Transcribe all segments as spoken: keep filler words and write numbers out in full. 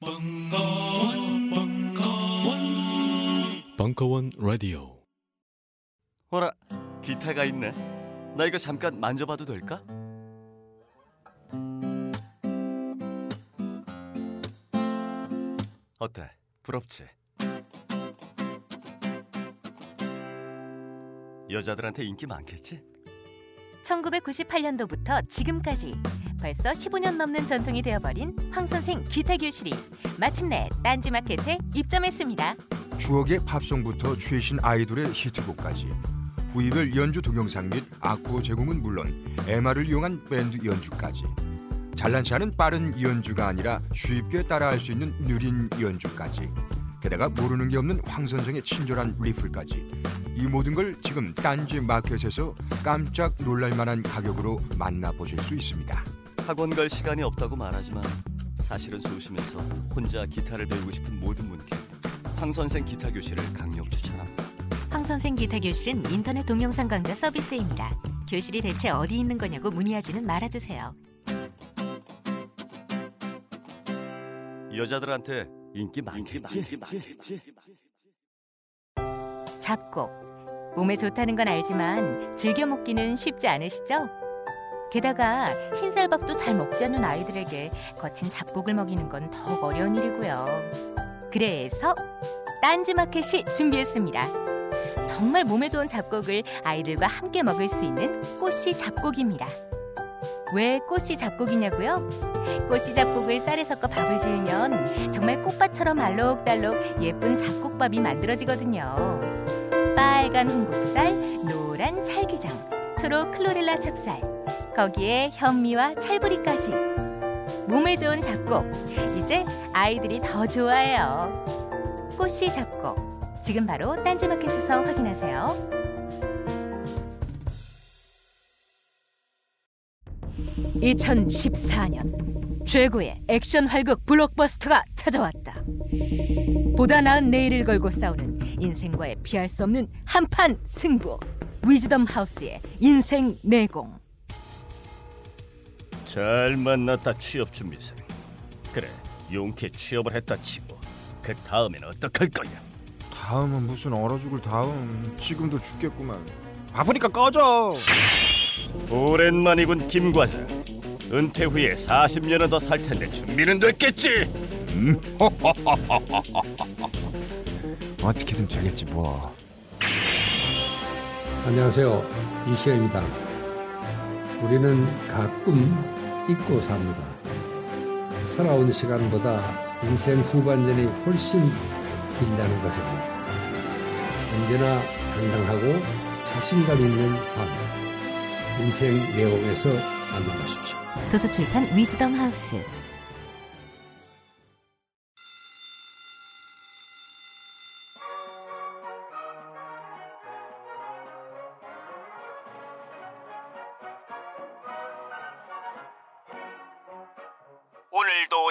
벙커원, 벙커원, 벙커원 라디오. 어라, 기타가 있네. 나 이거 잠깐 만져봐도 될까? 어때? 부럽지? 여자들한테 인기 많겠지? 천구백구십팔년도부터 지금까지 벌써 십오년 넘는 전통이 되어버린 황선생 기타교실이 마침내 딴지마켓에 입점했습니다. 추억의 팝송부터 최신 아이돌의 히트곡까지 부위별 연주 동영상 및 악보 제공은 물론 엠알을 이용한 밴드 연주까지, 잘난치 않은 빠른 연주가 아니라 쉽게 따라할 수 있는 느린 연주까지, 게다가 모르는 게 없는 황선생의 친절한 리플까지, 이 모든 걸 지금 딴지 마켓에서 깜짝 놀랄만한 가격으로 만나보실 수 있습니다. 학원 갈 시간이 없다고 말하지만 사실은 소심해서 혼자 기타를 배우고 싶은 모든 분께 황선생 기타 교실을 강력 추천합니다. 황선생 기타 교실은 인터넷 동영상 강좌 서비스입니다. 교실이 대체 어디 있는 거냐고 문의하지는 말아주세요. 여자들한테 인기 많겠지? 인기 많겠지? 잡곡, 몸에 좋다는 건 알지만 즐겨 먹기는 쉽지 않으시죠? 게다가 흰쌀밥도 잘 먹지 않는 아이들에게 거친 잡곡을 먹이는 건 더욱 어려운 일이고요. 그래서 딴지마켓이 준비했습니다. 정말 몸에 좋은 잡곡을 아이들과 함께 먹을 수 있는 꽃이 잡곡입니다. 왜 꽃이 잡곡이냐고요? 꽃이 잡곡을 쌀에 섞어 밥을 지으면 정말 꽃밭처럼 알록달록 예쁜 잡곡밥이 만들어지거든요. 빨간 홍국살, 노란 찰기장, 초록 클로렐라 찹쌀, 거기에 현미와 찰부리까지. 몸에 좋은 잡곡, 이제 아이들이 더 좋아해요. 꽃이 잡곡, 지금 바로 딴지마켓에서 확인하세요. 이천십사년 최고의 액션 활극 블록버스터가 찾아왔다. 보다 나은 내일을 걸고 싸우는 인생과의 피할 수 없는 한판 승부, 위즈덤 하우스의 인생 내공. 잘 만났다 취업준비생. 그래, 용케 취업을 했다 치고 그 다음엔 어떡할 거냐? 다음은 무슨 얼어 죽을 다음, 지금도 죽겠구만. 바쁘니까 꺼져. 오랜만이군 김과장. 은퇴 후에 사십년은 더 살 텐데 준비는 됐겠지? 음? 어떻게든 되겠지 뭐. 안녕하세요, 이시영입니다. 우리는 가끔 잊고 삽니다. 살아온 시간보다 인생 후반전이 훨씬 길다는 것입니다. 언제나 당당하고 자신감 있는 삶, 인생 내용에서 만나보십시오. 도서출판 위즈덤 하우스. 오늘도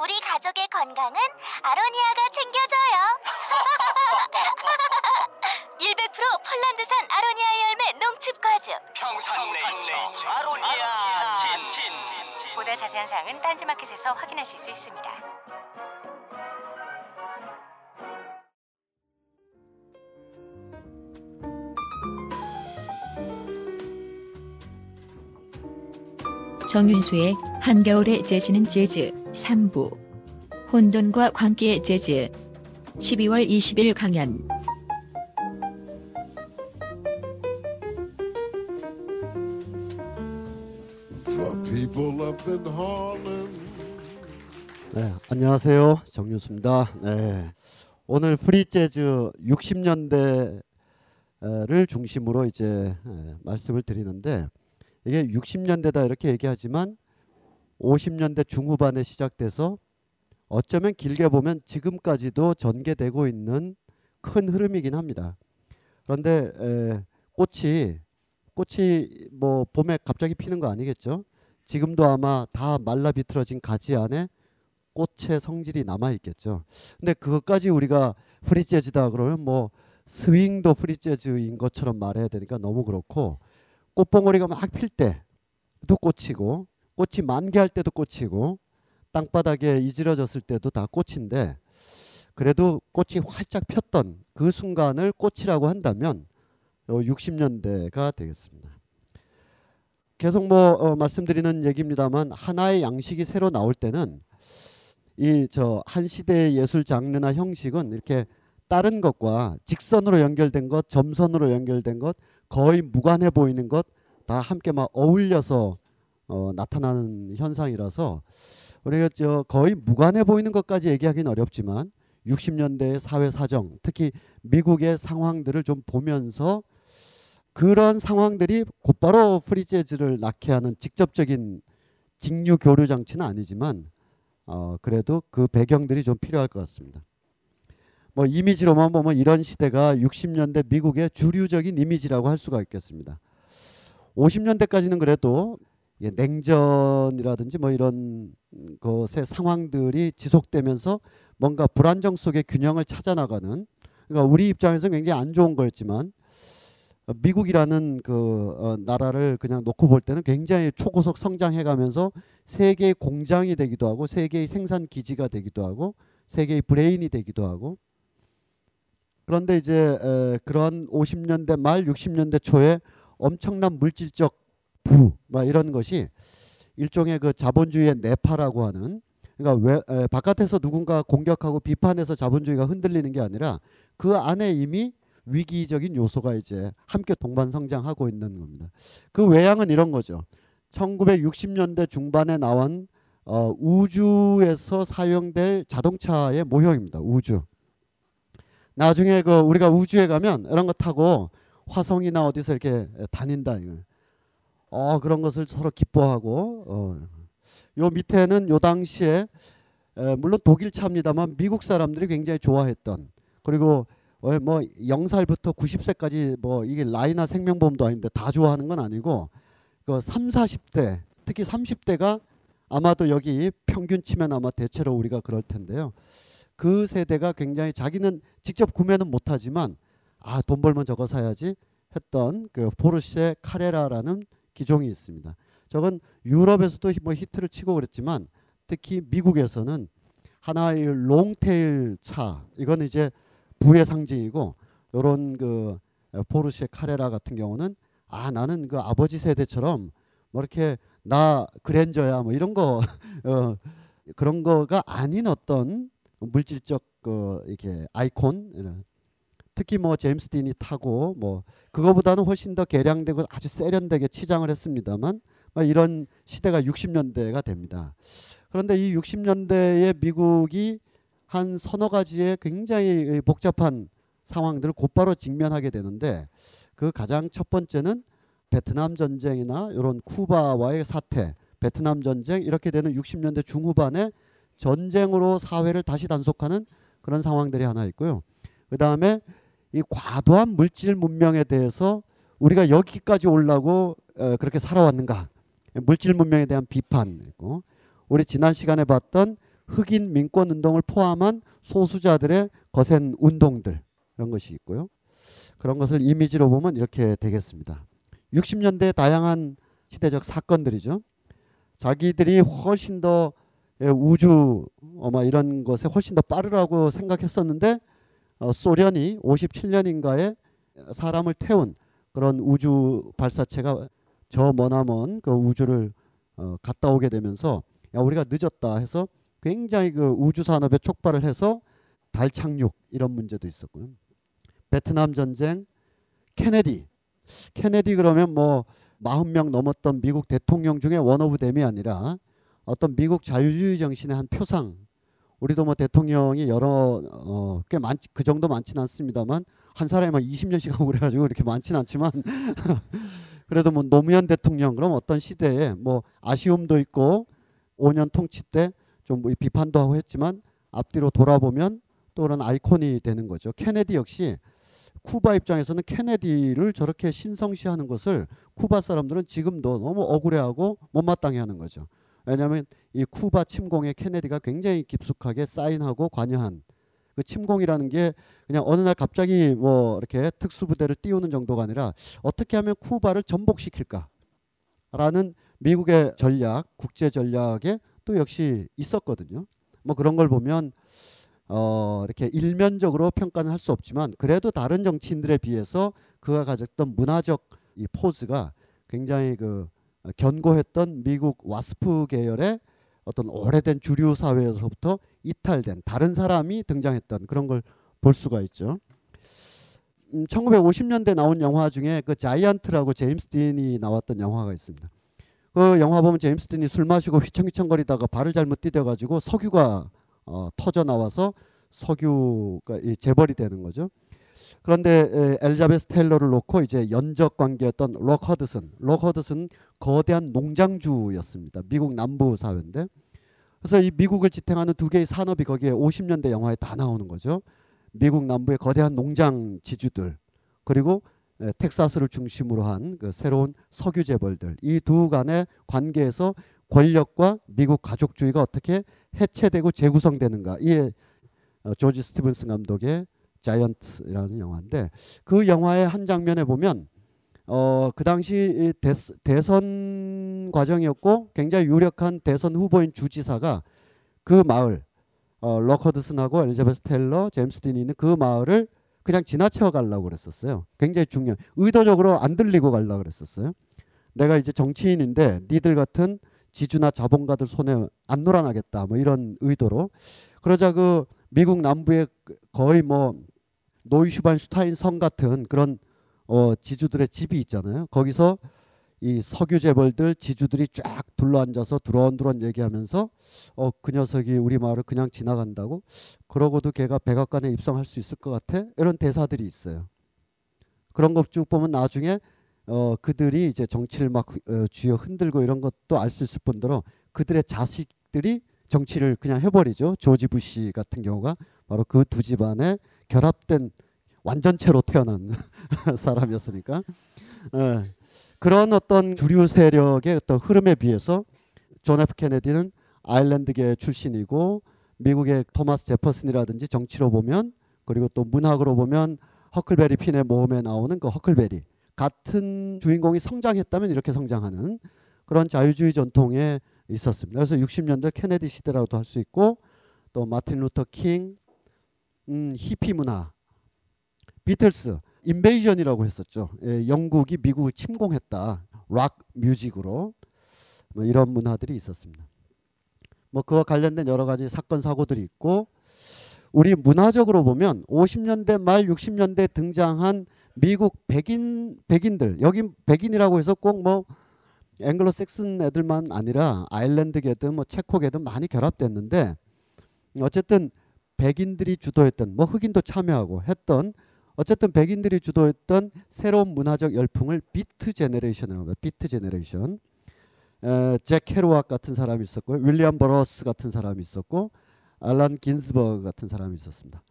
우리 가족의 건강은 아로니아가 챙겨줘요. 백 퍼센트 폴란드산 아로니아 열매 농축과즙, 평산네이처 아로니아 진. 보다 자세한 사항은 딴지마켓에서 확인하실 수 있습니다. 정윤수의 한겨울에 재지는 재즈 삼부, 혼돈과 광기의 재즈, 십이월 이십일 강연. 네, 안녕하세요, 정윤수입니다. 네, 오늘 프리 재즈 육십년대를 중심으로 이제 말씀을 드리는데, 이게 육십년대다 이렇게 얘기하지만 오십년대 중후반에 시작돼서 어쩌면 길게 보면 지금까지도 전개되고 있는 큰 흐름이긴 합니다. 그런데 에, 꽃이 꽃이 뭐 봄에 갑자기 피는 거 아니겠죠? 지금도 아마 다 말라 비틀어진 가지 안에 꽃의 성질이 남아 있겠죠. 근데 그것까지 우리가 프리 재즈다 그러면 뭐 스윙도 프리 재즈인 것처럼 말해야 되니까 너무 그렇고, 꽃봉오리가 막 필 때도 꽃이고, 꽃이 만개할 때도 꽃이고, 땅바닥에 이지러졌을 때도 다 꽃인데, 그래도 꽃이 활짝 폈던 그 순간을 꽃이라고 한다면 육십 년대가 되겠습니다. 계속 뭐 어 말씀드리는 얘기입니다만, 하나의 양식이 새로 나올 때는 이 저 한 시대의 예술 장르나 형식은 이렇게 다른 것과 직선으로 연결된 것, 점선으로 연결된 것, 거의 무관해 보이는 것 다 함께 막 어울려서 어 나타나는 현상이라서, 우리가 저 거의 무관해 보이는 것까지 얘기하기는 어렵지만 육십 년대의 사회 사정, 특히 미국의 상황들을 좀 보면서 그런 상황들이 곧바로 프리 재즈를 낳게 하는 직접적인 직류 교류 장치는 아니지만 어 그래도 그 배경들이 좀 필요할 것 같습니다. 뭐 이미지로만 보면 이런 시대가 육십 년대 미국의 주류적인 이미지라고 할 수가 있겠습니다. 오십 년대까지는 그래도 냉전이라든지 뭐 이런 것의 상황들이 지속되면서 뭔가 불안정 속의 균형을 찾아 나가는, 그러니까 우리 입장에서 굉장히 안 좋은 거였지만 미국이라는 그 나라를 그냥 놓고 볼 때는 굉장히 초고속 성장해가면서 세계의 공장이 되기도 하고, 세계의 생산 기지가 되기도 하고, 세계의 브레인이 되기도 하고. 그런데 이제 에, 그런 오십 년대 말 육십 년대 초에 엄청난 물질적 부 막 이런 것이 일종의 그 자본주의의 내파라고 하는, 그러니까 외, 에, 바깥에서 누군가 공격하고 비판해서 자본주의가 흔들리는 게 아니라 그 안에 이미 위기적인 요소가 이제 함께 동반 성장하고 있는 겁니다. 그 외양은 이런 거죠. 천구백육십 년대 중반에 나온 어, 우주에서 사용될 자동차의 모형입니다. 우주. 나중에 그 우리가 우주에 가면 이런 거 타고 화성이나 어디서 이렇게 다닌다. 어, 그런 것을 서로 기뻐하고. 어. 요 밑에는 요 당시에 에, 물론 독일 차입니다만 미국 사람들이 굉장히 좋아했던, 그리고 뭐 영 살부터 구십 세까지 뭐 이게 라이나 생명보험도 아닌데 다 좋아하는 건 아니고, 그 삼, 사십 대 특히 삼십 대가 아마도 여기 평균 치면 아마 대체로 우리가 그럴 텐데요. 그 세대가 굉장히 자기는 직접 구매는 못하지만 아, 돈 벌면 저거 사야지 했던 그 포르쉐 카레라라는 기종이 있습니다. 저건 유럽에서도 뭐 히트를 치고 그랬지만 특히 미국에서는 하나의 롱테일 차, 이건 이제 부의 상징이고, 이런 그 포르쉐 카레라 같은 경우는 아, 나는 그 아버지 세대처럼 뭐 이렇게 나 그랜저야 뭐 이런 거 어, 그런 거가 아닌 어떤 물질적 그 이렇게 아이콘 이런. 특히 뭐 제임스 딘이 타고 뭐 그거보다는 훨씬 더 개량되고 아주 세련되게 치장을 했습니다만 이런 시대가 육십 년대가 됩니다. 그런데 이 육십 년대의 미국이 한 서너 가지의 굉장히 복잡한 상황들을 곧바로 직면하게 되는데, 그 가장 첫 번째는 베트남 전쟁이나 이런 쿠바와의 사태, 베트남 전쟁, 이렇게 되는 육십 년대 중후반에 전쟁으로 사회를 다시 단속하는 그런 상황들이 하나 있고요. 그 다음에 이 과도한 물질 문명에 대해서 우리가 여기까지 올라고 그렇게 살아왔는가, 물질 문명에 대한 비판 있고, 우리 지난 시간에 봤던 흑인 민권 운동을 포함한 소수자들의 거센 운동들, 이런 것이 있고요. 그런 것을 이미지로 보면 이렇게 되겠습니다. 육십 년대의 다양한 시대적 사건들이죠. 자기들이 훨씬 더 우주 어마 이런 것에 훨씬 더 빠르라고 생각했었는데 어, 소련이 오십칠 년인가에 사람을 태운 그런 우주 발사체가 저 머나먼 그 우주를 어, 갔다 오게 되면서 야, 우리가 늦었다 해서 굉장히 그 우주 산업에 촉발을 해서 달 착륙 이런 문제도 있었고요. 베트남 전쟁, 케네디. 케네디 그러면 뭐 사십 명 넘었던 미국 대통령 중에 원 오브 댐이 아니라 어떤 미국 자유주의 정신의 한 표상. 우리도 뭐 대통령이 여러 어, 꽤 많, 그 정도 많진 않습니다만 한 사람이 막 이십 년씩 하고 그래가지고 이렇게 많진 않지만 그래도 뭐 노무현 대통령 그럼 어떤 시대에 뭐 아쉬움도 있고 오 년 통치 때 좀 비판도 하고 했지만 앞뒤로 돌아보면 또 그런 아이콘이 되는 거죠. 케네디 역시 쿠바 입장에서는 케네디를 저렇게 신성시하는 것을 쿠바 사람들은 지금도 너무 억울해하고 못마땅해하는 거죠. 왜냐하면 이 쿠바 침공에 케네디가 굉장히 깊숙하게 사인하고 관여한, 그 침공이라는 게 그냥 어느 날 갑자기 뭐 이렇게 특수부대를 띄우는 정도가 아니라 어떻게 하면 쿠바를 전복시킬까라는 미국의 전략, 국제 전략에 또 역시 있었거든요. 뭐 그런 걸 보면 어 이렇게 일면적으로 평가는 할 수 없지만 그래도 다른 정치인들에 비해서 그가 가졌던 문화적 이 포즈가 굉장히 그 견고했던 미국 와스프 계열의 어떤 오래된 주류 사회에서부터 이탈된 다른 사람이 등장했던 그런 걸 볼 수가 있죠. 음, 천구백오십 년대 나온 영화 중에 그 자이언트라고 제임스 딘이 나왔던 영화가 있습니다. 그 영화 보면 제임스 딘이 술 마시고 휘청휘청거리다가 발을 잘못 디뎌가지고 석유가 어, 터져 나와서 석유가 이 재벌이 되는 거죠. 그런데 엘리자베스 테일러를 놓고 이제 연적 관계였던 록 허드슨, 록 허드슨 거대한 농장주였습니다. 미국 남부 사회인데, 그래서 이 미국을 지탱하는 두 개의 산업이 거기에 오십 년대 영화에 다 나오는 거죠. 미국 남부의 거대한 농장 지주들, 그리고 텍사스를 중심으로 한 그 새로운 석유 재벌들, 이 두 간의 관계에서 권력과 미국 가족주의가 어떻게 해체되고 재구성되는가, 이게 조지 스티븐스 감독의 자이언트라는 영화인데, 그 영화의 한 장면에 보면 어, 그 당시 대스, 대선 과정이었고 굉장히 유력한 대선 후보인 주지사가 그 마을, 어, 록 허드슨하고 엘리자베스 테일러, 제임스 딘이 있는 그 마을을 그냥 지나쳐 가려고 그랬었어요. 굉장히 중요한, 의도적으로 안 들리고 가려고 그랬었어요. 내가 이제 정치인인데 니들 같은 지주나 자본가들 손에 안 놀아나겠다, 뭐 이런 의도로. 그러자 그 미국 남부의 거의 뭐 노이슈반슈타인 성 같은 그런 어 지주들의 집이 있잖아요. 거기서 이 석유 재벌들 지주들이 쫙 둘러앉아서 두런두런 얘기하면서 어 그 녀석이 우리 마을을 그냥 지나간다고, 그러고도 걔가 백악관에 입성할 수 있을 것 같아, 이런 대사들이 있어요. 그런 것 쭉 보면 나중에 어 그들이 이제 정치를 막 어, 쥐어 흔들고 이런 것도 알 수 있을 뿐더러 그들의 자식들이 정치를 그냥 해버리죠. 조지 부시 같은 경우가 바로 그 두 집안의 결합된 완전체로 태어난 사람이었으니까. 예. 그런 어떤 주류 세력의 어떤 흐름에 비해서 존 F. 케네디는 아일랜드계 출신이고, 미국의 토마스 제퍼슨이라든지 정치로 보면, 그리고 또 문학으로 보면 허클베리 핀의 모험에 나오는 그 허클베리 같은 주인공이 성장했다면 이렇게 성장하는 그런 자유주의 전통에 있었습니다. 그래서 육십 년대 케네디 시대라고도 할 수 있고, 또 마틴 루터 킹, 음, 히피 문화, 비틀스, 인베이전이라고 했었죠. 예, 영국이 미국을 침공했다, 락 뮤직으로, 뭐 이런 문화들이 있었습니다. 뭐 그와 관련된 여러 가지 사건 사고들이 있고, 우리 문화적으로 보면 오십 년대 말 육십 년대 등장한 미국 백인 백인들, 여기 백인이라고 해서 꼭 뭐 앵글로색슨 애들만 아니라 아일랜드계든 뭐 체코계든 많이 결합됐는데, 어쨌든 백인들이 주도했던, 뭐 흑인도 참여하고 했던, 어쨌든 백인들이 주도했던 새로운 문화적 열풍을 비트 제너레이션이라고 합니다. 비트 제너레이션. 에, 잭 케루악 같은 사람이 있었고, 윌리엄 버러스 같은 사람이 있었고, 알란 긴스버그 같은 사람이 있었습니다.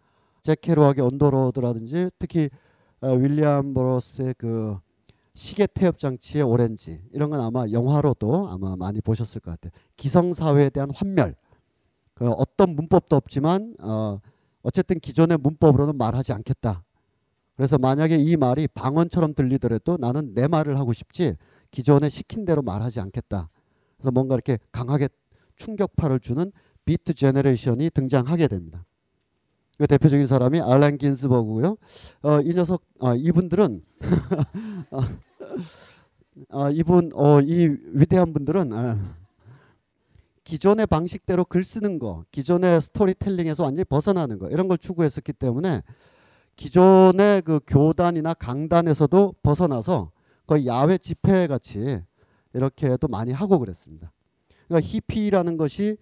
잭 케루악의 언더로드라든지, 특히 어, 윌리엄 버러스의 그 시계태엽장치의 오렌지, 이런 건 아마 영화로도 아마 많이 보셨을 것 같아요. 기성사회에 대한 환멸, 그 어떤 문법도 없지만 어, 어쨌든 기존의 문법으로는 말하지 않겠다. 그래서 만약에 이 말이 방언처럼 들리더라도 나는 내 말을 하고 싶지 기존에 시킨 대로 말하지 않겠다. 그래서 뭔가 이렇게 강하게 충격파를 주는 비트 제너레이션이 등장하게 됩니다. 그 대표적인 사람이 알란 긴스버그고요. 어, 이 녀석, 아, 이분들은 아, 이분, 어, 이 위대한 분들은 아, 기존의 방식대로 글 쓰는 거, 기존의 스토리텔링에서 완전히 벗어나는 거, 이런 걸 추구했었기 때문에 기존의 그 교단이나 강단에서도 벗어나서 거의 야외 집회 같이 이렇게도 많이 하고 그랬습니다. 그러니까 히피라는 것이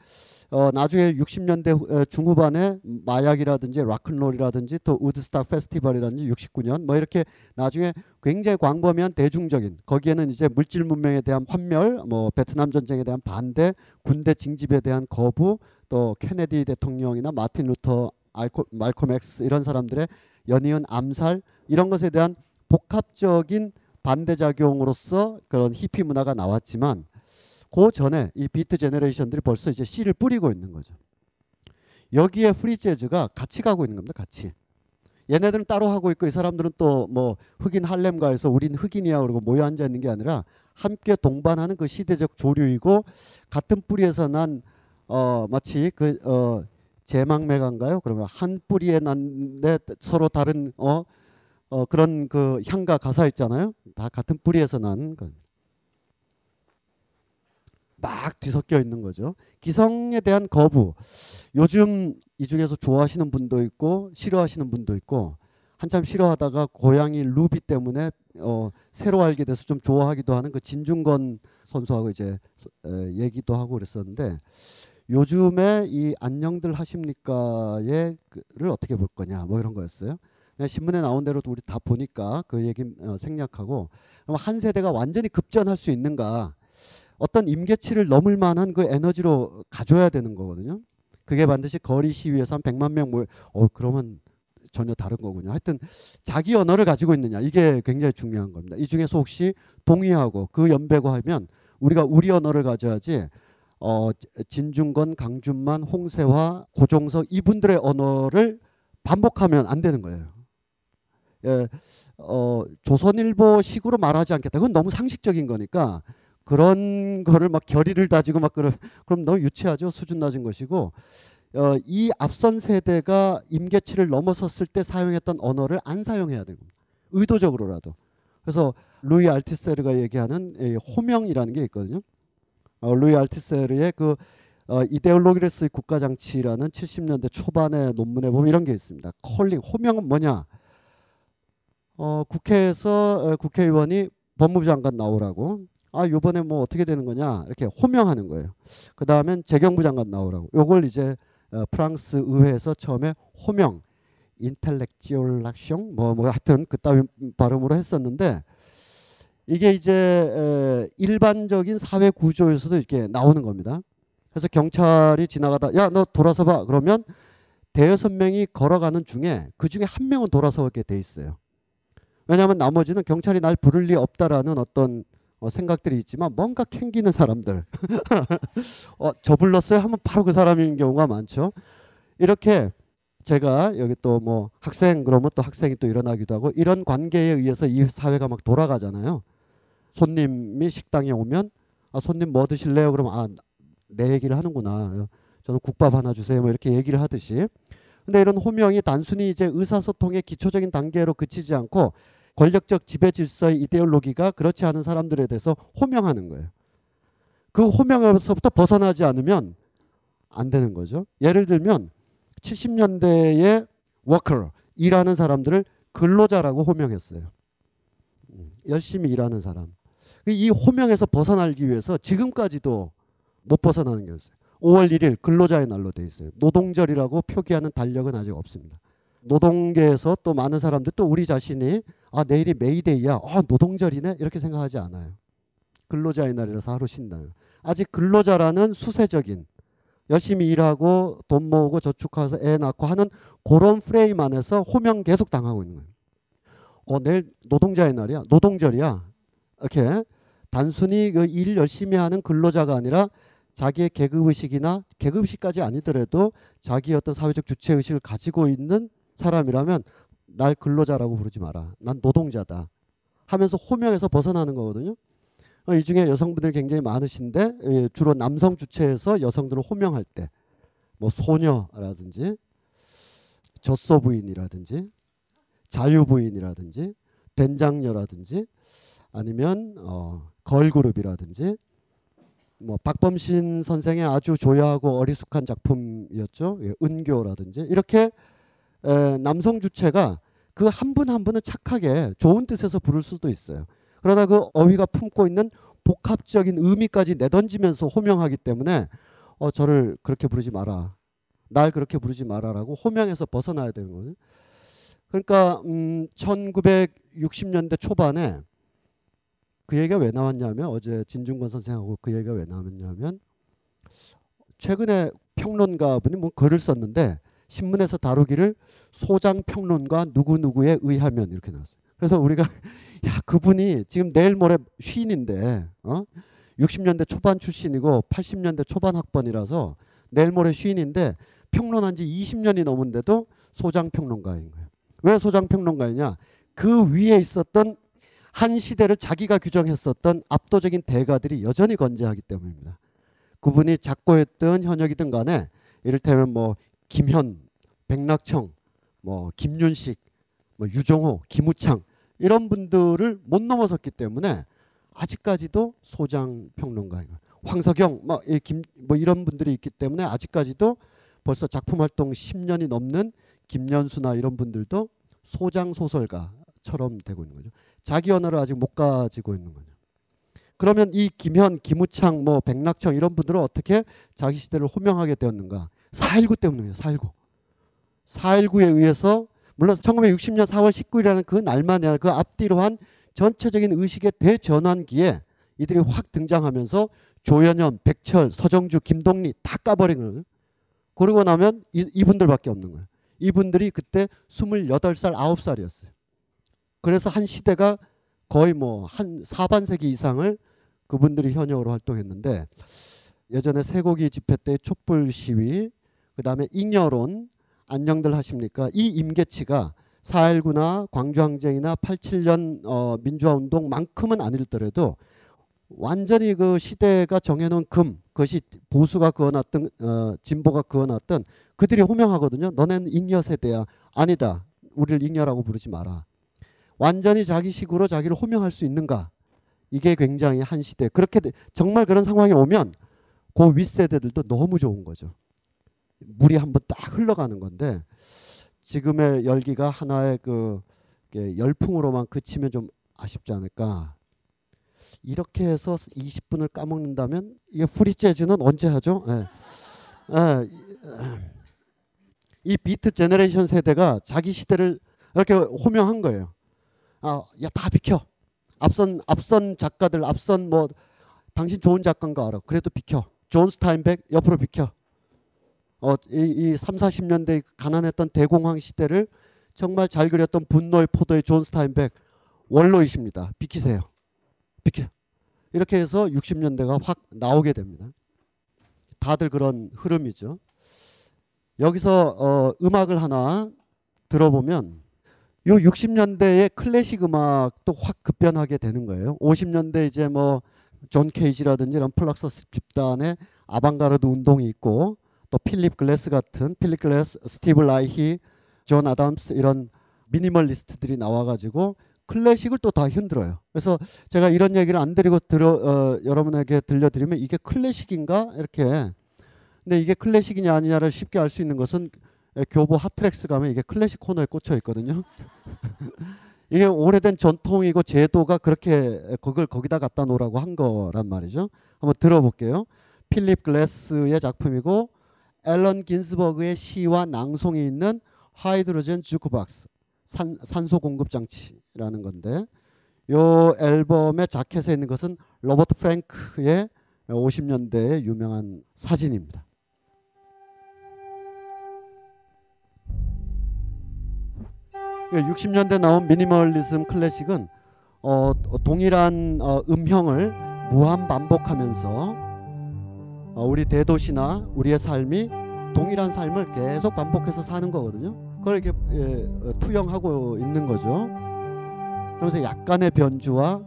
어, 나중에 육십 년대 중후반에 마약이라든지 락큰롤이라든지 또 우드스탁 페스티벌이라든지 육십구 년 뭐 이렇게 나중에 굉장히 광범위한 대중적인, 거기에는 이제 물질 문명에 대한 환멸, 뭐 베트남 전쟁에 대한 반대, 군대 징집에 대한 거부 또 케네디 대통령이나 마틴 루터, 알코, 말콤 엑스 이런 사람들의 연이은 암살 이런 것에 대한 복합적인 반대작용으로서 그런 히피 문화가 나왔지만 그 전에 이 비트 제너레이션들이 벌써 이제 씨를 뿌리고 있는 거죠. 여기에 프리 재즈가 같이 가고 있는 겁니다. 같이. 얘네들은 따로 하고 있고 이 사람들은 또 뭐 흑인 할렘가에서 우린 흑인이야 그러고 모여 앉아 있는 게 아니라 함께 동반하는 그 시대적 조류이고 같은 뿌리에서 난 어 마치 그 어 제망매가인가요? 그러면 한 뿌리에 난데 서로 다른 어, 어 그런 그 향과 가사 있잖아요. 다 같은 뿌리에서 난 건. 막 뒤섞여 있는 거죠. 기성에 대한 거부. 요즘 이 중에서 좋아하시는 분도 있고 싫어하시는 분도 있고 한참 싫어하다가 고양이 루비 때문에 어, 새로 알게 돼서 좀 좋아하기도 하는 그 진중권 선수하고 이제 에, 얘기도 하고 그랬었는데 요즘에 이 안녕들 하십니까를 어떻게 볼 거냐 뭐 이런 거였어요. 신문에 나온 대로도 우리 다 보니까 그 얘기 어, 생략하고 그럼 한 세대가 완전히 급전할 수 있는가 어떤 임계치를 넘을 만한 그 에너지로 가져야 되는 거거든요. 그게 반드시 거리 시위에서 한 백만 명 모여. 어 그러면 전혀 다른 거군요. 하여튼 자기 언어를 가지고 있느냐 이게 굉장히 중요한 겁니다. 이 중에서 혹시 동의하고 그 연배고 하면 우리가 우리 언어를 가져야지 어 진중권, 강준만, 홍세화, 고종석 이분들의 언어를 반복하면 안 되는 거예요. 예, 어 조선일보 식으로 말하지 않겠다. 그건 너무 상식적인 거니까. 그런 거를 막 결의를 다지고 막 그럼 그럼 너무 유치하죠. 수준 낮은 것이고 어, 이 앞선 세대가 임계치를 넘어섰을 때 사용했던 언어를 안 사용해야 되고 의도적으로라도 그래서 루이 알티세르가 얘기하는 호명이라는 게 있거든요. 어, 루이 알티세르의 그 어, 이데올로기레스의 국가장치라는 칠십 년대 초반의 논문에 보면 이런 게 있습니다. 컬링 호명은 뭐냐? 어, 국회에서 국회의원이 법무부 장관 나오라고. 아 요번에 뭐 어떻게 되는 거냐 이렇게 호명하는 거예요. 그 다음엔 재경부 장관 나오라고 요걸 이제 어, 프랑스 의회에서 처음에 호명 인텔렉츄얼락숑 뭐 뭐 하여튼 그따위 발음으로 했었는데 이게 이제 에, 일반적인 사회 구조에서도 이렇게 나오는 겁니다. 그래서 경찰이 지나가다 야 너 돌아서 봐 그러면 대여섯 명이 걸어가는 중에 그 중에 한 명은 돌아서게 돼 있어요. 왜냐하면 나머지는 경찰이 날 부를 리 없다라는 어떤 어, 생각들이 있지만 뭔가 캥기는 사람들 어, 저 불렀어요 하면 바로 그 사람인 경우가 많죠. 이렇게 제가 여기 또 뭐 학생 그러면 또 학생이 또 일어나기도 하고 이런 관계에 의해서 이 사회가 막 돌아가잖아요. 손님이 식당에 오면 아, 손님 뭐 드실래요? 그러면 아, 내 얘기를 하는구나. 저는 국밥 하나 주세요. 뭐 이렇게 얘기를 하듯이. 근데 이런 호명이 단순히 이제 의사소통의 기초적인 단계로 그치지 않고 권력적 지배 질서의 이데올로기가 그렇지 않은 사람들에 대해서 호명하는 거예요. 그 호명에서부터 벗어나지 않으면 안 되는 거죠. 예를 들면 칠십 년대에 워커, 일하는 사람들을 근로자라고 호명했어요. 열심히 일하는 사람. 이 호명에서 벗어나기 위해서 지금까지도 못 벗어나는 게 있어요. 오월 일일 근로자의 날로 돼 있어요. 노동절이라고 표기하는 달력은 아직 없습니다. 노동계에서 또 많은 사람들 또 우리 자신이 아 내일이 메이데이야 아 노동절이네 이렇게 생각하지 않아요. 근로자의 날이라서 하루 쉰다는 아직 근로자라는 수세적인 열심히 일하고 돈 모으고 저축해서 애 낳고 하는 그런 프레임 안에서 호명 계속 당하고 있는 거예요. 어 내일 노동자의 날이야 노동절이야 이렇게 단순히 그 일 열심히 하는 근로자가 아니라 자기의 계급의식이나 계급의식까지 아니더라도 자기의 어떤 사회적 주체의식을 가지고 있는 사람이라면 날 근로자라고 부르지 마라. 난 노동자다. 하면서 호명에서 벗어나는 거거든요. 이 중에 여성분들 굉장히 많으신데 주로 남성 주체에서 여성들을 호명할 때 뭐 소녀라든지 젖소 부인이라든지 자유 부인이라든지 된장녀라든지 아니면 어 걸그룹이라든지 뭐 박범신 선생의 아주 조야하고 어리숙한 작품이었죠. 예, 은교라든지 이렇게 에, 남성 주체가 그 한 분 한 분은 착하게 좋은 뜻에서 부를 수도 있어요. 그러다 그 어휘가 품고 있는 복합적인 의미까지 내던지면서 호명하기 때문에 어, 저를 그렇게 부르지 마라. 날 그렇게 부르지 마라라고 호명에서 벗어나야 되는 거예요. 그러니까 음, 천구백육십 년대 초반에 그 얘기가 왜 나왔냐면 어제 진중권 선생하고 그 얘기가 왜 나왔냐면 최근에 평론가분이 뭐 글을 썼는데 신문에서 다루기를 소장 평론가 누구누구에 의하면 이렇게 나왔어요. 그래서 우리가 야, 그분이 지금 내일 모레 쉰인데 어? 육십 년대 초반 출신이고 팔십 년대 초반 학번이라서 내일 모레 쉰인데 평론한 지 이십 년이 넘은데도 소장 평론가인 거예요. 왜 소장 평론가이냐? 그 위에 있었던 한 시대를 자기가 규정했었던 압도적인 대가들이 여전히 건재하기 때문입니다. 그분이 작고였든 현역이든 간에 이를테면 뭐 김현, 백낙청, 뭐 김윤식, 뭐 유종호, 김우창 이런 분들을 못 넘어섰기 때문에 아직까지도 소장 평론가인 거예요. 황석영 막 이 김 뭐 이런 분들이 있기 때문에 아직까지도 벌써 작품 활동 십 년이 넘는 김연수나 이런 분들도 소장 소설가처럼 되고 있는 거죠. 자기 언어를 아직 못 가지고 있는 거죠. 그러면 이 김현, 김우창, 뭐 백낙청 이런 분들은 어떻게 자기 시대를 호명하게 되었는가? 사 일구 때문이에요. 사 일구. 사 일구에 의해서 물론 천구백육십 년 사월 십구일이라는 그 날만이 아니라 그 앞뒤로 한 전체적인 의식의 대전환기에 이들이 확 등장하면서 조현현, 백철, 서정주, 김동리 다 까버리는. 그러고 나면 이, 이분들밖에 없는 거예요. 이분들이 그때 스물여덟 살, 아홉 살이었어요. 그래서 한 시대가 거의 뭐 한 사반세기 이상을 그분들이 현역으로 활동했는데 예전에 쇠고기 집회 때 촛불 시위, 그 다음에 잉여론, 안녕들 하십니까? 이 임계치가 사 일구나 광주항쟁이나 팔십칠 년 어, 민주화운동만큼은 아니더라도 완전히 그 시대가 정해놓은 금, 그것이 보수가 그어놨던 어, 진보가 그어놨던 그들이 호명하거든요. 너네는 잉여 세대야. 아니다. 우리를 잉여라고 부르지 마라. 완전히 자기 식으로 자기를 호명할 수 있는가. 이게 굉장히 한 시대. 그렇게 정말 그런 상황이 오면 그 윗세대들도 너무 좋은 거죠. 물이 한번 딱 흘러가는 건데 지금의 열기가 하나의 그 열풍으로만 그치면 좀 아쉽지 않을까. 이렇게 해서 이십 분을 까먹는다면 이게 프리 재즈는 언제 하죠? 네. 네. 이 비트 제너레이션 세대가 자기 시대를 이렇게 호명한 거예요. 아, 야, 다 비켜. 앞선 앞선 작가들 앞선 뭐 당신 좋은 작가인 거 알아. 그래도 비켜. 존 스타인백 옆으로 비켜. 어, 이, 이 삼사십 년대 가난했던 대공황 시대를 정말 잘 그렸던 분노의 포도의 존 스타인백 원로이십니다. 비키세요. 비켜. 이렇게 해서 육십 년대가 확 나오게 됩니다. 다들 그런 흐름이죠. 여기서 어, 음악을 하나 들어보면 요 육십 년대의 클래식 음악도 확 급변하게 되는 거예요. 오십 년대 이제 뭐 존 케이지라든지 이런 플럭서스 집단의 아방가르드 운동이 있고 또 필립 글래스 같은 필립 글래스, 스티브 라이히, 존 아담스 이런 미니멀리스트들이 나와가지고 클래식을 또 다 흔들어요. 그래서 제가 이런 얘기를 안 드리고 들어, 어, 여러분에게 들려드리면 이게 클래식인가 이렇게. 근데 이게 클래식이냐 아니냐를 쉽게 알 수 있는 것은 교보 핫트랙스 가면 이게 클래식 코너에 꽂혀 있거든요. 이게 오래된 전통이고 제도가 그렇게 그걸 거기다 갖다 놓으라고 한 거란 말이죠. 한번 들어볼게요. 필립 글래스의 작품이고 알란 긴스버그의 시와 낭송이 있는 하이드로젠 주크박스 산, 산소 공급 장치라는 건데 요 앨범의 자켓에 있는 것은 로버트 프랭크의 오십 년대의 유명한 사진입니다. 육십 년대 나온 미니멀리즘 클래식은 어, 동일한 어, 음형을 무한 반복하면서 우리 대도시나 우리의 삶이 동일한 삶을 계속 반복해서 사는 거거든요. 그걸 이렇게 투영하고 있는 거죠. 그러면서 약간의 변주와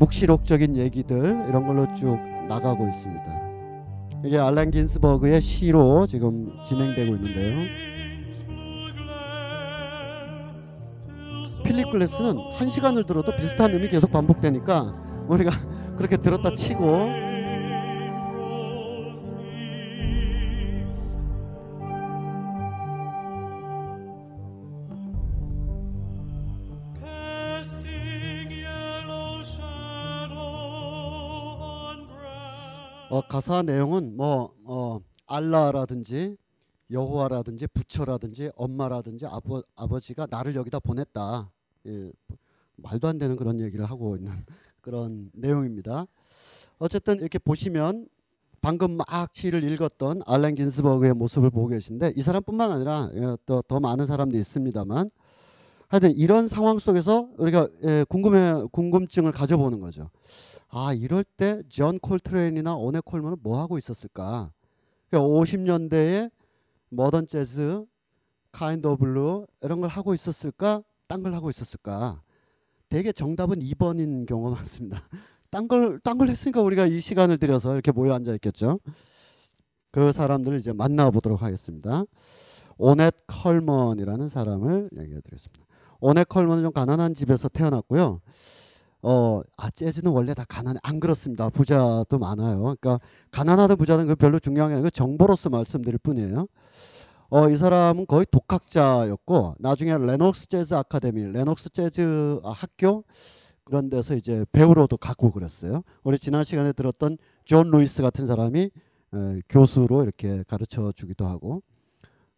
묵시록적인 얘기들 이런 걸로 쭉 나가고 있습니다. 이게 알란 긴스버그의 시로 지금 진행되고 있는데요. 필립 글래스는 한 시간을 들어도 비슷한 음이 계속 반복되니까 우리가 그렇게 들었다 치고 어, 가사 내용은 뭐 어, 알라라든지 여호와라든지 부처라든지 엄마라든지 아버, 아버지가 나를 여기다 보냈다. 예, 말도 안 되는 그런 얘기를 하고 있는 그런 내용입니다. 어쨌든 이렇게 보시면 방금 막 시를 읽었던 알란 긴스버그의 모습을 보고 계신데, 이 사람뿐만 아니라 또 더 많은 사람도 있습니다만, 하여튼 이런 상황 속에서 우리가 궁금해 궁금증을 가져보는 거죠. 아, 이럴 때 존 콜트레인이나 오네 콜먼은 뭐 하고 있었을까? 그러니까 오십 년대에 모던 재즈, 카인드 오브 블루 이런 걸 하고 있었을까? 딴 걸 하고 있었을까? 대개 정답은 이 번인 경우가 많습니다. 딴 걸 딴 걸 했으니까 우리가 이 시간을 들여서 이렇게 모여 앉아 있겠죠. 그 사람들을 이제 만나보도록 하겠습니다. 오넷 컬먼이라는 사람을 얘기해 드렸습니다. 오넷 컬먼은 좀 가난한 집에서 태어났고요. 어, 아, 재즈는 원래 다 가난 안 그렇습니다. 부자도 많아요. 그러니까 가난하든 부자든 그 별로 중요한 게 아니고 정보로서 말씀드릴 뿐이에요. 어, 이 사람은 거의 독학자였고, 나중에 레녹스 재즈 아카데미, 레녹스 재즈 학교 그런 데서 이제 배우로도 가고 그랬어요. 우리 지난 시간에 들었던 존 루이스 같은 사람이 에, 교수로 이렇게 가르쳐 주기도 하고,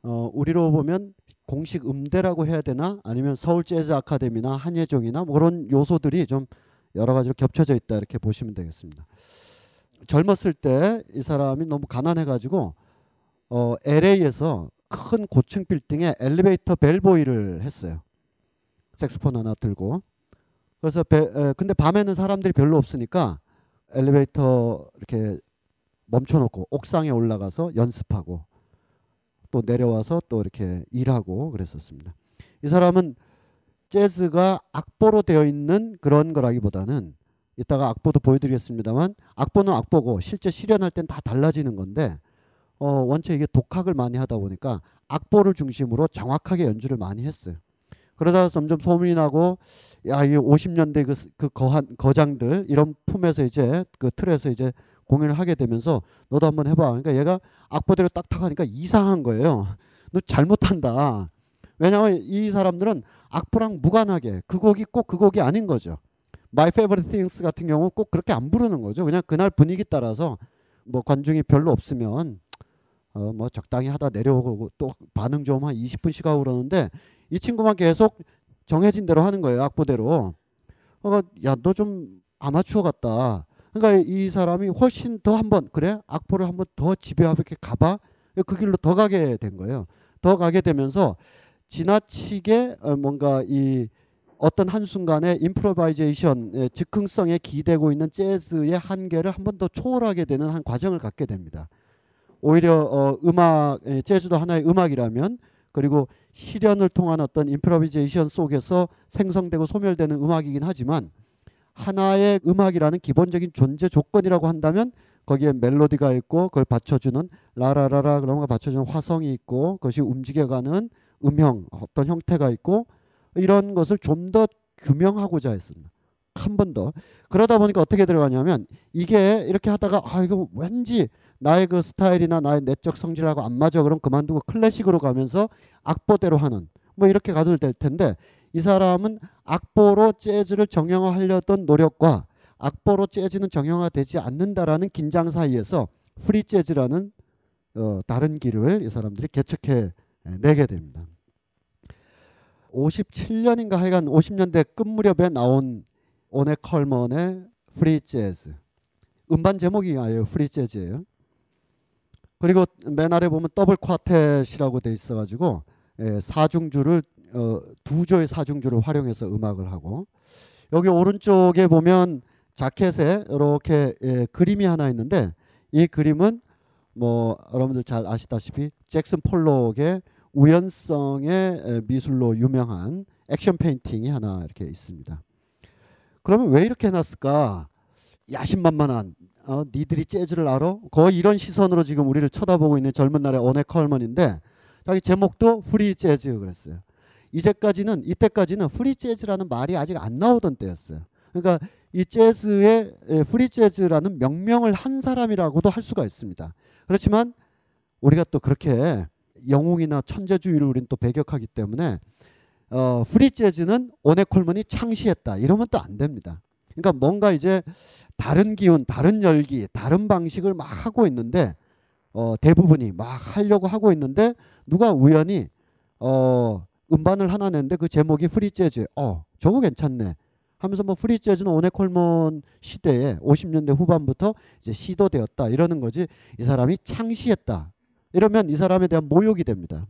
어, 우리로 보면 공식 음대라고 해야 되나, 아니면 서울 재즈 아카데미나 한예종이나 뭐 그런 요소들이 좀 여러 가지로 겹쳐져 있다 이렇게 보시면 되겠습니다. 젊었을 때 이 사람이 너무 가난해가지고 어, 엘에이에서 큰 고층 빌딩에 엘리베이터 벨보이를 했어요. 색소폰 하나 들고. 그래서 배, 에, 근데 밤에는 사람들이 별로 없으니까 엘리베이터 이렇게 멈춰놓고 옥상에 올라가서 연습하고 또 내려와서 또 이렇게 일하고 그랬었습니다. 이 사람은 재즈가 악보로 되어 있는 그런 거라기보다는, 이따가 악보도 보여드리겠습니다만, 악보는 악보고 실제 실현할 땐 다 달라지는 건데, 어, 원체 이게 독학을 많이 하다 보니까 악보를 중심으로 정확하게 연주를 많이 했어요. 그러다가 점점 소문이 나고, 야, 이 오십 년대 그, 그 거한 거장들 이런 품에서 이제 그 틀에서 이제 공연을 하게 되면서 너도 한번 해봐. 그러니까 얘가 악보대로 딱딱 하니까 이상한 거예요. 너 잘못한다. 왜냐하면 이 사람들은 악보랑 무관하게 그 곡이 꼭 그 곡이 아닌 거죠. My Favorite Things 같은 경우 꼭 그렇게 안 부르는 거죠. 그냥 그날 분위기 따라서 뭐 관중이 별로 없으면 어 뭐 적당히 하다 내려오고, 또 반응 좀 한 이십 분씩 하고 그러는데, 이 친구만 계속 정해진 대로 하는 거예요. 악보대로. 어, 야, 너 좀 아마추어 같다. 그러니까 이 사람이 훨씬 더 한번, 그래, 악보를 한번 더 지배하고 이렇게 가봐, 그 길로 더 가게 된 거예요. 더 가게 되면서 지나치게 뭔가 이 어떤 한순간에 임프로바이제이션, 즉흥성에 기대고 있는 재즈의 한계를 한 번 더 초월하게 되는 한 과정을 갖게 됩니다. 오히려 어, 음악, 재즈도 하나의 음악이라면, 그리고 실현을 통한 어떤 임프로바이제이션 속에서 생성되고 소멸되는 음악이긴 하지만, 하나의 음악이라는 기본적인 존재 조건이라고 한다면 거기에 멜로디가 있고, 그걸 받쳐주는 라라라라 그런 거 받쳐주는 화성이 있고, 그것이 움직여가는 음형 어떤 형태가 있고, 이런 것을 좀 더 규명하고자 했습니다. 한 번 더. 그러다 보니까 어떻게 들어가냐면, 이게 이렇게 하다가 아, 이거 왠지 나의 그 스타일이나 나의 내적 성질하고 안 맞아, 그럼 그만두고 클래식으로 가면서 악보대로 하는, 뭐 이렇게 가도 될 텐데, 이 사람은 악보로 재즈를 정형화하려던 노력과 악보로 재즈는 정형화되지 않는다라는 긴장 사이에서 프리 재즈라는 어, 다른 길을 이 사람들이 개척해 내게 됩니다. 오십칠 년인가 하여간 오십 년대 끝 무렵에 나온 오네 컬먼의 프리 재즈. 음반 제목이 아예 프리 재즈예요. 그리고 맨 아래 보면 더블 쿼텟이라고 돼 있어가지고, 예, 사중주를 어, 두 조의 사중주를 활용해서 음악을 하고, 여기 오른쪽에 보면 자켓에 이렇게, 예, 그림이 하나 있는데, 이 그림은 뭐 여러분들 잘 아시다시피 잭슨 폴록의 우연성의 미술로 유명한 액션 페인팅이 하나 이렇게 있습니다. 그러면 왜 이렇게 해놨을까? 야심만만한, 어, 니들이 재즈를 알아? 거의 이런 시선으로 지금 우리를 쳐다보고 있는 젊은 날의 오네 컬먼인데, 자기 제목도 프리 재즈 그랬어요. 이제까지는 이때까지는 프리 재즈라는 말이 아직 안 나오던 때였어요. 그러니까 이 재즈의 프리 재즈라는 명명을 한 사람이라고도 할 수가 있습니다. 그렇지만 우리가 또 그렇게 영웅이나 천재주의를 우리는 또 배격하기 때문에, 어, 프리 재즈는 오네 콜먼이 창시했다 이러면 또 안 됩니다. 그러니까 뭔가 이제 다른 기운, 다른 열기, 다른 방식을 막 하고 있는데, 어, 대부분이 막 하려고 하고 있는데, 누가 우연히 어 음반을 하나 냈는데 그 제목이 프리 재즈. 어, 저거 괜찮네. 하면서 뭐 프리 재즈는 오네 콜먼 시대에 오십 년대 후반부터 이제 시도되었다 이러는 거지, 이 사람이 창시했다 이러면 이 사람에 대한 모욕이 됩니다.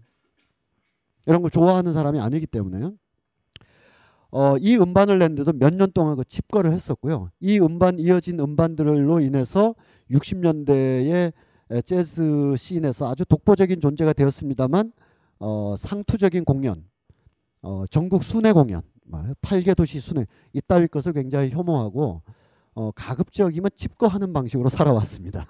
이런 걸 좋아하는 사람이 아니기 때문에요. 어, 이 음반을 냈는데도 몇 년 동안 그 칩거를 했었고요. 이 음반 이어진 음반들로 인해서 육십 년대의 재즈 씬에서 아주 독보적인 존재가 되었습니다만, 어, 상투적인 공연, 어, 전국 순회 공연, 여덟 개 도시 순회 이따위 것을 굉장히 혐오하고, 어, 가급적이면 칩거하는 방식으로 살아왔습니다.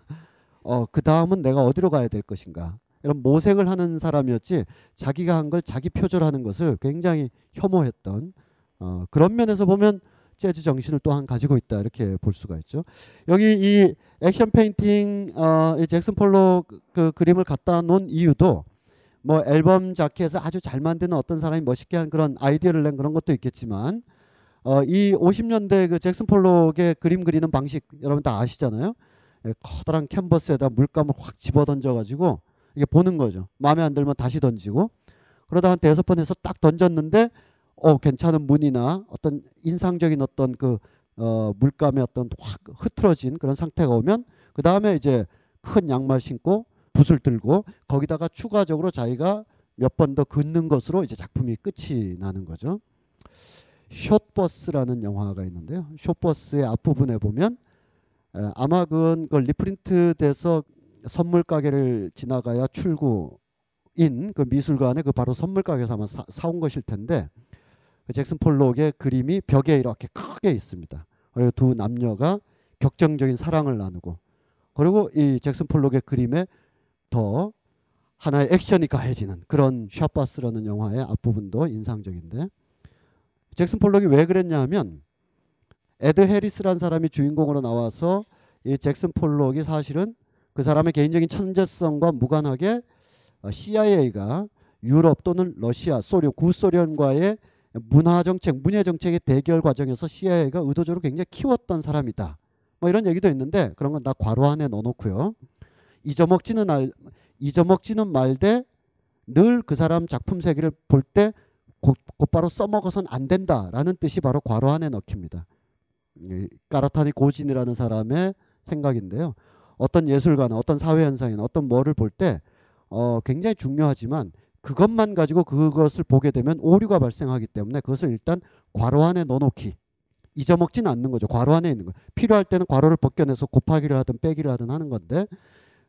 어, 그 다음은 내가 어디로 가야 될 것인가 이런 모색을 하는 사람이었지, 자기가 한 걸 자기 표절하는 것을 굉장히 혐오했던, 어, 그런 면에서 보면 재즈 정신을 또한 가지고 있다 이렇게 볼 수가 있죠. 여기 이 액션 페인팅, 어, 이 잭슨 폴록 그, 그 그림을 갖다 놓은 이유도 뭐 앨범 자켓에서 아주 잘 만드는 어떤 사람이 멋있게 한 그런 아이디어를 낸 그런 것도 있겠지만, 어, 이 오십 년대 그 잭슨 폴록의 그림 그리는 방식 여러분 다 아시잖아요. 커다란 캔버스에다 물감을 확 집어 던져가지고 이게 보는 거죠. 마음에 안 들면 다시 던지고, 그러다 한 대여섯 번 해서 딱 던졌는데 어 괜찮은 무늬나 어떤 인상적인 어떤 그 어 물감의 어떤 확 흐트러진 그런 상태가 오면 그 다음에 이제 큰 양말 신고 붓을 들고 거기다가 추가적으로 자기가 몇 번 더 긋는 것으로 이제 작품이 끝이 나는 거죠. 숏버스라는 영화가 있는데요. 숏버스의 앞부분에 보면 아마 그건 그 리프린트 돼서 선물 가게를 지나가야 출구인 그 미술관에 그 바로 선물 가게에서 아마 사, 사온 것일 텐데, 그 잭슨 폴록의 그림이 벽에 이렇게 크게 있습니다. 그리고 두 남녀가 격정적인 사랑을 나누고, 그리고 이 잭슨 폴록의 그림에 더 하나의 액션이 가해지는 그런 샷바스라는 영화의 앞부분도 인상적인데, 잭슨 폴록이 왜 그랬냐 하면 에드 해리스라는 사람이 주인공으로 나와서 이 잭슨 폴록이 사실은 그 사람의 개인적인 천재성과 무관하게 씨아이에이가 유럽 또는 러시아, 소련, 구소련과의 문화정책, 문예정책의 대결 과정에서 씨아이에이가 의도적으로 굉장히 키웠던 사람이다. 뭐 이런 얘기도 있는데 그런 건 다 괄호 안에 넣어놓고요. 잊어먹지는, 알, 잊어먹지는 말되 늘 그 사람 작품 세계를 볼 때 곧바로 써먹어서는 안 된다라는 뜻이 바로 괄호 안에 넣힙니다. 까라타니 고진이라는 사람의 생각인데요. 어떤 예술가나 어떤 사회현상이나 어떤 뭐를 볼 때 어 굉장히 중요하지만 그것만 가지고 그것을 보게 되면 오류가 발생하기 때문에 그것을 일단 괄호 안에 넣어놓기, 잊어먹지는 않는 거죠. 괄호 안에 있는 거예요. 필요할 때는 괄호를 벗겨내서 곱하기를 하든 빼기를 하든 하는 건데,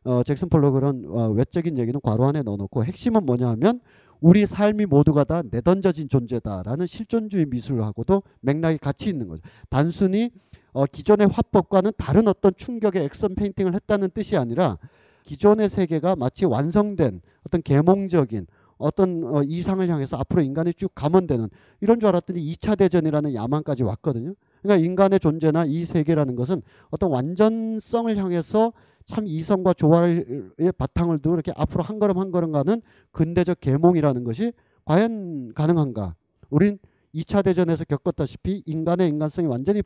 어 잭슨 폴록은 어 외적인 얘기는 괄호 안에 넣어놓고 핵심은 뭐냐 하면 우리 삶이 모두가 다 내던져진 존재다라는 실존주의 미술하고도 맥락이 같이 있는 거죠. 단순히 어, 기존의 화법과는 다른 어떤 충격의 액션 페인팅을 했다는 뜻이 아니라 기존의 세계가 마치 완성된 어떤 계몽적인 어떤 어, 이상을 향해서 앞으로 인간이 쭉 감원되는, 이런 줄 알았더니 이 차 대전이라는 야망까지 왔거든요. 그러니까 인간의 존재나 이 세계라는 것은 어떤 완전성을 향해서 참 이성과 조화의 바탕을 두고 이렇게 앞으로 한 걸음 한 걸음 가는 근대적 계몽이라는 것이 과연 가능한가. 우린 이 차 대전에서 겪었다시피 인간의 인간성이 완전히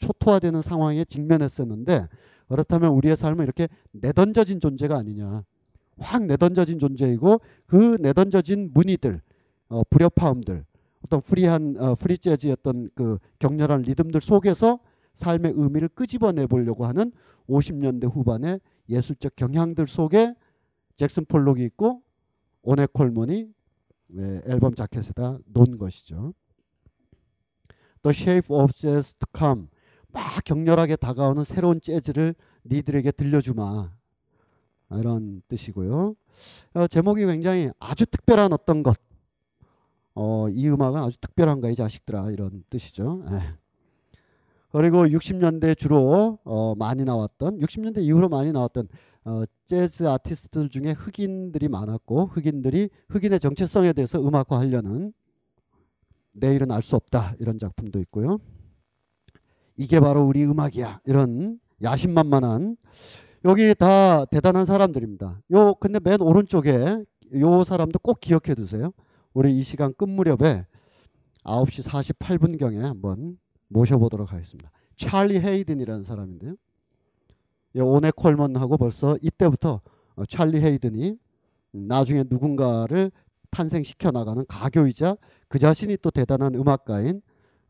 초토화되는 상황에 직면했었는데, 그렇다면 우리의 삶은 이렇게 내던져진 존재가 아니냐. 확 내던져진 존재이고 그 내던져진 무늬들, 어, 불협화음들, 어떤 프리한 어, 프리 재즈의 어떤 그 격렬한 리듬들 속에서 삶의 의미를 끄집어내 보려고 하는 오십 년대 후반의 예술적 경향들 속에 잭슨 폴록이 있고 오네 콜먼이 앨범 자켓에다 놓은 것이죠. The Shape of Jazz to Come, 막 격렬하게 다가오는 새로운 재즈를 니들에게 들려주마, 이런 뜻이고요. 어, 제목이 굉장히 아주 특별한 어떤 것, 어, 이 음악은 아주 특별한가 이 자식들아, 이런 뜻이죠. 에. 그리고 육십 년대 주로 어, 많이 나왔던, 육십 년대 이후로 많이 나왔던 어, 재즈 아티스트들 중에 흑인들이 많았고, 흑인들이 흑인의 정체성에 대해서 음악화하려는 내일은 알 수 없다 이런 작품도 있고요. 이게 바로 우리 음악이야 이런 야심만만한, 여기 다 대단한 사람들입니다. 요 근데 맨 오른쪽에 요 사람도 꼭 기억해 두세요. 우리 이 시간 끝 무렵에 아홉 시 사십팔 분경에 한번 모셔보도록 하겠습니다. 찰리 헤이든이라는 사람인데요. 오네 콜먼하고 벌써 이때부터 어, 찰리 헤이든이 나중에 누군가를 탄생시켜 나가는 가교이자 그 자신이 또 대단한 음악가인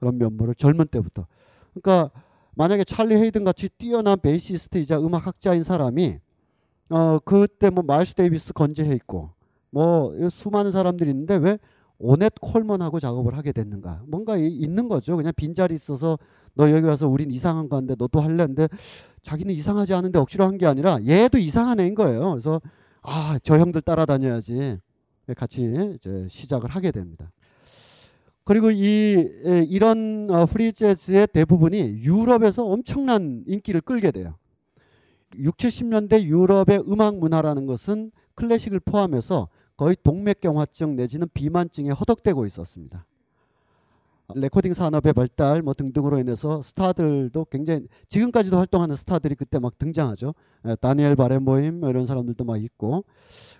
그런 면모를 젊은 때부터. 그러니까 만약에 찰리 헤이든 같이 뛰어난 베이시스트이자 음악학자인 사람이 어 그때 뭐 마일스 데이비스 건재해 있고 뭐 수많은 사람들이 있는데 왜 오넷 콜먼하고 작업을 하게 됐는가? 뭔가 있는 거죠. 그냥 빈자리 있어서 너 여기 와서 우린 이상한 건데 너도 할래? 근데 자기는 이상하지 않은데 억지로 한 게 아니라 얘도 이상한 애인 거예요. 그래서 아, 저 형들 따라다녀야지 같이 이제 시작을 하게 됩니다. 그리고 이 이런 프리 재즈의 대부분이 유럽에서 엄청난 인기를 끌게 돼요. 육십, 칠십 년대 유럽의 음악 문화라는 것은 클래식을 포함해서 거의 동맥경화증 내지는 비만증에 허덕대고 있었습니다. 레코딩 산업의 발달 뭐 등등으로 인해서 스타들도 굉장히 지금까지도 활동하는 스타들이 그때 막 등장하죠. 다니엘 바렌보임 뭐 이런 사람들도 막 있고.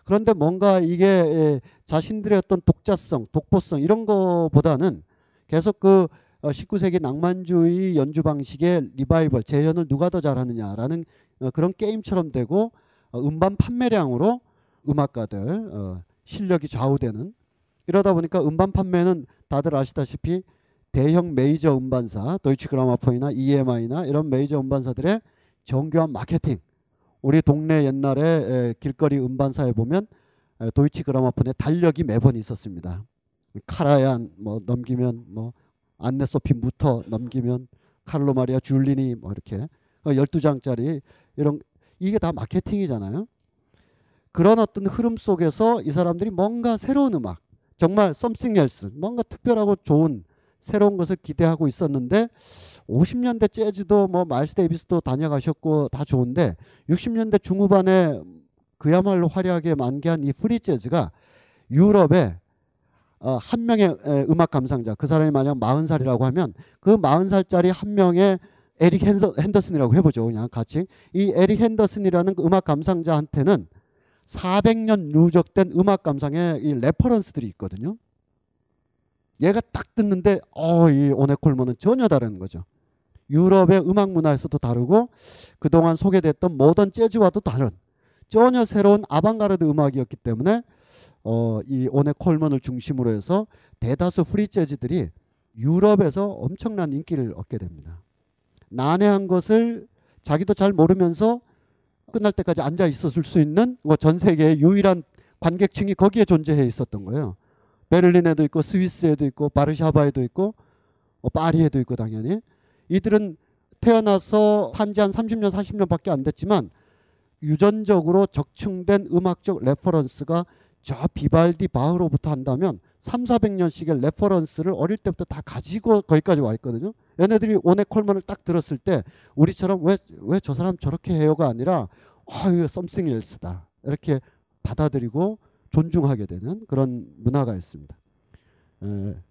그런데 뭔가 이게 자신들의 어떤 독자성, 독보성 이런 거보다는 계속 그 십구 세기 낭만주의 연주 방식의 리바이벌, 재현을 누가 더 잘하느냐라는 그런 게임처럼 되고 음반 판매량으로 음악가들 어, 실력이 좌우되는, 이러다 보니까 음반 판매는 다들 아시다시피 대형 메이저 음반사 도이치 그라마폰이나 이엠아이나 이런 메이저 음반사들의 정교한 마케팅. 우리 동네 옛날에 에, 길거리 음반사에 보면 에, 도이치 그라마폰의 달력이 매번 있었습니다. 카라얀 뭐 넘기면 뭐 안네소피 무터 넘기면 칼로 마리아 줄리니 뭐 이렇게 열두 장짜리 이런, 이게 다 마케팅이잖아요. 그런 어떤 흐름 속에서 이 사람들이 뭔가 새로운 음악, 정말 something else, 뭔가 특별하고 좋은 새로운 것을 기대하고 있었는데, 오십 년대 재즈도 뭐 마일스 데이비스도 다녀가셨고 다 좋은데 육십 년대 중후반에 그야말로 화려하게 만개한 이 프리 재즈가 유럽에 어, 한 명의 음악 감상자, 그 사람이 만약 마흔 살이라고 하면 그 마흔 살짜리 한 명의 에릭 핸더슨이라고 해보죠. 그냥 같이 이 에릭 핸더슨이라는 그 음악 감상자한테는 사백 년 누적된 음악 감상의 이 레퍼런스들이 있거든요. 얘가 딱 듣는데 어, 이 오네콜먼은 전혀 다른 거죠. 유럽의 음악 문화에서도 다르고 그동안 소개됐던 모던 재즈와도 다른 전혀 새로운 아방가르드 음악이었기 때문에 어, 이 오네콜먼을 중심으로 해서 대다수 프리 재즈들이 유럽에서 엄청난 인기를 얻게 됩니다. 난해한 것을 자기도 잘 모르면서 끝날 때까지 앉아 있었을 수 있는 뭐 전 세계의 유일한 관객층이 거기에 존재해 있었던 거예요. 베를린에도 있고 스위스에도 있고 바르샤바에도 있고 뭐 파리에도 있고. 당연히 이들은 태어나서 산지 한 삼십 년 사십 년밖에 안 됐지만 유전적으로 적층된 음악적 레퍼런스가 저 비발디 바흐로부터 한다면 삼사백 년씩의 레퍼런스를 어릴 때부터 다 가지고 거기까지 와 있거든요. 얘네들이 오네 콜먼을 딱 들었을 때 우리처럼 왜 왜 저 사람 저렇게 해요가 아니라 아 이거 something else다 이렇게 받아들이고 존중하게 되는 그런 문화가 있습니다. 에,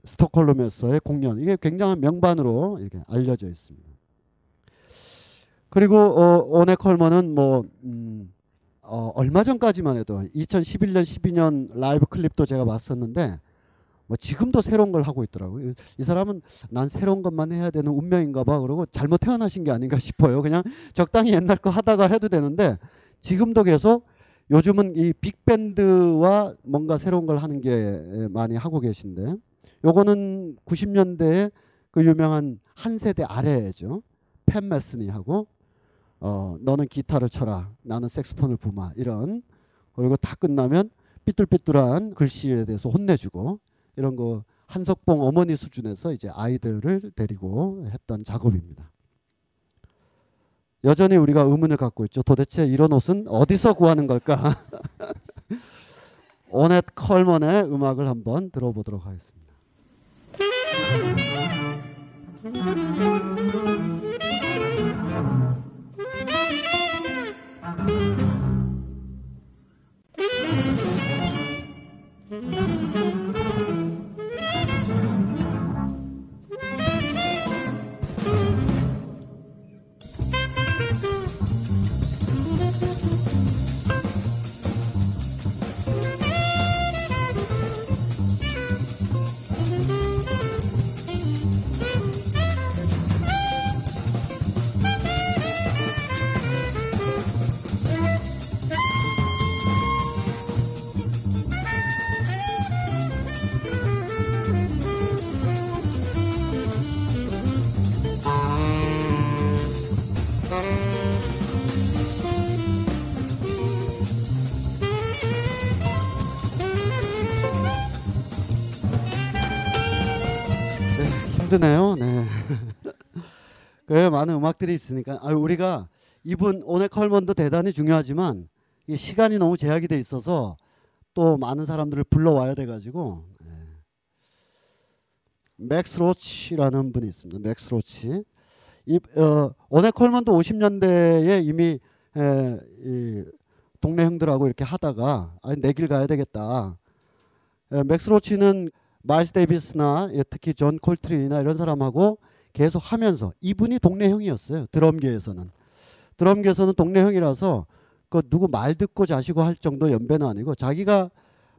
스톡홀름에서의 공연, 이게 굉장한 명반으로 이렇게 알려져 있습니다. 그리고 어, 오네 콜먼은 뭐 음, 어, 얼마 전까지만 해도 이천십일 년 십이 년 라이브 클립도 제가 봤었는데 뭐 지금도 새로운 걸 하고 있더라고요. 이 사람은 난 새로운 것만 해야 되는 운명인가 봐 그러고 잘못 태어나신 게 아닌가 싶어요. 그냥 적당히 옛날 거 하다가 해도 되는데 지금도 계속, 요즘은 이 빅밴드와 뭔가 새로운 걸 하는 게 많이 하고 계신데, 요거는 구십 년대에 그 유명한 한 세대 아래죠. 팬 메스니하고 어, 너는 기타를 쳐라 나는 색스폰을 부마 이런, 그리고 다 끝나면 삐뚤삐뚤한 글씨에 대해서 혼내주고 이런 거 한석봉 어머니 수준에서 이제 아이들을 데리고 했던 작업입니다. 여전히 우리가 의문을 갖고 있죠. 도대체 이런 옷은 어디서 구하는 걸까? 오넷 컬먼의 음악을 한번 들어보도록 하겠습니다. 힘드네요. 네. 그 많은 음악들이 있으니까 아, 우리가 이분 오늘 컬먼도 대단히 중요하지만 이 시간이 너무 제약이 돼 있어서 또 많은 사람들을 불러와야 돼가지고 네. 맥스 로치라는 분이 있습니다. 맥스 로치. 이 어, 오네 콜먼도 오십 년대에 이미 에, 이 동네 형들하고 이렇게 하다가 아, 내 길 가야 되겠다. 에, 맥스 로치는 마일스 데이비스나 예, 특히 존 콜트레인이나 이런 사람하고 계속 하면서 이분이 동네 형이었어요. 드럼계에서는 드럼계에서는 동네 형이라서 그 누구 말 듣고 자시고 할 정도 연배는 아니고 자기가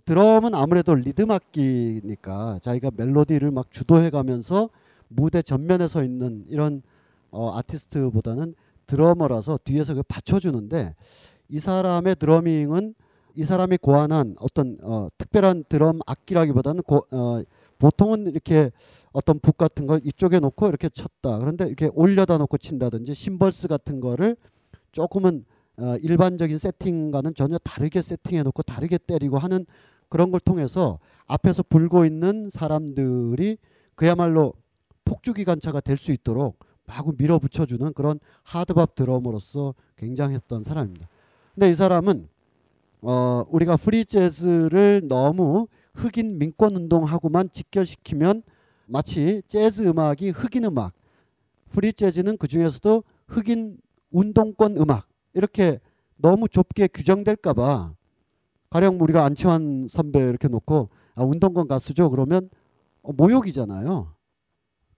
드럼은 아무래도 리듬 악기니까 자기가 멜로디를 막 주도해가면서 무대 전면에 서 있는 이런 어, 아티스트보다는 드러머라서 뒤에서 그 받쳐주는데 이 사람의 드러밍은 이 사람이 고안한 어떤 어, 특별한 드럼 악기라기보다는 고, 어, 보통은 이렇게 어떤 북 같은 걸 이쪽에 놓고 이렇게 쳤다. 그런데 이렇게 올려다 놓고 친다든지 심벌스 같은 거를 조금은 어, 일반적인 세팅과는 전혀 다르게 세팅해 놓고 다르게 때리고 하는 그런 걸 통해서 앞에서 불고 있는 사람들이 그야말로 폭주기관차가 될 수 있도록 마구 밀어붙여주는 그런 하드밥 드러머로서 굉장했던 사람입니다. 근데 이 사람은 어 우리가 프리 재즈를 너무 흑인 민권운동하고만 직결시키면 마치 재즈 음악이 흑인 음악, 프리 재즈는 그 중에서도 흑인 운동권 음악 이렇게 너무 좁게 규정될까 봐 가령 우리가 안치환 선배 이렇게 놓고 아 운동권 가수죠 그러면 어, 모욕이잖아요.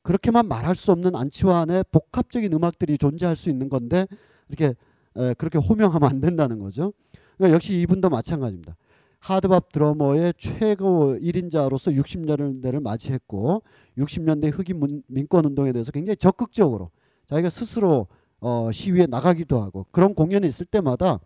그렇게만 말할 수 없는 안치환의 복합적인 음악들이 존재할 수 있는 건데 이렇게 에, 그렇게 호명하면 안 된다는 거죠. 그러니까 역시 이분도 마찬가지입니다. 하드밥 드러머의 최고 일인자로서 육십 년대를 맞이했고 육십 년대 흑인 민권운동에 대해서 굉장히 적극적으로 자기가 스스로 어, 시위에 나가기도 하고 그런 공연이 있을 때마다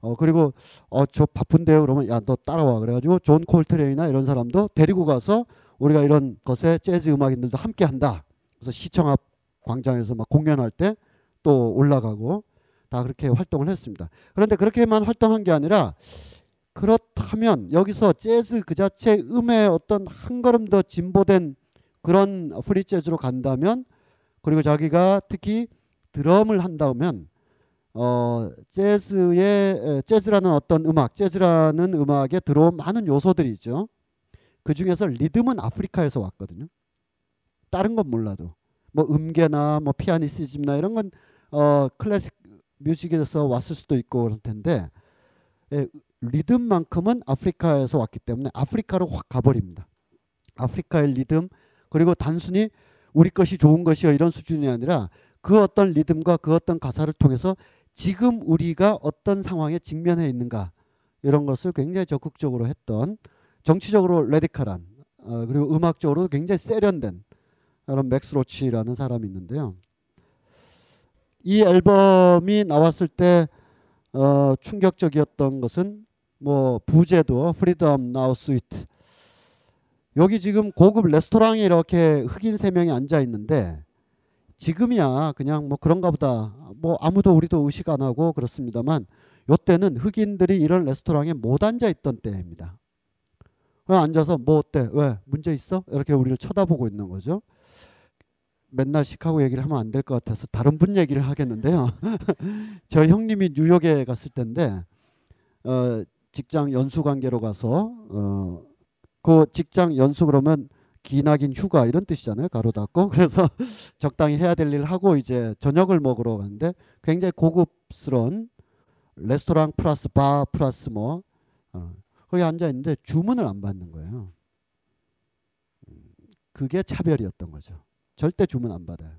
어, 그리고 어, 저 바쁜데요 그러면 야 너 따라와 그래가지고 존 콜트레인이나 이런 사람도 데리고 가서 우리가 이런 것에 재즈 음악인들도 함께 한다. 그래서 시청 앞 광장에서 막 공연할 때 또 올라가고 다 그렇게 활동을 했습니다. 그런데 그렇게만 활동한 게 아니라 그렇다면 여기서 재즈 그 자체 음의 어떤 한 걸음 더 진보된 그런 프리 재즈로 간다면 그리고 자기가 특히 드럼을 한다면 어 재즈의 재즈라는 어떤 음악, 재즈라는 음악에 들어온 많은 요소들이 있죠. 그 중에서 리듬은 아프리카에서 왔거든요. 다른 건 몰라도 뭐 음계나 뭐 피아니시즘이나 이런 건 어 클래식 뮤직에서 왔을 수도 있고 그럴 텐데 예, 리듬만큼은 아프리카에서 왔기 때문에 아프리카로 확 가버립니다. 아프리카의 리듬 그리고 단순히 우리 것이 좋은 것이여 이런 수준이 아니라 그 어떤 리듬과 그 어떤 가사를 통해서 지금 우리가 어떤 상황에 직면해 있는가 이런 것을 굉장히 적극적으로 했던 정치적으로 레디컬한 어, 그리고 음악적으로도 굉장히 세련된 그런 맥스 로치라는 사람이 있는데요. 이 앨범이 나왔을 때 어, 충격적이었던 것은 뭐 부제도 Freedom Now Sweet 여기 지금 고급 레스토랑에 이렇게 흑인 세 명이 앉아 있는데 지금이야 그냥 뭐 그런가 보다 뭐 아무도 우리도 의식 안 하고 그렇습니다만 요때는 흑인들이 이런 레스토랑에 못 앉아 있던 때입니다. 그냥 앉아서 뭐 어때? 왜? 문제 있어? 이렇게 우리를 쳐다보고 있는 거죠. 맨날 시카고 얘기를 하면 안 될 것 같아서 다른 분 얘기를 하겠는데요. 저희 형님이 뉴욕에 갔을 때인데 어, 직장 연수 관계로 가서 어, 그 직장 연수 그러면 기나긴 휴가 이런 뜻이잖아요. 가로 닫고. 그래서 적당히 해야 될 일 하고 이제 저녁을 먹으러 갔는데 굉장히 고급스러운 레스토랑 플러스 바 플러스 뭐 어. 거기 앉아있는데 주문을 안 받는 거예요. 그게 차별이었던 거죠. 절대 주문 안 받아요.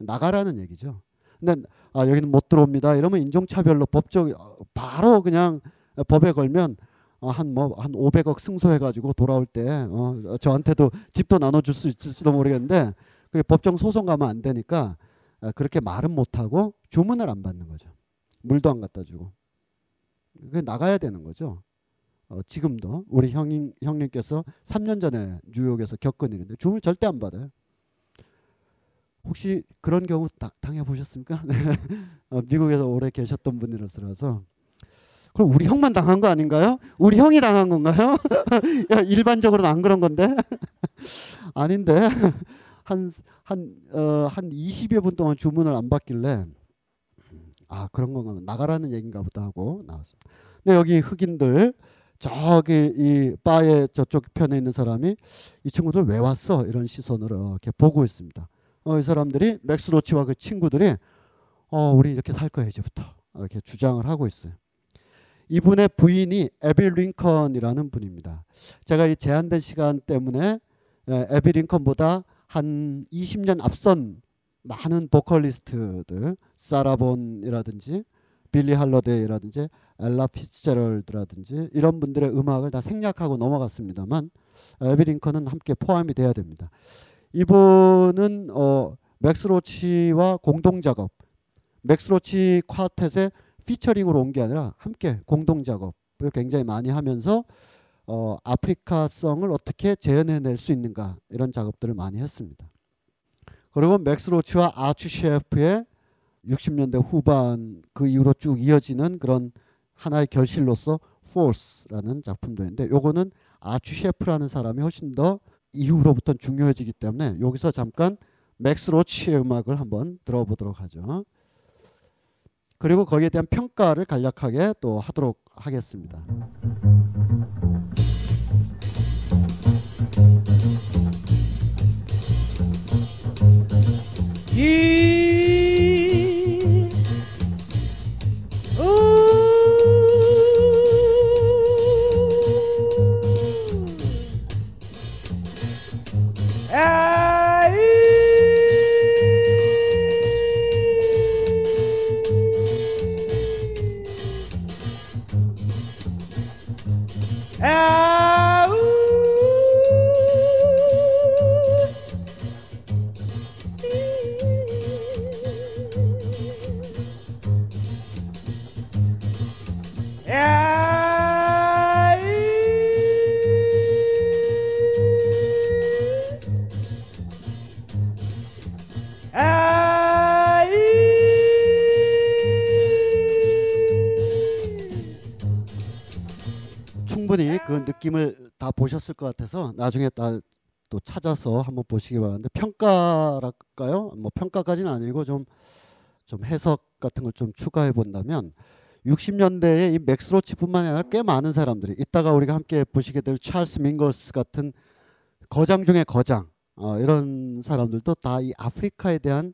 나가라는 얘기죠. 근데 아, 여기는 못 들어옵니다. 이러면 인종차별로 법적 바로 그냥 법에 걸면 어, 한 뭐 한 오백억 승소해가지고 돌아올 때 어, 저한테도 집도 나눠줄 수 있을지도 모르겠는데 그게 법정 소송 가면 안 되니까 어, 그렇게 말은 못하고 주문을 안 받는 거죠. 물도 안 갖다 주고. 그게 나가야 되는 거죠. 어, 지금도 우리 형인, 형님께서 삼 년 전에 뉴욕에서 겪은 일인데 주문을 절대 안 받아요. 혹시 그런 경우 다, 당해보셨습니까? 어, 미국에서 오래 계셨던 분이라서 그럼 우리 형만 당한 거 아닌가요? 우리 형이 당한 건가요? 야, 일반적으로는 안 그런 건데 아닌데 한, 한, 어, 한 이십여 분 동안 주문을 안 받길래 아 그런 건가 나가라는 얘기인가 보다 하고 나왔습니다. 근데 여기 흑인들 저기 이 바의 저쪽 편에 있는 사람이 이 친구들 왜 왔어 이런 시선으로 이렇게 보고 있습니다. 어, 이 사람들이 맥스 로치와 그 친구들이 어 우리 이렇게 살 거야 이제부터 이렇게 주장을 하고 있어요. 이분의 부인이 에비 링컨이라는 분입니다. 제가 이 제한된 시간 때문에 에비 링컨보다 한 이십 년 앞선 많은 보컬리스트들 사라본이라든지 빌리 할러데이라든지 엘라 피츠제럴드라든지 이런 분들의 음악을 다 생략하고 넘어갔습니다만 에비 링컨은 함께 포함이 돼야 됩니다. 이분은 어, 맥스 로치와 공동작업 맥스 로치 콰텟의 피처링으로 온 게 아니라 함께 공동작업을 굉장히 많이 하면서 어, 아프리카성을 어떻게 재현해낼 수 있는가 이런 작업들을 많이 했습니다. 그리고 맥스 로치와 아츠 셰프의 육십 년대 후반 그 이후로 쭉 이어지는 그런 하나의 결실로서 Force라는 작품도 있는데 요거는 아츠 셰프라는 사람이 훨씬 더 이후로부터 중요해지기 때문에 여기서 잠깐 맥스 로치의 음악을 한번 들어보도록 하죠. 그리고 거기에 대한 평가를 간략하게 또 하도록 하겠습니다. 이 오 아이 아우 그 느낌을 다 보셨을 것 같아서 나중에 다 또 찾아서 한번 보시기 바라는데 평가랄까요? 뭐 평가까지는 아니고 좀 좀 해석 같은 걸 좀 추가해 본다면 육십 년대에 이 맥스 로치뿐만 아니라 꽤 많은 사람들이 이따가 우리가 함께 보시게 될 찰스 밍거스 같은 거장 중에 거장 어, 이런 사람들도 다 이 아프리카에 대한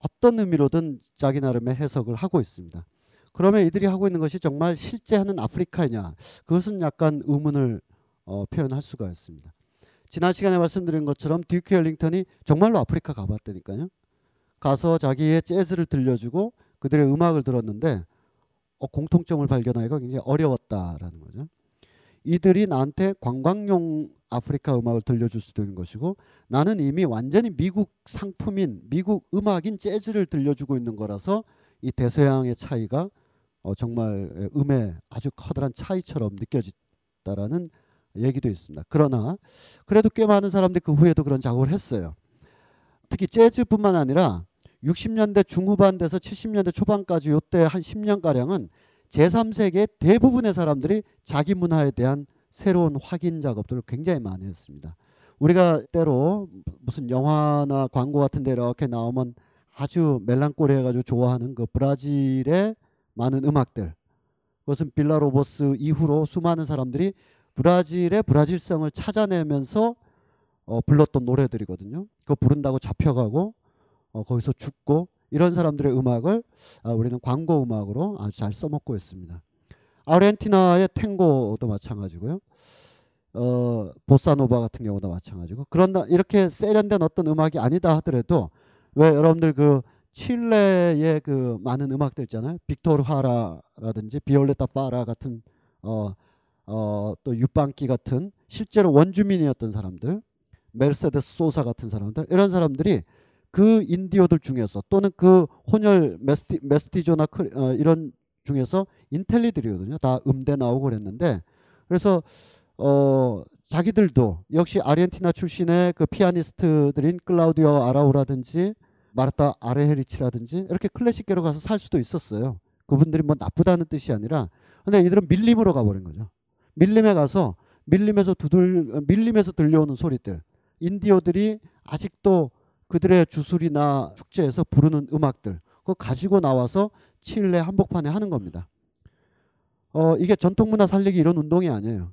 어떤 의미로든 자기 나름의 해석을 하고 있습니다. 그러면 이들이 하고 있는 것이 정말 실제 하는 아프리카이냐 그것은 약간 의문을 어, 표현할 수가 있습니다. 지난 시간에 말씀드린 것처럼 듀크 엘링턴이 정말로 아프리카 가봤다니까요. 가서 자기의 재즈를 들려주고 그들의 음악을 들었는데 어, 공통점을 발견하기가 굉장히 어려웠다라는 거죠. 이들이 나한테 관광용 아프리카 음악을 들려줄 수도 있는 것이고 나는 이미 완전히 미국 상품인 미국 음악인 재즈를 들려주고 있는 거라서 이 대서양의 차이가 어 정말 음의 아주 커다란 차이처럼 느껴졌다라는 얘기도 있습니다. 그러나 그래도 꽤 많은 사람들이 그 후에도 그런 작업을 했어요. 특히 재즈뿐만 아니라 육십 년대 중후반 돼서 칠십 년대 초반까지 이때 한 십 년가량은 제삼 세계 대부분의 사람들이 자기 문화에 대한 새로운 확인 작업들을 굉장히 많이 했습니다. 우리가 때로 무슨 영화나 광고 같은 데 이렇게 나오면 아주 멜랑콜리해가지고 좋아하는 그 브라질의 많은 음악들 그것은 빌라로보스 이후로 수많은 사람들이 브라질의 브라질성을 찾아내면서 어, 불렀던 노래들이거든요. 그거 부른다고 잡혀가고 어, 거기서 죽고 이런 사람들의 음악을 아, 우리는 광고 음악으로 아주 잘 써먹고 있습니다. 아르헨티나의 탱고도 마찬가지고요. 어, 보사노바 같은 경우도 마찬가지고 그런다 이렇게 세련된 어떤 음악이 아니다 하더라도 왜 여러분들 그 칠레의 그 많은 음악들 있잖아요. 빅토르 하라라든지 비올레타 파라 같은 어 어 또 유방키 같은 실제로 원주민이었던 사람들, 메르세데스 소사 같은 사람들 이런 사람들이 그 인디오들 중에서 또는 그 혼혈 메스티, 메스티조나 크리, 어, 이런 중에서 인텔리들이거든요. 다 음대 나오고 그랬는데 그래서 어 자기들도 역시 아르헨티나 출신의 그 피아니스트들인 클라우디오 아라우라든지 마르타 아레헤리치라든지 이렇게 클래식계로 가서 살 수도 있었어요. 그분들이 뭐 나쁘다는 뜻이 아니라 근데 이들은 밀림으로 가버린 거죠. 밀림에 가서 밀림에서 두들 밀림에서 들려오는 소리들 인디오들이 아직도 그들의 주술이나 축제에서 부르는 음악들, 그거 가지고 나와서 칠레 한복판에 하는 겁니다. 어, 이게 전통문화 살리기 이런 운동이 아니에요.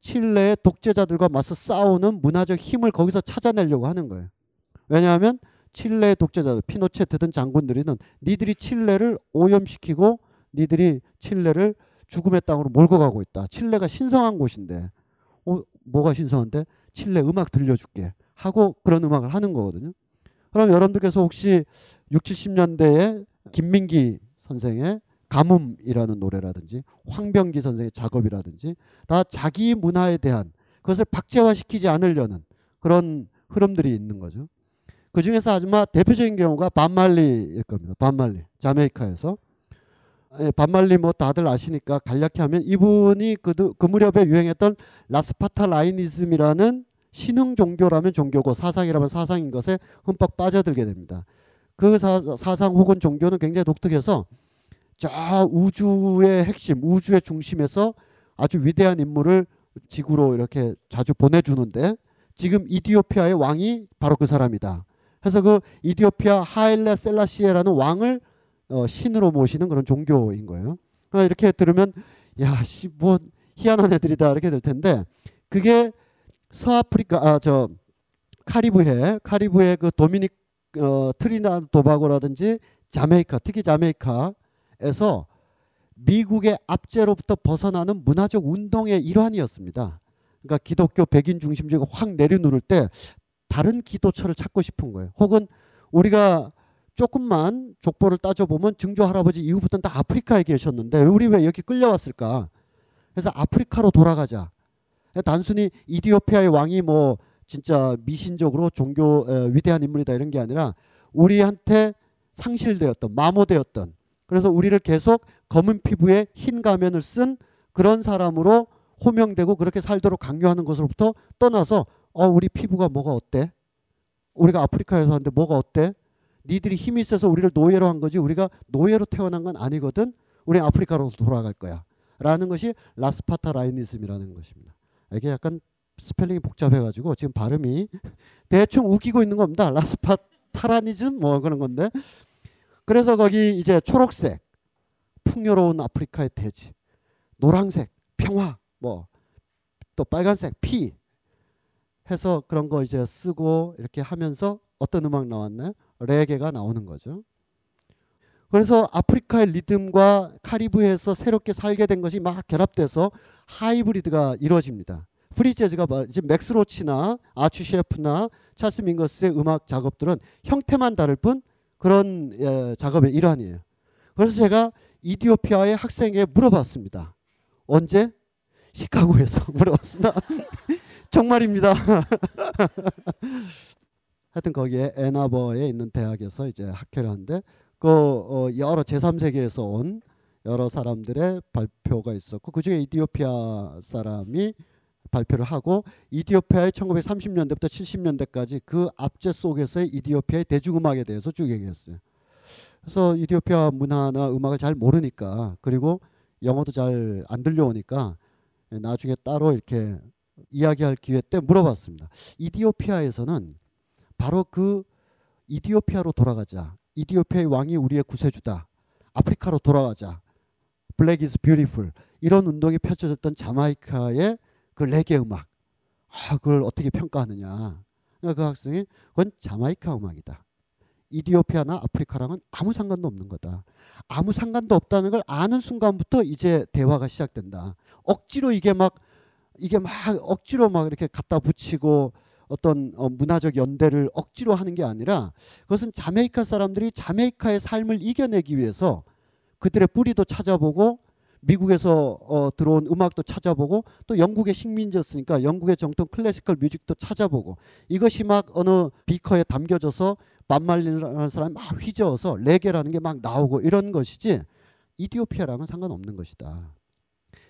칠레의 독재자들과 맞서 싸우는 문화적 힘을 거기서 찾아내려고 하는 거예요. 왜냐하면 칠레의 독재자들, 피노체트든 장군들이는 니들이 칠레를 오염시키고 니들이 칠레를 죽음의 땅으로 몰고 가고 있다. 칠레가 신성한 곳인데, 어, 뭐가 신성한데? 칠레 음악 들려줄게 하고 그런 음악을 하는 거거든요. 그럼 여러분들께서 혹시 육십, 칠십 년대에 김민기 선생의 가뭄이라는 노래라든지 황병기 선생의 작업이라든지 다 자기 문화에 대한 그것을 박제화시키지 않으려는 그런 흐름들이 있는 거죠. 그중에서 아주 대표적인 경우가 반말리일 겁니다. 반말리, 자메이카에서. 반말리 뭐 다들 아시니까 간략히 하면 이분이 그, 그 무렵에 유행했던 라스파타 라이니즘이라는 신흥 종교라면 종교고 사상이라면 사상인 것에 흠뻑 빠져들게 됩니다. 그 사, 사상 혹은 종교는 굉장히 독특해서 저 우주의 핵심, 우주의 중심에서 아주 위대한 인물을 지구로 이렇게 자주 보내주는데 지금 이디오피아의 왕이 바로 그 사람이다. 그래서 그 이디오피아 하일레 셀라시에라는 왕을 어, 신으로 모시는 그런 종교인 거예요. 그러니까 이렇게 들으면 야, 씨, 뭐 희한한 애들이다 이렇게 될 텐데 그게 서아프리카, 아, 저 카리브해, 카리브해 그 도미닉 어, 트리니다드 도바고라든지 자메이카, 특히 자메이카에서 미국의 압제로부터 벗어나는 문화적 운동의 일환이었습니다. 그러니까 기독교 백인 중심주의가 확 내려누를 때 다른 기도처를 찾고 싶은 거예요. 혹은 우리가 조금만 족보를 따져보면 증조 할아버지 이후부터는 다 아프리카에 계셨는데 우리 왜 여기 끌려왔을까? 그래서 아프리카로 돌아가자. 단순히 이디오피아의 왕이 뭐 진짜 미신적으로 종교 에, 위대한 인물이다 이런 게 아니라 우리한테 상실되었던, 마모되었던, 그래서 우리를 계속 검은 피부에 흰 가면을 쓴 그런 사람으로 호명되고 그렇게 살도록 강요하는 것으로부터 떠나서 어, 우리 피부가 뭐가 어때? 우리가 아프리카에서 왔는데 뭐가 어때? 니들이 힘이 세서 우리를 노예로 한 거지 우리가 노예로 태어난 건 아니거든. 우리 아프리카로 돌아갈 거야 라는 것이 라스파타 라이니즘이라는 것입니다. 이게 약간 스펠링이 복잡해가지고 지금 발음이 대충 우기고 있는 겁니다. 라스파타라니즘 뭐 그런 건데, 그래서 거기 이제 초록색 풍요로운 아프리카의 대지, 노란색 평화, 뭐 또 빨간색 피 해서 그런 거 이제 쓰고 이렇게 하면서 어떤 음악 나왔나요? 레게가 나오는 거죠. 그래서 아프리카의 리듬과 카리브해에서 새롭게 살게 된 것이 막 결합돼서 하이브리드가 이루어집니다. 프리 재즈가 지금 맥스 로치나 아치 셰프나 찰스 밍거스의 음악 작업들은 형태만 다를 뿐 그런 예, 작업의 일환이에요. 그래서 제가 이디오피아의 학생에게 물어봤습니다. 언제? 시카고에서 물어봤습니다. 정말입니다. 하여튼 거기에 애나버에 있는 대학에서 이제 학회를 하는데 그 어 여러 제삼 세계에서 온 여러 사람들의 발표가 있었고 그중에 이디오피아 사람이 발표를 하고 이디오피아의 천구백삼십 년대부터 칠십 년대까지 그 압제 속에서의 이디오피아의 대중음악에 대해서 쭉 얘기했어요. 그래서 이디오피아 문화나 음악을 잘 모르니까 그리고 영어도 잘 안 들려오니까 나중에 따로 이렇게 이야기할 기회 때 물어봤습니다. 이디오피아에서는 바로 그 이디오피아로 돌아가자. 이디오피아의 왕이 우리의 구세주다. 아프리카로 돌아가자. Black is beautiful. 이런 운동이 펼쳐졌던 자메이카의 그 레게 음악. 아, 그걸 어떻게 평가하느냐. 그러니까 그 학생이 그건 자메이카 음악이다. 이디오피아나 아프리카랑은 아무 상관도 없는 거다. 아무 상관도 없다는 걸 아는 순간부터 이제 대화가 시작된다. 억지로 이게 막 이게 막 억지로 막 이렇게 갖다 붙이고 어떤 문화적 연대를 억지로 하는 게 아니라 그것은 자메이카 사람들이 자메이카의 삶을 이겨내기 위해서 그들의 뿌리도 찾아보고 미국에서 어 들어온 음악도 찾아보고 또 영국의 식민지였으니까 영국의 정통 클래시컬 뮤직도 찾아보고 이것이 막 어느 비커에 담겨져서 반말리라는 사람이 막 휘저어서 레게라는 게 막 나오고 이런 것이지 이디오피아랑은 상관없는 것이다.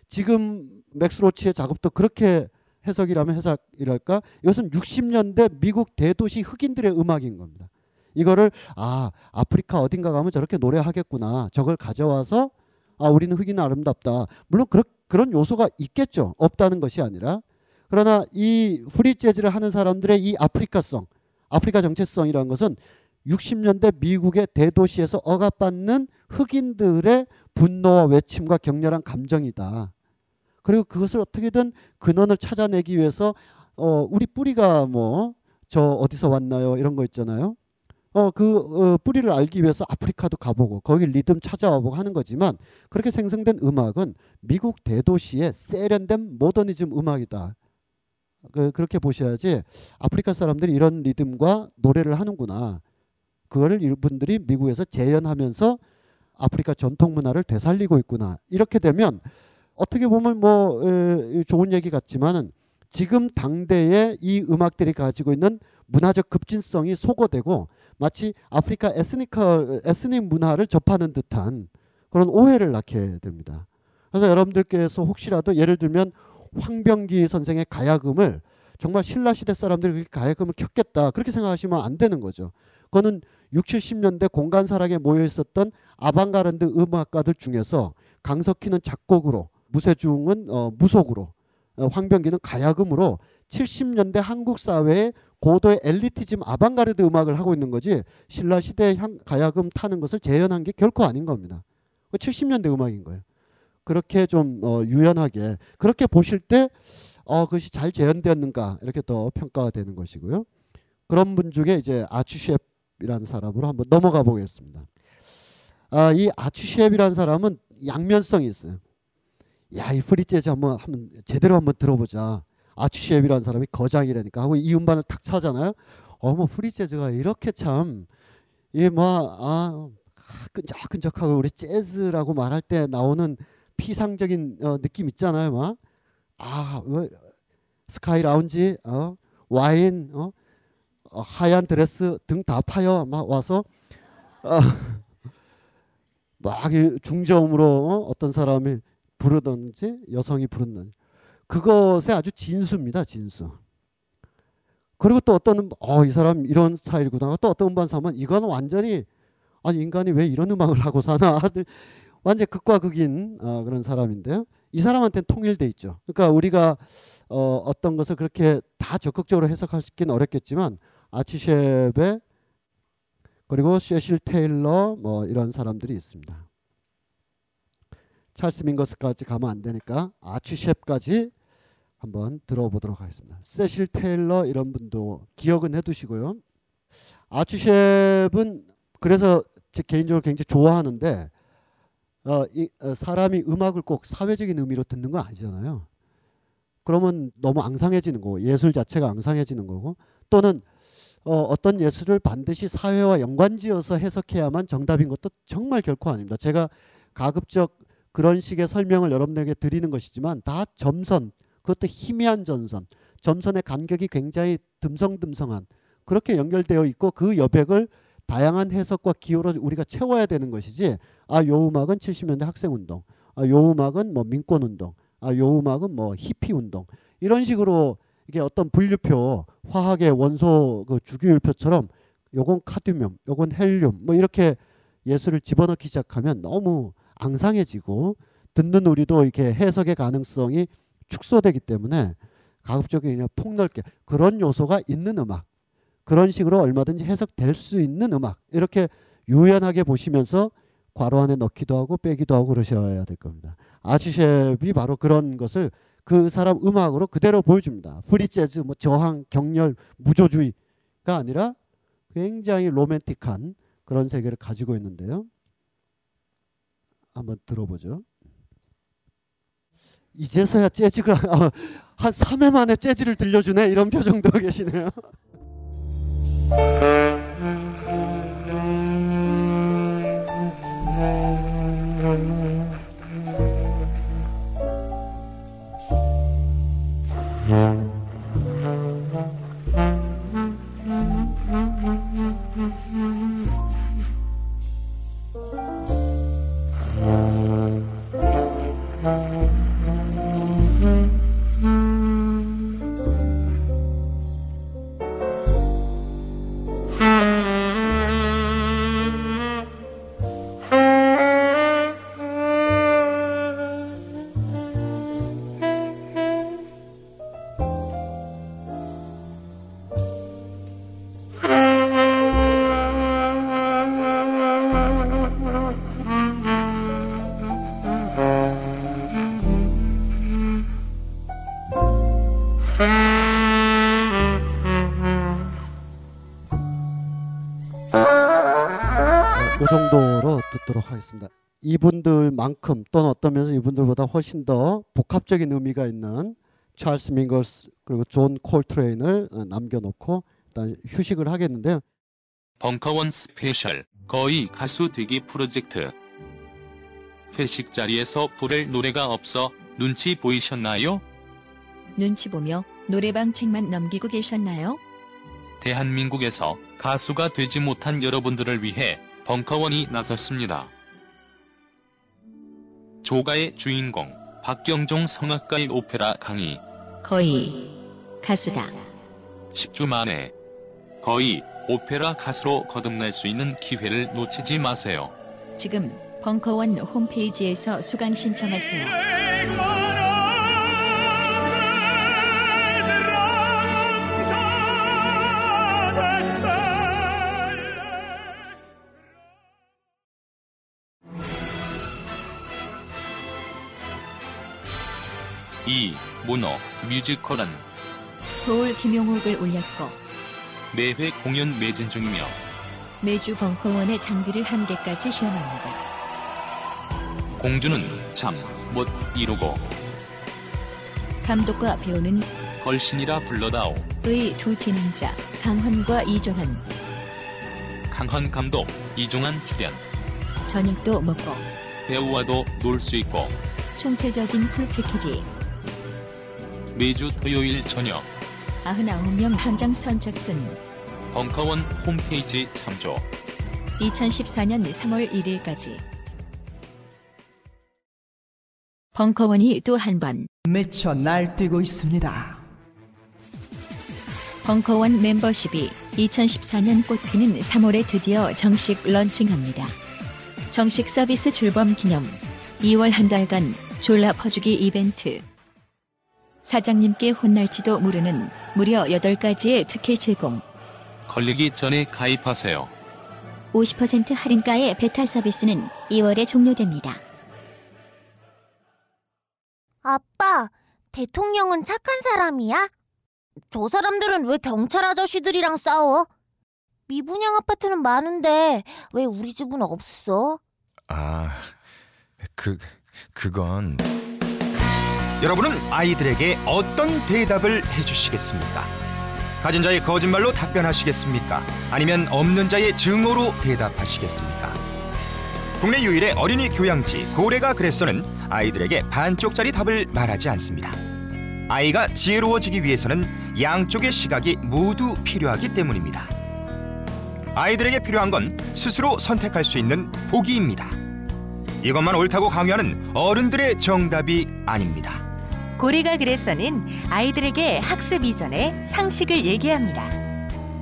지금 맥스 로치의 작업도 그렇게 해석이라면 해석이랄까? 이것은 육십 년대 미국 대도시 흑인들의 음악인 겁니다. 이거를 아, 아프리카 어딘가 가면 저렇게 노래하겠구나. 저걸 가져와서 아, 우리는 흑인은 아름답다. 물론 그러, 그런 요소가 있겠죠. 없다는 것이 아니라. 그러나 이 프리 재즈를 하는 사람들의 이 아프리카성, 아프리카 정체성이라는 것은 육십 년대 미국의 대도시에서 억압받는 흑인들의 분노와 외침과 격렬한 감정이다. 그리고 그것을 어떻게든 근원을 찾아내기 위해서 어 우리 뿌리가 뭐 저 어디서 왔나요? 이런 거 있잖아요. 어 그 어, 뿌리를 알기 위해서 아프리카도 가보고 거기 리듬 찾아와보고 하는 거지만 그렇게 생성된 음악은 미국 대도시의 세련된 모더니즘 음악이다. 그, 그렇게 보셔야지 아프리카 사람들이 이런 리듬과 노래를 하는구나. 그거를 이분들이 미국에서 재현하면서 아프리카 전통 문화를 되살리고 있구나. 이렇게 되면 어떻게 보면 뭐 에, 좋은 얘기 같지만은 지금 당대의 이 음악들이 가지고 있는 문화적 급진성이 소거되고 마치 아프리카 에스니컬, 에스닉 문화를 접하는 듯한 그런 오해를 낳게 됩니다. 그래서 여러분들께서 혹시라도 예를 들면 황병기 선생의 가야금을 정말 신라시대 사람들이 가야금을 켰겠다 그렇게 생각하시면 안 되는 거죠. 그거는 육십, 칠십 년대 공간사락에 모여있었던 아방가르드 음악가들 중에서 강석희는 작곡으로 무쇠중은 어, 무속으로 황병기는 가야금으로 칠십 년대 한국 사회의 고도의 엘리티즘 아방가르드 음악을 하고 있는 거지 신라시대의 가야금 타는 것을 재현한 게 결코 아닌 겁니다. 칠십 년대 음악인 거예요. 그렇게 좀 유연하게 그렇게 보실 때 어, 그것이 잘 재현되었는가 이렇게 더 평가가 되는 것이고요. 그런 분 중에 이제 아츠셰프라는 사람으로 한번 넘어가 보겠습니다. 아, 이 아츠셰프라는 사람은 양면성이 있어요. 야, 이 프리 재즈 한번, 한번 제대로 한번 들어보자. 아츠셰프라는 사람이 거장이라니까 하고 이 음반을 탁 사잖아요. 어머, 프리 재즈가 이렇게 참 이게 뭐 아, 끈적끈적하고 우리 재즈라고 말할 때 나오는 피상적인 어, 느낌 있잖아요, 막. 아, 스카이 라운지, 어, 와인, 어, 어, 하얀 드레스 등 다 파여 막 와서. 어, 막 중저음으로 어, 어떤 사람이 부르던지 여성이 부르는 그것에 아주 진수입니다. 진수. 그리고 또 어떤 어, 이 사람 이런 스타일이구나. 또 어떤 음반 사면 이건 완전히 아니 인간이 왜 이런 음악을 하고 사나 완전 극과 극인 어, 그런 사람인데요. 이 사람한테는 통일돼 있죠. 그러니까 우리가 어, 어떤 것을 그렇게 다 적극적으로 해석하기는 어렵겠지만 아치셰베 그리고 세실 테일러 뭐 이런 사람들이 있습니다. 찰스 밍거스까지 가면 안 되니까 아츠셰프까지 한번 들어보도록 하겠습니다. 세실 테일러 이런 분도 기억은 해두시고요. 아츠셰프는 그래서 제 개인적으로 굉장히 좋아하는데 어, 이, 어, 사람이 음악을 꼭 사회적인 의미로 듣는 건 아니잖아요. 그러면 너무 앙상해지는 거고 예술 자체가 앙상해지는 거고 또는 어, 어떤 예술을 반드시 사회와 연관지어서 해석해야만 정답인 것도 정말 결코 아닙니다. 제가 가급적 그런 식의 설명을 여러분들에게 드리는 것이지만 다 점선, 그것도 희미한 점선, 점선의 간격이 굉장히 듬성듬성한 그렇게 연결되어 있고 그 여백을 다양한 해석과 기호로 우리가 채워야 되는 것이지 아, 요 음악은 칠십 년대 학생운동, 아, 요 음악은 뭐 민권운동, 아, 요 음악은 뭐 히피운동 이런 식으로 이게 어떤 분류표, 화학의 원소 그 주기율표처럼 요건 카드뮴, 요건 헬륨 뭐 이렇게 예술을 집어넣기 시작하면 너무 앙상해지고 듣는 우리도 이렇게 해석의 가능성이 축소되기 때문에 가급적이 그냥 폭넓게 그런 요소가 있는 음악 그런 식으로 얼마든지 해석될 수 있는 음악 이렇게 유연하게 보시면서 괄호 안에 넣기도 하고 빼기도 하고 그러셔야 될 겁니다. 아츠셰프이 바로 그런 것을 그 사람 음악으로 그대로 보여줍니다. 프리 재즈 뭐 저항 격렬 무조주의가 아니라 굉장히 로맨틱한 그런 세계를 가지고 있는데요. 한번 들어보죠. 이제서야 재즈가 한 삼 회 만에 재즈를 들려주네 이런 표정도 계시네요. 이 정도로 듣도록 하겠습니다. 이분들만큼 또는 어떤 면에서 이분들보다 훨씬 더 복합적인 의미가 있는 찰스 밍거스 그리고 존 콜트레인을 남겨놓고 일단 휴식을 하겠는데요. 벙커원 스페셜 거의 가수 되기 프로젝트 회식 자리에서 부를 노래가 없어 눈치 보이셨나요? 눈치 보며 노래방 책만 넘기고 계셨나요? 대한민국에서 가수가 되지 못한 여러분들을 위해 벙커원이 나섰습니다. 조가의 주인공 박경종 성악가의 오페라 강의 거의 가수다 십 주 만에 거의 오페라 가수로 거듭날 수 있는 기회를 놓치지 마세요. 지금 벙커원 홈페이지에서 수강 신청하세요. 이. 모노 뮤지컬은 서울 김용욱을 올렸고 매회 공연 매진 중이며 매주 벙커원의 장비를 한 개까지 시연합니다. 공주는 참 못 이루고 감독과 배우는 걸신이라 불러다오 의 두 진행자 강헌과 이종한 강헌 감독 이종한 출연 저녁도 먹고 배우와도 놀 수 있고 총체적인 풀패키지 매주 토요일 저녁 구십구 명 한정 선착순 벙커원 홈페이지 참조 이천십사년 삼월 일일까지 벙커원이 또 한 번 미쳐 날뛰고 있습니다. 벙커원 멤버십이 이천십사년 꽃피는 삼월에 드디어 정식 런칭합니다. 정식 서비스 출범 기념 이월 한 달간 졸라 퍼주기 이벤트 사장님께 혼날지도 모르는 무려 여덟 가지의 특혜 제공 걸리기 전에 가입하세요. 오십 퍼센트 할인가의 베타 서비스는 이월에 종료됩니다. 아빠, 대통령은 착한 사람이야? 저 사람들은 왜 경찰 아저씨들이랑 싸워? 미분양 아파트는 많은데 왜 우리 집은 없어? 아, 그, 그건... 여러분은 아이들에게 어떤 대답을 해주시겠습니까? 가진 자의 거짓말로 답변하시겠습니까? 아니면 없는 자의 증오로 대답하시겠습니까? 국내 유일의 어린이 교양지 고래가 그랬어는 아이들에게 반쪽짜리 답을 말하지 않습니다. 아이가 지혜로워지기 위해서는 양쪽의 시각이 모두 필요하기 때문입니다. 아이들에게 필요한 건 스스로 선택할 수 있는 보기입니다. 이것만 옳다고 강요하는 어른들의 정답이 아닙니다. 고래가 그래서는 아이들에게 학습 이전에 상식을 얘기합니다.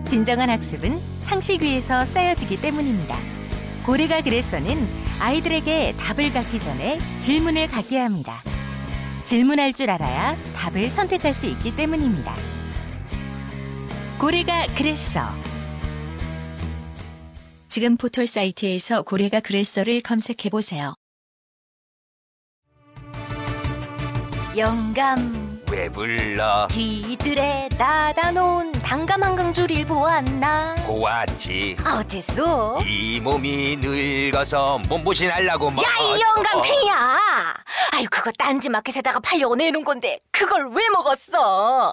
진정한 학습은 상식 위에서 쌓여지기 때문입니다. 고래가 그래서는 아이들에게 답을 갖기 전에 질문을 갖게 합니다. 질문할 줄 알아야 답을 선택할 수 있기 때문입니다. 고래가 그랬어. 지금 포털 사이트에서 고래가 그랬어를 검색해보세요. 영감 왜 불러 뒤뜰에 닫아놓은 당감 한강줄일 보았나 보았지 어째서 이 몸이 늙어서 몸보신하려고 막... 야 이 영감탱이야 어. 아유 그거 딴지 마켓에다가 팔려고 내놓은 건데 그걸 왜 먹었어 어?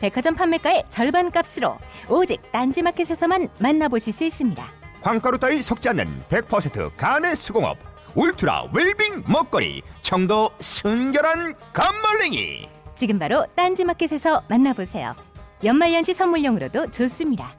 백화점 판매가의 절반값으로 오직 딴지마켓에서만 만나보실 수 있습니다. 황가루 따위 섞지 않는 백 퍼센트 간의 수공업 울트라 웰빙 먹거리 청도 순결한 감말랭이 지금 바로 딴지마켓에서 만나보세요. 연말연시 선물용으로도 좋습니다.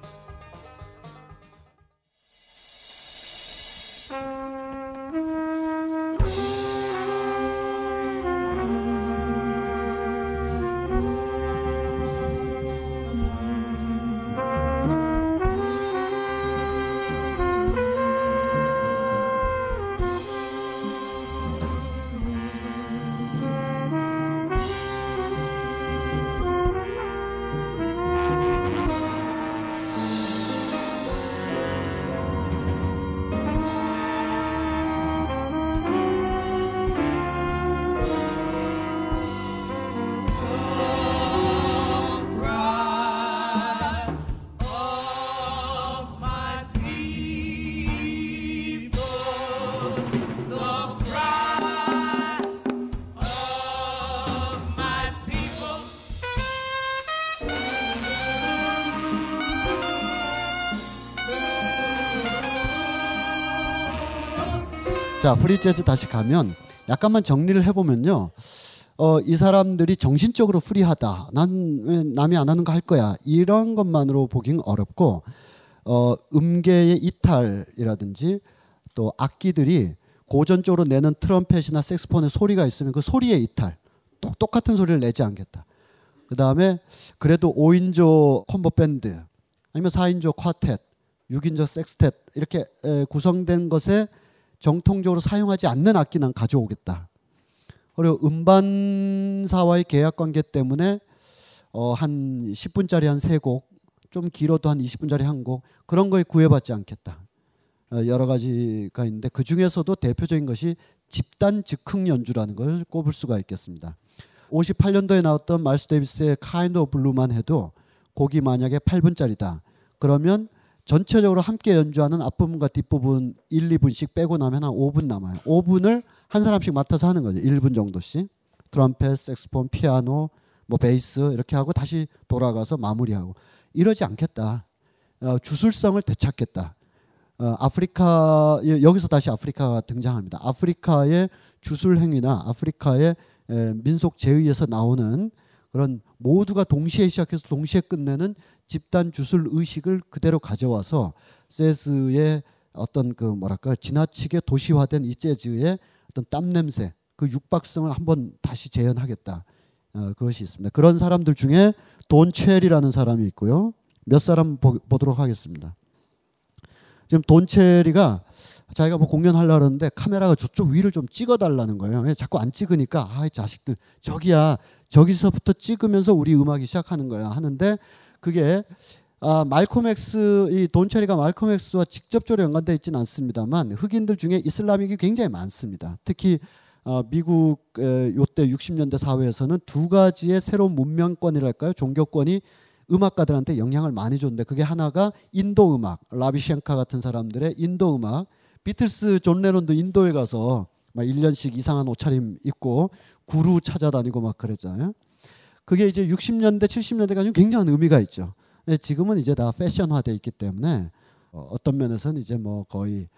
자, 프리 재즈 다시 가면 약간만 정리를 해보면요. 어, 이 사람들이 정신적으로 프리하다. 난 왜 남이 안 하는 거 할 거야. 이런 것만으로 보긴 어렵고 어, 음계의 이탈이라든지 또 악기들이 고전적으로 내는 트럼펫이나 색소폰의 소리가 있으면 그 소리의 이탈. 똑, 똑같은 소리를 내지 않겠다. 그 다음에 그래도 오 인조 콤보 밴드 아니면 사 인조 콰텟, 육 인조 섹스텟 이렇게 구성된 것에 정통적으로 사용하지 않는 악기는 가져오겠다. 그리고 음반사와의 계약관계 때문에 어 한 십 분짜리 한 세 곡, 좀 길어도 한 이십 분짜리 한 곡 그런 거에 구애받지 않겠다. 어 여러 가지가 있는데 그중에서도 대표적인 것이 집단 즉흥 연주라는 걸 꼽을 수가 있겠습니다. 오십팔 년도에 나왔던 마일스 데이비스의 카인드 오브 블루만 해도 곡이 만약에 팔 분짜리다. 그러면 전체적으로 함께 연주하는 앞부분과 뒷부분 일, 이 분씩 빼고 나면 한 오 분 남아요. 오 분을 한 사람씩 맡아서 하는 거죠. 일 분 정도씩. 트럼펫, 색소폰, 피아노, 뭐 베이스 이렇게 하고 다시 돌아가서 마무리하고. 이러지 않겠다. 어, 주술성을 되찾겠다. 어, 아프리카, 여기서 다시 아프리카가 등장합니다. 아프리카의 주술행위나 아프리카의 에, 민속 제의에서 나오는 그런 모두가 동시에 시작해서 동시에 끝내는 집단 주술 의식을 그대로 가져와서 재즈의 어떤 그 뭐랄까 지나치게 도시화된 이 재즈의 어떤 땀냄새 그 육박성을 한번 다시 재현하겠다. 어, 그것이 있습니다. 그런 사람들 중에 돈 체리라는 사람이 있고요. 몇 사람 보, 보도록 하겠습니다. 지금 돈 체리가 자기가 뭐 공연하려고 하는데 카메라가 저쪽 위를 좀 찍어달라는 거예요. 자꾸 안 찍으니까 아, 이 자식들 저기야 저기서부터 찍으면서 우리 음악이 시작하는 거야 하는데 그게 아, 말콤 엑스 이 돈 체리가 말콤 엑스와 직접적으로 연관되어 있지는 않습니다만 흑인들 중에 이슬람인이 굉장히 많습니다. 특히 어, 미국 에, 요때 육십 년대 사회에서는 두 가지의 새로운 문명권이랄까요 종교권이 음악가들한테 영향을 많이 줬는데 그게 하나가 인도 음악 라비샹카 같은 사람들의 인도 음악 비틀스 존 레논도 인도에 가서 막 일 년씩 이상한 옷차림 입고 구루 찾아다니고 막 그랬잖아요. 그게 이제 육십 년대 칠십 년대까지는 굉장한 의미가 있죠. 근데 지금은 이제 다 패션화돼 있기 때문에 어떤 면에서는 이제 뭐 거의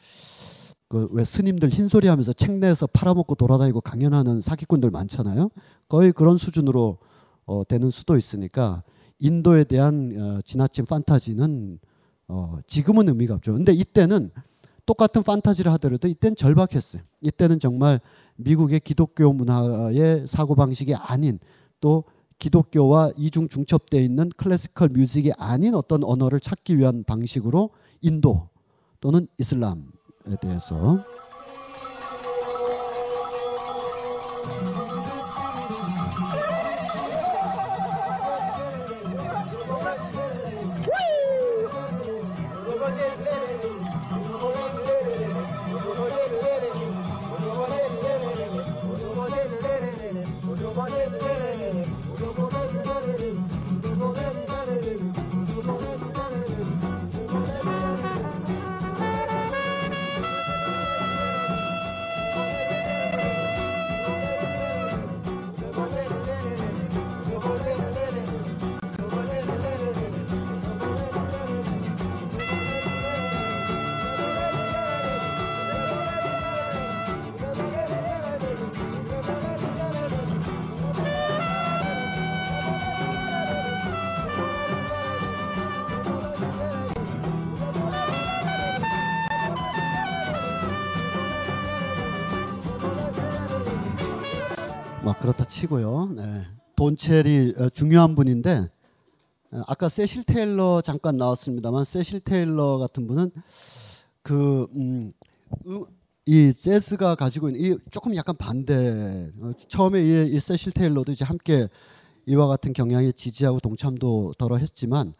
그 왜 스님들 흰소리 하면서 책 내에서 팔아먹고 돌아다니고 강연하는 사기꾼들 많잖아요. 거의 그런 수준으로 어 되는 수도 있으니까 인도에 대한 어 지나친 판타지는 어 지금은 의미가 없죠. 근데 이때는 똑같은 판타지를 하더라도 이때는 절박했어요. 이때는 정말 미국의 기독교 문화의 사고방식이 아닌 또 기독교와 이중 중첩되어 있는 클래시컬 뮤직이 아닌 어떤 언어를 찾기 위한 방식으로 인도 또는 이슬람에 대해서 그렇다 치고요. 네. 돈 체리 중요한 분인데 아까 세실 테일러 잠깐 나왔습니다만 세실 테일러 같은 분은 그 음, 이 재즈가 가지고 있는 이 조금 약간 반대 처음에 이, 이 세실 테일러도 이제 함께 이와 같은 경향에 지지하고 동참도 덜어 했지만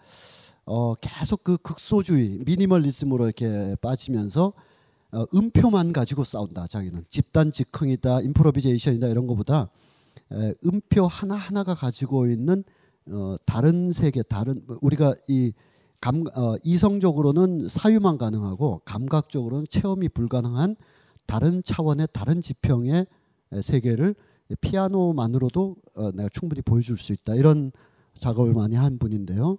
어, 계속 그 극소주의 미니멀리즘으로 이렇게 빠지면서 어, 음표만 가지고 싸운다. 자기는 집단 즉흥이다, 임프로비제이션이다 이런 거보다 에, 음표 하나 하나가 가지고 있는 어, 다른 세계, 다른 우리가 이 감, 어, 이성적으로는 사유만 가능하고 감각적으로는 체험이 불가능한 다른 차원의 다른 지평의 에, 세계를 피아노만으로도 어, 내가 충분히 보여줄 수 있다. 이런 작업을 많이 한 분인데요.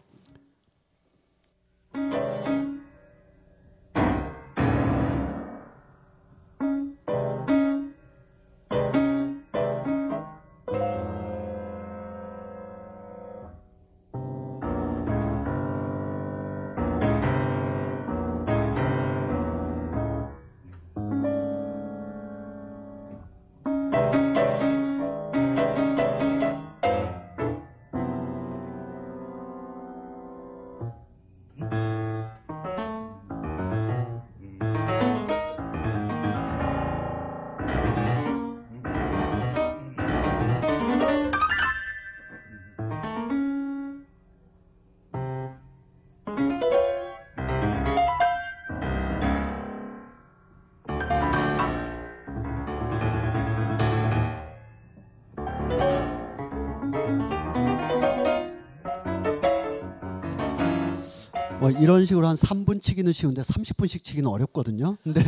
뭐 이런 식으로 한 삼 분 치기는 쉬운데 삼십 분씩 치기는 어렵거든요. 근데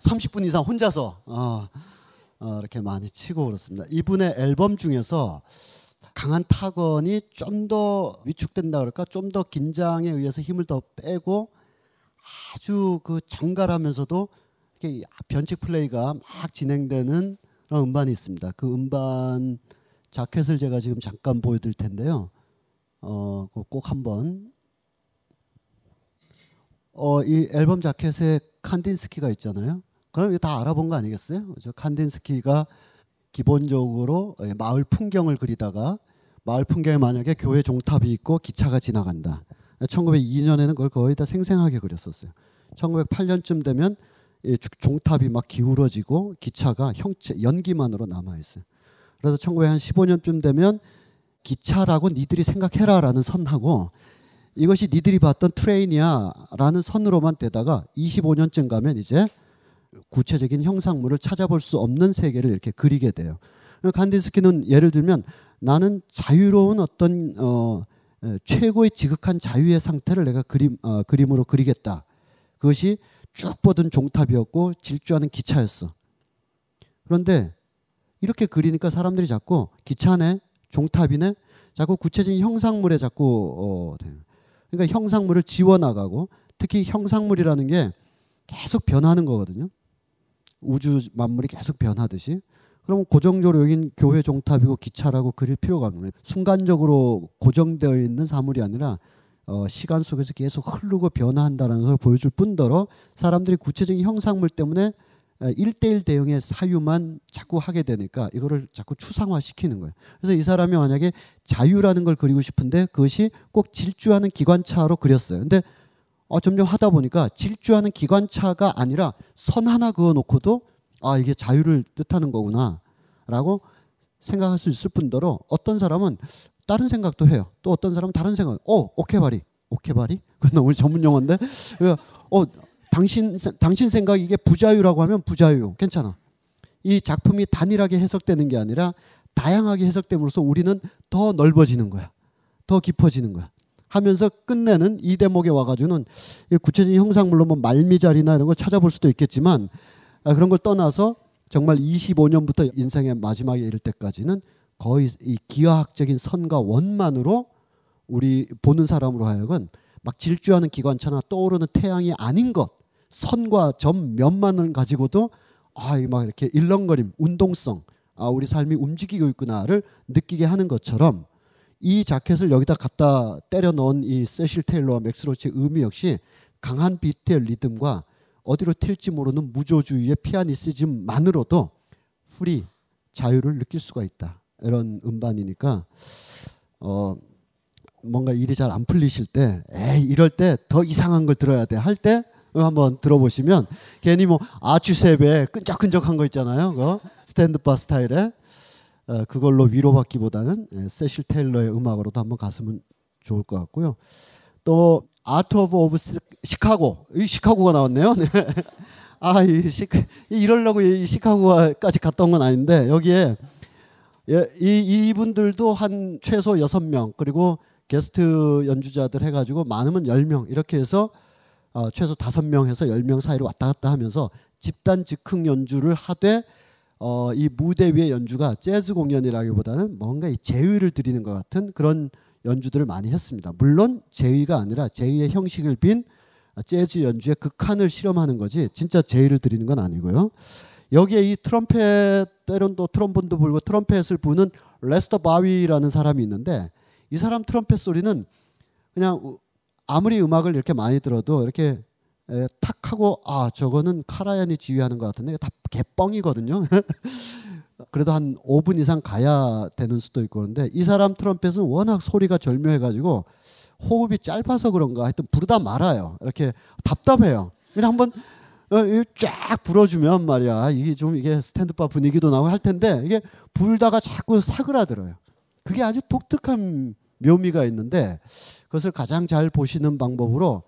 삼십 분 이상 혼자서 어, 어, 이렇게 많이 치고 그렇습니다. 이분의 앨범 중에서 강한 타건이 좀 더 위축된다 그럴까, 좀 더 긴장에 의해서 힘을 더 빼고 아주 그 정갈하면서도 이렇게 변칙 플레이가 막 진행되는 그런 음반이 있습니다. 그 음반 자켓을 제가 지금 잠깐 보여드릴 텐데요. 어, 꼭 한번 어, 이 앨범 자켓에 칸딘스키가 있잖아요. 그럼 이거 다 알아본 거 아니겠어요? 그렇죠? 칸딘스키가 기본적으로 마을 풍경을 그리다가 마을 풍경에 만약에 교회 종탑이 있고 기차가 지나간다. 천구백이 년에는 그걸 거의 다 생생하게 그렸었어요. 천구백팔 년쯤 되면 이 종탑이 막 기울어지고 기차가 형체 연기만으로 남아있어요. 그래서 천구백십오 년쯤 되면 기차라고 니들이 생각해라 라는 선하고 이것이 니들이 봤던 트레인이야 라는 선으로만 되다가 이십오 년쯤 가면 이제 구체적인 형상물을 찾아볼 수 없는 세계를 이렇게 그리게 돼요. 칸딘스키는 예를 들면 나는 자유로운 어떤 어, 최고의 지극한 자유의 상태를 내가 그림, 어, 그림으로 그리겠다. 그것이 쭉 뻗은 종탑이었고 질주하는 기차였어. 그런데 이렇게 그리니까 사람들이 자꾸 기차네, 종탑이네, 자꾸 구체적인 형상물에 자꾸 어, 그러니까 형상물을 지워나가고, 특히 형상물이라는 게 계속 변하는 거거든요. 우주 만물이 계속 변하듯이. 그러면 고정적으로 여긴 교회 종탑이고 기차라고 그릴 필요가 없는 거예요. 순간적으로 고정되어 있는 사물이 아니라 어, 시간 속에서 계속 흐르고 변화한다는 것을 보여줄 뿐더러 사람들이 구체적인 형상물 때문에 일 대일 대응의 사유만 자꾸 하게 되니까 이거를 자꾸 추상화시키는 거예요. 그래서 이 사람이 만약에 자유라는 걸 그리고 싶은데 그것이 꼭 질주하는 기관차로 그렸어요. 근데 어, 점점 하다 보니까 질주하는 기관차가 아니라 선 하나 그어놓고도 아 이게 자유를 뜻하는 거구나 라고 생각할 수 있을 뿐더러 어떤 사람은 다른 생각도 해요. 또 어떤 사람은 다른 생각, 어 오케바리, 오케바리? 그건 너무 전문 용어인데 그러니까, 어 당신 당신 생각 이게 부자유라고 하면 부자유 괜찮아. 이 작품이 단일하게 해석되는 게 아니라 다양하게 해석됨으로써 우리는 더 넓어지는 거야, 더 깊어지는 거야 하면서 끝내는 이 대목에 와가지고는 구체적인 형상물로 뭐 말미잘이나 이런 걸 찾아볼 수도 있겠지만 그런 걸 떠나서 정말 이십오 년부터 인생의 마지막에 이를 때까지는 거의 이 기하학적인 선과 원만으로 우리 보는 사람으로 하여금 막 질주하는 기관차나 떠오르는 태양이 아닌 것, 선과 점 몇만을 가지고도 아, 막 이렇게 일렁거림, 운동성, 아, 우리 삶이 움직이고 있구나를 느끼게 하는 것처럼 이 자켓을 여기다 갖다 때려 넣은 이 세실 테일러와 맥스 로치의 의미 역시 강한 비트의 리듬과 어디로 튈지 모르는 무조주의의 피아니시즘만으로도 프리, 자유를 느낄 수가 있다. 이런 음반이니까 어 뭔가 일이 잘 안 풀리실 때 에이 이럴 때 더 이상한 걸 들어야 돼 할 때 한번 들어보시면 괜히 뭐 아취셉의 끈적끈적한 거 있잖아요. 그거 스탠드바 스타일의 어, 그걸로 위로받기보다는 예, 세실 테일러의 음악으로도 한번 갔으면 좋을 것 같고요. 또 아트 오브 오브 시카고, 이 시카고가 나왔네요. 네. 아, 이 시, 이러려고 이 시카고까지 갔던 건 아닌데 여기에 예, 이, 이분들도 한 최소 여섯 명 그리고 게스트 연주자들 해가지고 많으면 열 명 이렇게 해서 어, 최소 다섯 명 해서 열 명 사이로 왔다 갔다 하면서 집단 즉흥 연주를 하되 어, 이 무대 위의 연주가 재즈 공연이라기보다는 뭔가 이 제의를 드리는 것 같은 그런 연주들을 많이 했습니다. 물론 제의가 아니라 제의의 형식을 빈 재즈 연주의 극한을 실험하는 거지 진짜 제의를 드리는 건 아니고요. 여기에 이 트럼펫 때론 또 트럼본도 불고 트럼펫을 부는 레스터 바위라는 사람이 있는데 이 사람 트럼펫 소리는 그냥 아무리 음악을 이렇게 많이 들어도 이렇게 에, 탁 하고 아 저거는 카라얀이 지휘하는 것 같은데 다 개뻥이거든요. 그래도 한 오 분 이상 가야 되는 수도 있고 그런데 이 사람 트럼펫은 워낙 소리가 절묘해가지고 호흡이 짧아서 그런가 하여튼 부르다 말아요. 이렇게 답답해요. 그냥 한번 쫙 불어주면 말이야 이게 좀 이게 스탠드바 분위기도 나고 할 텐데 이게 불다가 자꾸 사그라들어요. 그게 아주 독특한 묘미가 있는데 그것을 가장 잘 보시는 방법으로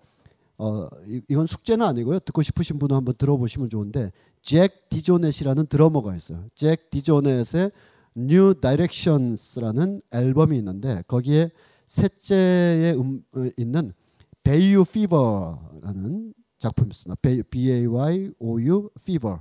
어 이건 숙제는 아니고요. 듣고 싶으신 분은 한번 들어보시면 좋은데 잭 디조넷이라는 드러머가 있어요. 잭 디조넷의 New Directions라는 앨범이 있는데 거기에 셋째에 음, 있는 Bayou Fever라는 작품이었습니다. B-A-Y-O-U Fever.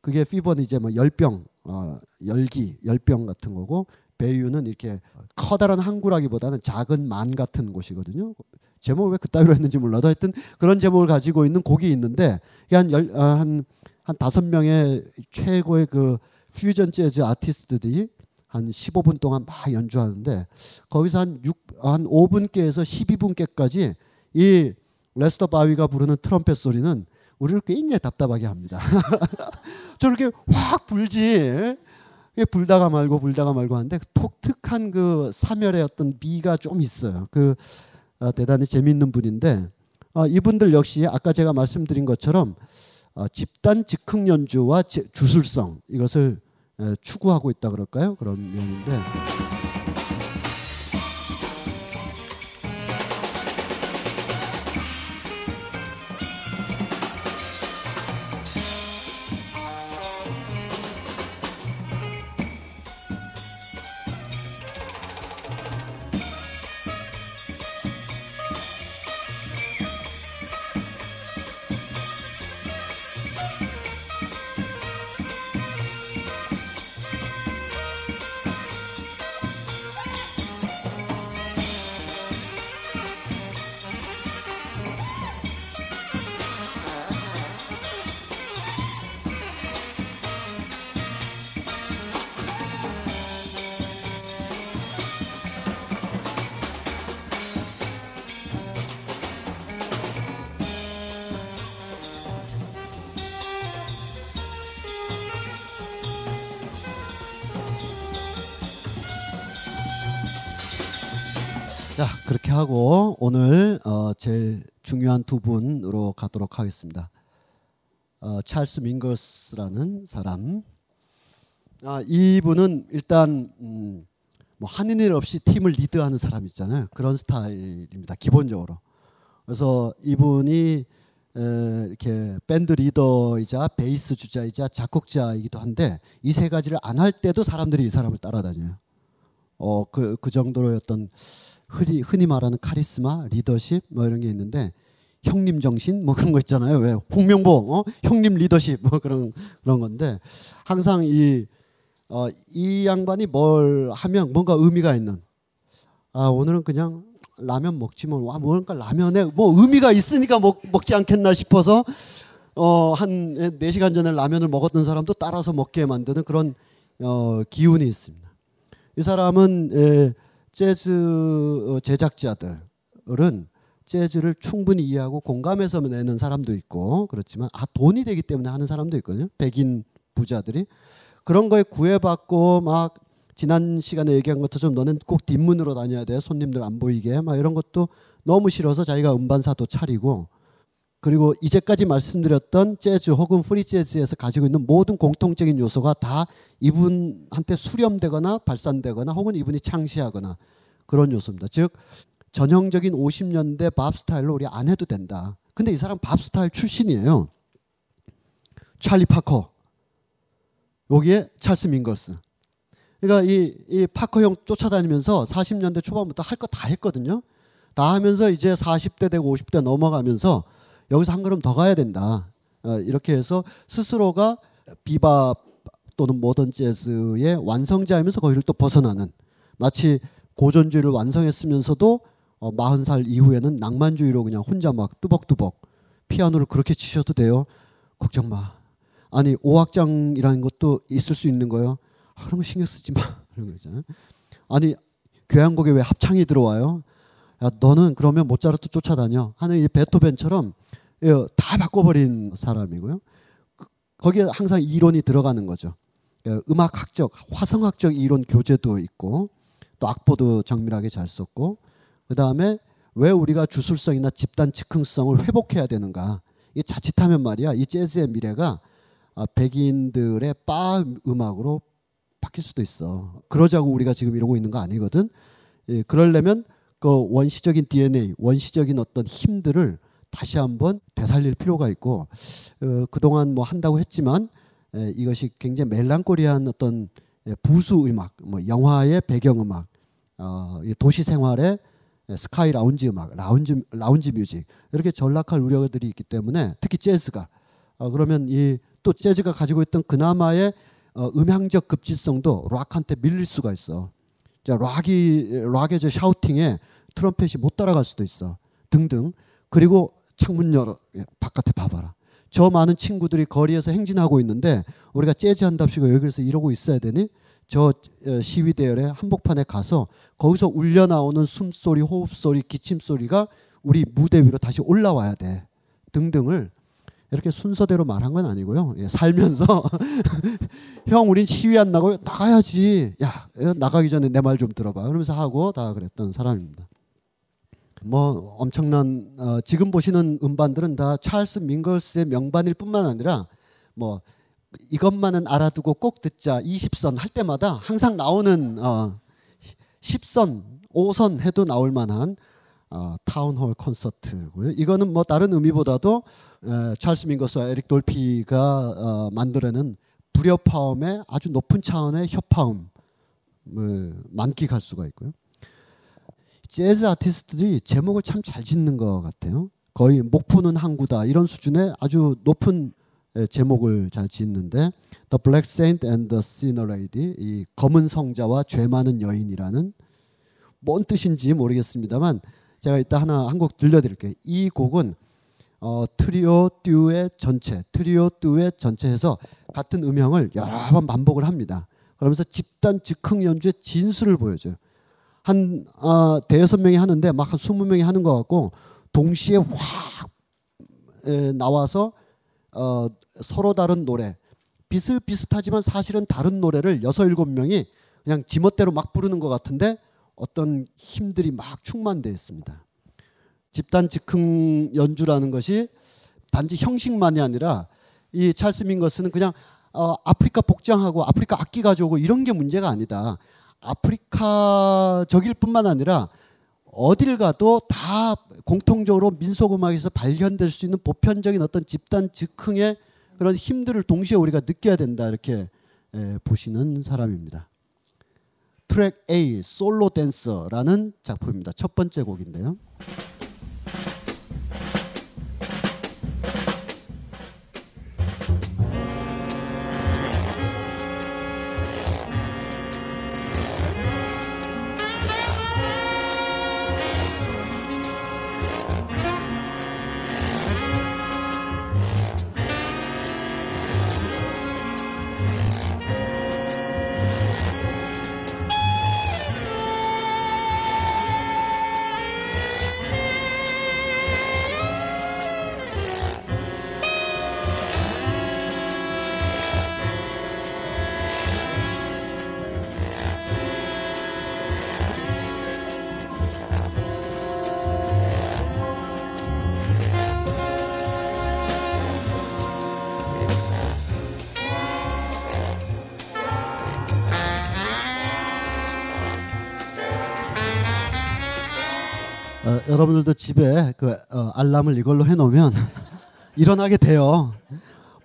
그게 Fever는 이제 뭐 열병, 어, 열기, 열병 같은 거고, Bayou는 이렇게 커다란 항구라기보다는 작은 만 같은 곳이거든요. 제목을 왜 그따위로 했는지 몰라도 하여튼 그런 제목을 가지고 있는 곡이 있는데, 한 열, 한, 한 다섯 명의 최고의 그 퓨전 재즈 아티스트들이 한 십오 분 동안 막 연주하는데, 거기서 한, 육, 한 오 분께에서 십이 분께까지 이 레스터 바위가 부르는 트럼펫 소리는 우리를 굉장히 답답하게 합니다. 저렇게 확 불지, 불다가 말고 불다가 말고 하는데 독특한 그 사멸의 어떤 미가 좀 있어요. 그 아, 대단히 재미있는 분인데, 아, 이분들 역시 아까 제가 말씀드린 것처럼 아, 집단 즉흥 연주와 제, 주술성, 이것을 예, 추구하고 있다 그럴까요? 그런 면인데, 하고 오늘 어 제일 중요한 두 분으로 가도록 하겠습니다. 어 찰스 밍거스라는 사람, 아, 이분은 일단 음 뭐 하는 일 없이 팀을 리드하는 사람 있잖아요. 그런 스타일입니다, 기본적으로. 그래서 이분이 이렇게 밴드 리더이자 베이스 주자이자 작곡자이기도 한데, 이 세 가지를 안 할 때도 사람들이 이 사람을 따라다녀요. 어 그 그 정도로 어떤 흔히, 흔히 말하는 카리스마, 리더십 뭐 이런 게 있는데, 형님 정신 뭐 그런 거 있잖아요. 왜 홍명보 어? 형님 리더십 뭐 그런 그런 건데, 항상 이, 어, 이 양반이 뭘 하면 뭔가 의미가 있는, 아 오늘은 그냥 라면 먹지 뭐, 와 뭔가 라면에 뭐 의미가 있으니까 먹, 먹지 않겠나 싶어서 어, 한 네 시간 전에 라면을 먹었던 사람도 따라서 먹게 만드는 그런 어, 기운이 있습니다. 이 사람은 에, 재즈 제작자들은 재즈를 충분히 이해하고 공감해서 내는 사람도 있고, 그렇지만 아 돈이 되기 때문에 하는 사람도 있거든요. 백인 부자들이 그런 거에 구애받고, 막 지난 시간에 얘기한 것처럼 너는 꼭 뒷문으로 다녀야 돼, 손님들 안 보이게, 막 이런 것도 너무 싫어서 자기가 음반사도 차리고, 그리고 이제까지 말씀드렸던 재즈 혹은 프리 재즈에서 가지고 있는 모든 공통적인 요소가 다 이분한테 수렴되거나 발산되거나 혹은 이분이 창시하거나 그런 요소입니다. 즉 전형적인 오십 년대 밥 스타일로 우리 안 해도 된다. 근데 이 사람 밥 스타일 출신이에요. 찰리 파커, 여기에 찰스 밍거스. 그러니까 이, 이 파커 형 쫓아다니면서 사십 년대 초반부터 할 거 다 했거든요. 다 하면서 이제 사십 대 되고 오십 대 넘어가면서 여기서 한 걸음 더 가야 된다. 어, 이렇게 해서 스스로가 비밥 또는 모던 재즈의 완성자이면서 거기를 또 벗어나는, 마치 고전주의를 완성했으면서도 어, 마흔 살 이후에는 낭만주의로 그냥 혼자 막 뚜벅뚜벅, 피아노를 그렇게 치셔도 돼요, 걱정 마, 아니 오악장이라는 것도 있을 수 있는 거예요, 아, 그런 거 신경 쓰지 마, 이런 거 있잖아요. 아니 교향곡에 왜 합창이 들어와요, 야, 너는 그러면 모차르트 쫓아다녀 하는 이 베토벤처럼 다 바꿔버린 사람이고요. 거기에 항상 이론이 들어가는 거죠. 음악학적, 화성학적 이론 교재도 있고, 또 악보도 정밀하게 잘 썼고, 그 다음에 왜 우리가 주술성이나 집단 즉흥성을 회복해야 되는가. 이 자칫하면 말이야, 이 재즈의 미래가 백인들의 바 음악으로 바뀔 수도 있어. 그러자고 우리가 지금 이러고 있는 거 아니거든. 예, 그러려면 그 원시적인 디엔에이, 원시적인 어떤 힘들을 다시 한번 되살릴 필요가 있고, 어, 그동안 뭐 한다고 했지만 에, 이것이 굉장히 멜랑콜리한 어떤 부수 음악, 뭐 영화의 배경 음악, 어, 도시 생활의 스카이 라운지 음악, 라운지, 라운지 뮤직 이렇게 전락할 우려들이 있기 때문에 특히 재즈가 어, 그러면 이 또 재즈가 가지고 있던 그나마의 어, 음향적 급진성도 락한테 밀릴 수가 있어. 자, 락이 락의 저 샤우팅에 트럼펫이 못 따라갈 수도 있어. 등등. 그리고 창문 열어 바깥에 봐봐라. 저 많은 친구들이 거리에서 행진하고 있는데 우리가 재즈 한답시고 여기서 이러고 있어야 되니? 저 시위 대열의 한복판에 가서 거기서 울려 나오는 숨소리, 호흡소리, 기침소리가 우리 무대 위로 다시 올라와야 돼. 등등을 이렇게 순서대로 말한 건 아니고요. 예, 살면서 형 우린 시위 안 나가요? 나가야지. 야, 나가기 전에 내 말 좀 들어봐. 그러면서 하고 다 그랬던 사람입니다. 뭐 엄청난 어, 지금 보시는 음반들은 다 찰스 밍거스의 명반일 뿐만 아니라 뭐 이것만은 알아두고 꼭 듣자 이십 선 할 때마다 항상 나오는 어, 십 선, 오 선 해도 나올 만한 어, 타운홀 콘서트고요. 이거는 뭐 다른 의미보다도 에, 찰스 밍거스와 에릭 돌피가 어, 만들어낸 불협화음의 아주 높은 차원의 협화음을 만끽할 수가 있고요. 재즈 아티스트들이 제목을 참 잘 짓는 것 같아요. 거의 목포는 항구다 이런 수준의 아주 높은 제목을 잘 짓는데 The Black Saint and the Sinner Lady, 이 검은 성자와 죄 많은 여인이라는, 뭔 뜻인지 모르겠습니다만 제가 이따 하나 한 곡 들려드릴게요. 이 곡은 어, 트리오 듀엣 전체, 트리오 듀엣 전체에서 같은 음향을 여러 번 반복을 합니다. 그러면서 집단 즉흥 연주의 진수를 보여줘요. 한 어, 대여섯 명이 하는데 막 한 스무 명이 하는 것 같고 동시에 확 에, 나와서 어, 서로 다른 노래, 비슷비슷하지만 사실은 다른 노래를 여섯 일곱 명이 그냥 지멋대로 막 부르는 것 같은데 어떤 힘들이 막 충만되어 있습니다. 집단 즉흥 연주라는 것이 단지 형식만이 아니라 이 찰스 밍거스는 그냥 어, 아프리카 복장하고 아프리카 악기 가져오고 이런 게 문제가 아니다. 아프리카적일 뿐만 아니라 어딜 가도 다 공통적으로 민속음악에서 발견될 수 있는 보편적인 어떤 집단 즉흥의 그런 힘들을 동시에 우리가 느껴야 된다, 이렇게 에, 보시는 사람입니다. 트랙 A, 솔로 댄서라는 작품입니다. 첫 번째 곡인데요. 여러분들도 집에 그 어, 알람을 이걸로 해놓으면 일어나게 돼요.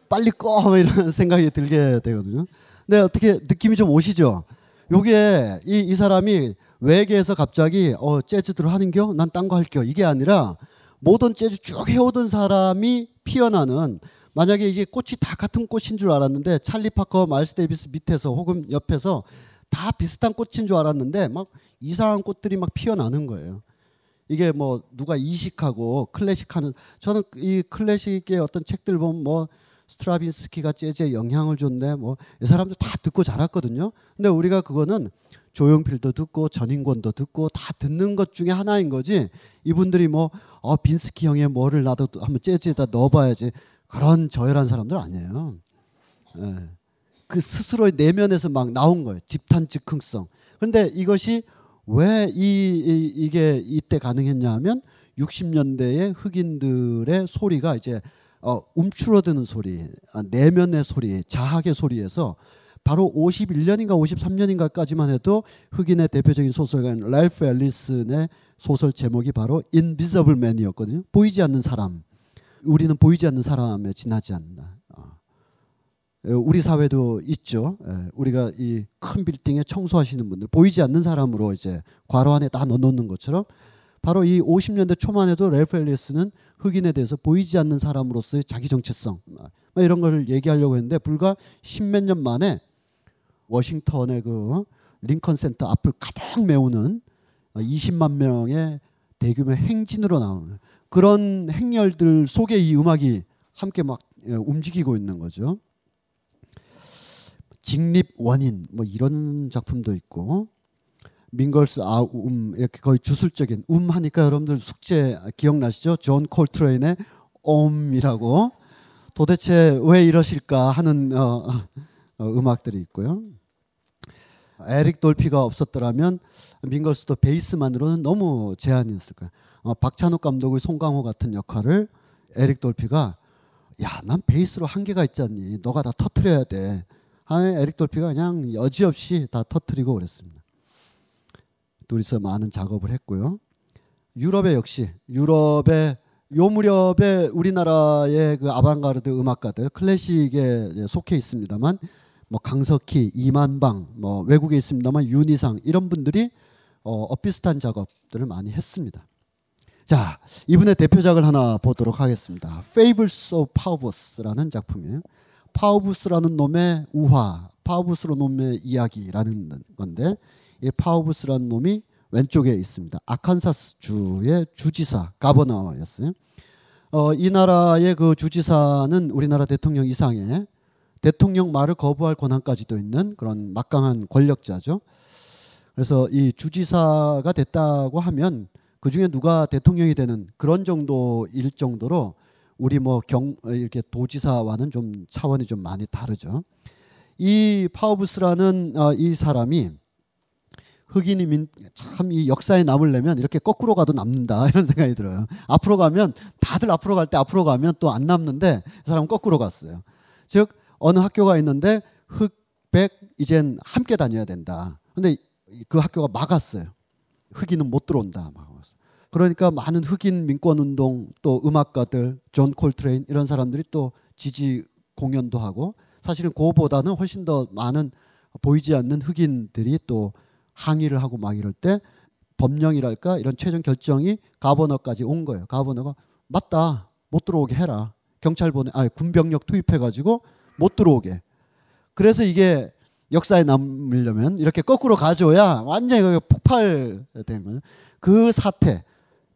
빨리 꺼 이런 생각이 들게 되거든요. 근데 어떻게 느낌이 좀 오시죠? 요게 이, 이 사람이 외계에서 갑자기 어, 재즈들 하는겨? 난 딴 거 할게요. 이게 아니라 모던 재즈 쭉 해오던 사람이 피어나는, 만약에 이게 꽃이 다 같은 꽃인 줄 알았는데 찰리 파커, 마일스 데이비스 밑에서 혹은 옆에서 다 비슷한 꽃인 줄 알았는데 막 이상한 꽃들이 막 피어나는 거예요. 이게 뭐 누가 이식하고 클래식하는, 저는 이 클래식의 어떤 책들 보면 뭐 스트라빈스키가 재즈에 영향을 줬네 뭐 이 사람들 다 듣고 자랐거든요. 근데 우리가 그거는 조용필도 듣고 전인권도 듣고 다 듣는 것 중에 하나인 거지, 이분들이 뭐 어, 빈스키 형의 뭐를 나도 한번 재즈에다 넣어봐야지 그런 저열한 사람들 아니에요. 예. 그 스스로의 내면에서 막 나온 거예요. 집단 즉흥성. 근데 이것이 왜 이, 이, 이게 이때 가능했냐 하면 육십 년대의 흑인들의 소리가 이제 어, 움츠러드는 소리, 아, 내면의 소리, 자학의 소리에서 바로 오십일 년인가 오십삼 년인가까지만 해도 흑인의 대표적인 소설가인 랄프 앨리슨의 소설 제목이 바로 Invisible Man이었거든요. 보이지 않는 사람. 우리는 보이지 않는 사람에 지나지 않는다. 어. 우리 사회도 있죠. 우리가 이 큰 빌딩에 청소하시는 분들, 보이지 않는 사람으로 이제 괄호 안에 다 넣어놓는 것처럼 바로 이 오십 년대 초만 해도 랄프 앨리스는 흑인에 대해서 보이지 않는 사람으로서의 자기 정체성 이런 걸 얘기하려고 했는데 불과 십몇 년 만에 워싱턴의 그 링컨 센터 앞을 가득 메우는 이십만 명의 대규모 행진으로 나오는 그런 행렬들 속에 이 음악이 함께 막 움직이고 있는 거죠. 직립원인 뭐 이런 작품도 있고 밍거스 아움 이렇게 거의 주술적인 음 하니까 여러분들 숙제 기억나시죠? 존 콜트레인의 옴이라고 도대체 왜 이러실까 하는 어, 어, 음악들이 있고요. 에릭 돌피가 없었더라면 밍거스도 베이스만으로는 너무 제한이었을 거예요. 어, 박찬욱 감독의 송강호 같은 역할을 에릭 돌피가 야, 난 베이스로 한계가 있지 않니? 너가 다 터트려야 돼. 아, 에릭 돌피가 그냥 여지없이 다 터트리고 그랬습니다. 둘이서 많은 작업을 했고요. 유럽에 역시 유럽의 요 무렵에 우리나라의 그 아방가르드 음악가들 클래식에 속해 있습니다만 뭐 강석희, 이만방, 뭐 외국에 있습니다만 윤희상 이런 분들이 어, 엇비슷한 작업들을 많이 했습니다. 자, 이분의 대표작을 하나 보도록 하겠습니다. Fables of Pauvus라는 작품이에요. 파우부스라는 놈의 우화, 파우부스로 놈의 이야기라는 건데 이 파우부스라는 놈이 왼쪽에 있습니다. 아칸사스 주의 주지사, 가버너였어요. 어, 이 나라의 그 주지사는 우리나라 대통령 이상의 대통령 말을 거부할 권한까지도 있는 그런 막강한 권력자죠. 그래서 이 주지사가 됐다고 하면 그중에 누가 대통령이 되는 그런 정도일 정도로 우리 뭐 경 이렇게 도지사와는 좀 차원이 좀 많이 다르죠. 이 파우부스라는 어, 이 사람이 흑인이 참 이 역사에 남으려면 이렇게 거꾸로 가도 남는다 이런 생각이 들어요. 앞으로 가면 다들 앞으로 갈 때 앞으로 가면 또 안 남는데 이 사람은 거꾸로 갔어요. 즉 어느 학교가 있는데 흑백 이젠 함께 다녀야 된다. 근데 그 학교가 막았어요. 흑인은 못 들어온다. 막았어요. 그러니까 많은 흑인 민권운동 또 음악가들 존 콜트레인 이런 사람들이 또 지지 공연도 하고 사실은 그보다는 훨씬 더 많은 보이지 않는 흑인들이 또 항의를 하고 막 이럴 때 법령이랄까 이런 최종 결정이 가버너까지 온 거예요. 가버너가 맞다 못 들어오게 해라 경찰 보내 아니 군병력 투입해가지고 못 들어오게 그래서 이게 역사에 남으려면 이렇게 거꾸로 가져야 완전히 폭발된 거예요. 그 사태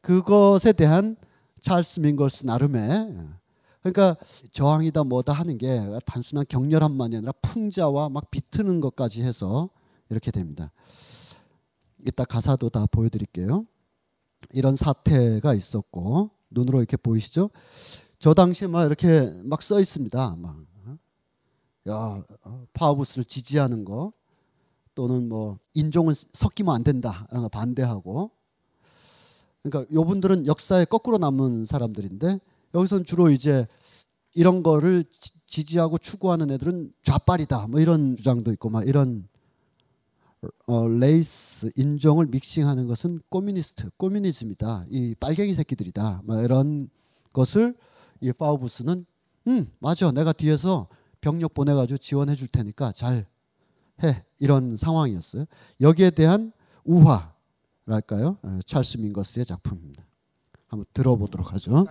그것에 대한 찰스 밍거스 나름의 그러니까 저항이다 뭐다 하는 게 단순한 격렬함만이 아니라 풍자와 막 비트는 것까지 해서 이렇게 됩니다. 이따 가사도 다 보여드릴게요. 이런 사태가 있었고 눈으로 이렇게 보이시죠? 저 당시에 막 이렇게 막 써 있습니다. 막 야 파우부스를 지지하는 거 또는 뭐 인종은 섞이면 안 된다라는 거 반대하고 그러니까 요분들은 역사에 거꾸로 남은 사람들인데 여기서는 주로 이제 이런 거를 지, 지지하고 추구하는 애들은 좌빨이다 뭐 이런 주장도 있고 막 이런 어, 레이스 인종을 믹싱하는 것은 꼬뮤니스트 꼬뮤니즘이다 이 빨갱이 새끼들이다 막 이런 것을 이 파우부스는 음 맞아 내가 뒤에서 병력 보내가지고 지원해 줄 테니까 잘 해 이런 상황이었어요. 여기에 대한 우화 랄까요? 찰스 밍거스의 작품입니다. 한번 들어보도록 하죠.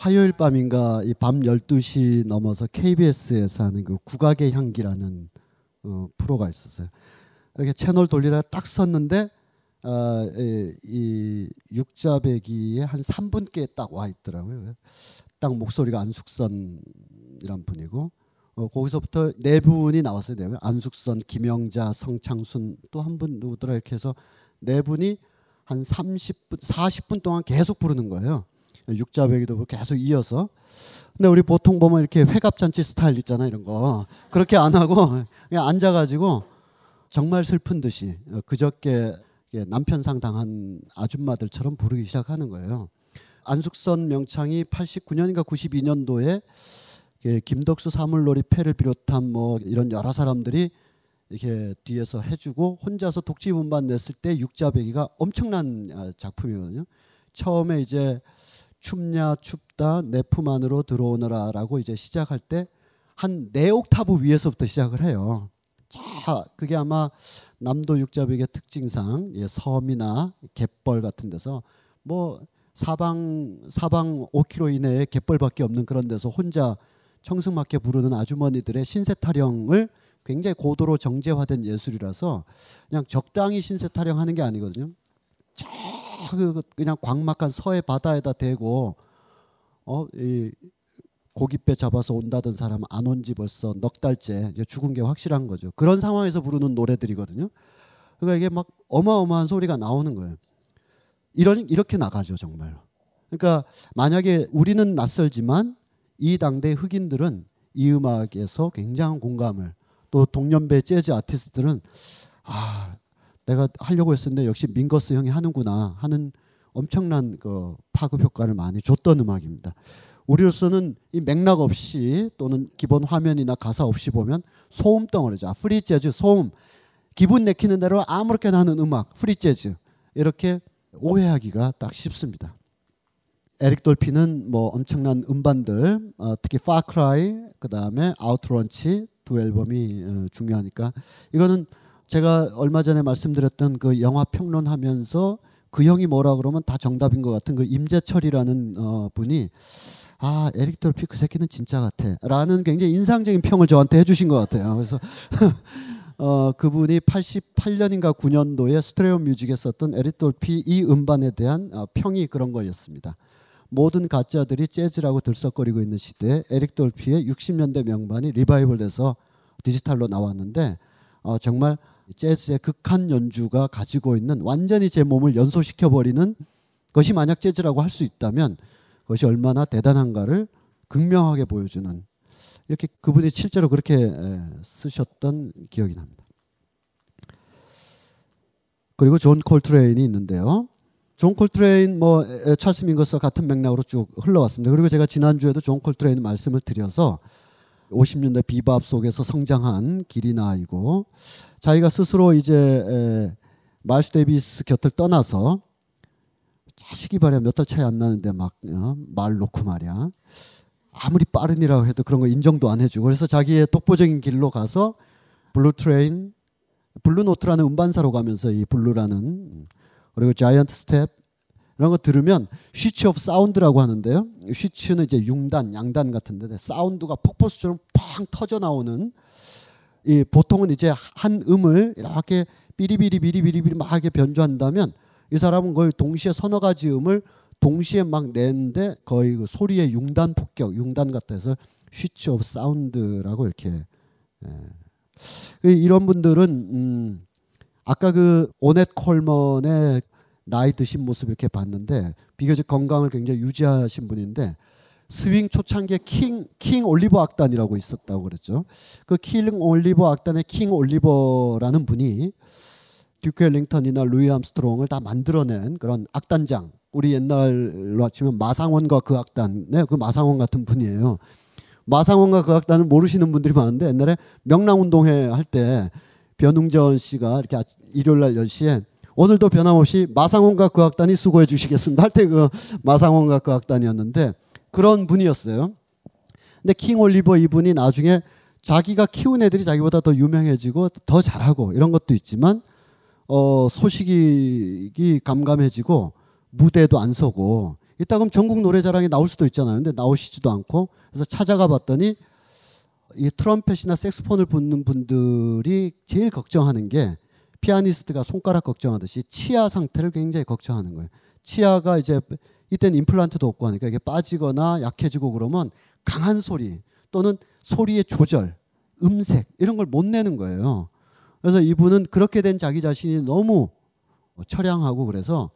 화요일 밤인가 이 밤 열두 시 넘어서 케이비에스에서 하는 그 국악의 향기라는 어, 프로가 있었어요. 이렇게 채널 돌리다가 딱 섰는데 아, 이 육자배기에 한 삼 분께 딱 와 있더라고요. 딱 목소리가 안숙선이란 분이고 어, 거기서부터 네 분이 나왔어요. 네 분. 안숙선, 김영자, 성창순 또 한 분 누구더라 이렇게 해서 네 분이 한 삼십 분, 사십 분 동안 계속 부르는 거예요. 육자배기도 계속 이어서. 근데 우리 보통 보면 이렇게 회갑잔치 스타일 있잖아 이런 거. 그렇게 안 하고 그냥 앉아가지고 정말 슬픈 듯이 그저께 남편상 당한 아줌마들처럼 부르기 시작하는 거예요. 안숙선 명창이 팔십구 년인가 구십이 년도에 김덕수 사물놀이 패를 비롯한 뭐 이런 여러 사람들이 이렇게 뒤에서 해주고 혼자서 독지 분반 냈을 때 육자배기가 엄청난 작품이거든요. 처음에 이제 춥냐 춥다 내 품 안으로 들어오너라라고 이제 시작할 때 한 네 옥타브 위에서부터 시작을 해요. 자, 그게 아마 남도 육자배기의 특징상 예, 섬이나 갯벌 같은 데서 뭐 사방 사방 오 킬로미터 이내에 갯벌밖에 없는 그런 데서 혼자 청승맞게 부르는 아주머니들의 신세 타령을 굉장히 고도로 정제화된 예술이라서 그냥 적당히 신세 타령하는 게 아니거든요. 저 그냥 광막한 서해 바다에다 대고 어, 이 고깃배 잡아서 온다던 사람 안 온 지 벌써 넉 달째 이제 죽은 게 확실한 거죠. 그런 상황에서 부르는 노래들이거든요. 그러니까 이게 막 어마어마한 소리가 나오는 거예요. 이런 이렇게 나가죠 정말로. 그러니까 만약에 우리는 낯설지만 이 당대 흑인들은 이 음악에서 굉장한 공감을 또 동년배 재즈 아티스트들은 아 내가 하려고 했었는데 역시 밍거스 형이 하는구나 하는 엄청난 그 파급 효과를 많이 줬던 음악입니다. 우리로서는 이 맥락 없이 또는 기본 화면이나 가사 없이 보면 소음 덩어리죠. 아, 프리 재즈 소음 기분 내키는 대로 아무렇게나 하는 음악 프리 재즈 이렇게 오해하기가 딱 쉽습니다. 에릭 돌피는 뭐 엄청난 음반들 어, 특히 Far Cry 그 다음에 아웃런치 두 앨범이 어, 중요하니까 이거는 제가 얼마 전에 말씀드렸던 그 영화 평론하면서 그 형이 뭐라 그러면 다 정답인 것 같은 그 임재철이라는 어, 분이 아 에릭 돌피 그 새끼는 진짜 같아 라는 굉장히 인상적인 평을 저한테 해주신 것 같아요. 그래서 어, 그분이 팔십팔 년인가 구 년도에 스트레오 뮤직에 썼던 에릭 돌피 이 음반에 대한 어, 평이 그런 거였습니다. 모든 가짜들이 재즈라고 들썩거리고 있는 시대에 에릭 돌피의 육십 년대 명반이 리바이벌돼서 디지털로 나왔는데 어, 정말 재즈의 극한 연주가 가지고 있는 완전히 제 몸을 연소시켜버리는 것이 만약 재즈라고 할 수 있다면 그것이 얼마나 대단한가를 극명하게 보여주는 이렇게 그분이 실제로 그렇게 쓰셨던 기억이 납니다. 그리고 존 콜트레인이 있는데요. 존 콜트레인 뭐 찰스 밍거스와 같은 맥락으로 쭉 흘러왔습니다. 그리고 제가 지난주에도 존 콜트레인 말씀을 드려서 오십 년대 비밥 속에서 성장한 길이나 아이고 자기가 스스로 이제 마일스 데이비스 곁을 떠나서 자식이 말이야 몇 달 차이 안 나는데 막 말 놓고 말이야 아무리 빠른이라고 해도 그런 거 인정도 안 해주고 그래서 자기의 독보적인 길로 가서 블루 트레인, 블루 노트라는 음반사로 가면서 이 블루라는 그리고 자이언트 스텝 이런 거 들으면 쉬츠 오브 사운드라고 하는데요. 쉬츠는 이제 융단, 양단 같은데 사운드가 폭포수처럼 팡 터져 나오는 이 보통은 이제 한 음을 이렇게 삐리비리 비리비리 비리 막 하게 변주한다면 이 사람은 거의 동시에 서너 가지 음을 동시에 막 내는데 거의 그 소리의 융단 폭격, 융단 같아서 쉬츠 오브 사운드라고 이렇게 예. 이런 분들은 음 아까 그 오넷 콜먼의 나이 드신 모습 이렇게 봤는데 비교적 건강을 굉장히 유지하신 분인데 스윙 초창기에 킹, 킹 올리버 악단이라고 있었다고 그랬죠. 그 킹 올리버 악단의 킹 올리버라는 분이 듀크 엘링턴이나 루이 암스트롱을 다 만들어낸 그런 악단장 우리 옛날로 치면 마상원과 그 악단 네, 그 마상원 같은 분이에요. 마상원과 그 악단을 모르시는 분들이 많은데 옛날에 명랑운동회 할 때 변웅전 씨가 이렇게 일요일날 열 시에 오늘도 변함없이 마상원과 그 악단이 수고해 주시겠습니다. 할 때 그 마상원과 그 악단이었는데 그런 분이었어요. 근데 킹 올리버 이분이 나중에 자기가 키운 애들이 자기보다 더 유명해지고 더 잘하고 이런 것도 있지만 어 소식이 감감해지고 무대도 안 서고 이따 그럼 전국 노래자랑이 나올 수도 있잖아요. 근데 나오시지도 않고 그래서 찾아가 봤더니 이 트럼펫이나 색스폰을 붙는 분들이 제일 걱정하는 게 피아니스트가 손가락 걱정하듯이 치아 상태를 굉장히 걱정하는 거예요. 치아가 이제 이때는 임플란트도 없고 하니까 이게 빠지거나 약해지고 그러면 강한 소리 또는 소리의 조절, 음색 이런 걸 못 내는 거예요. 그래서 이분은 그렇게 된 자기 자신이 너무 처량하고 그래서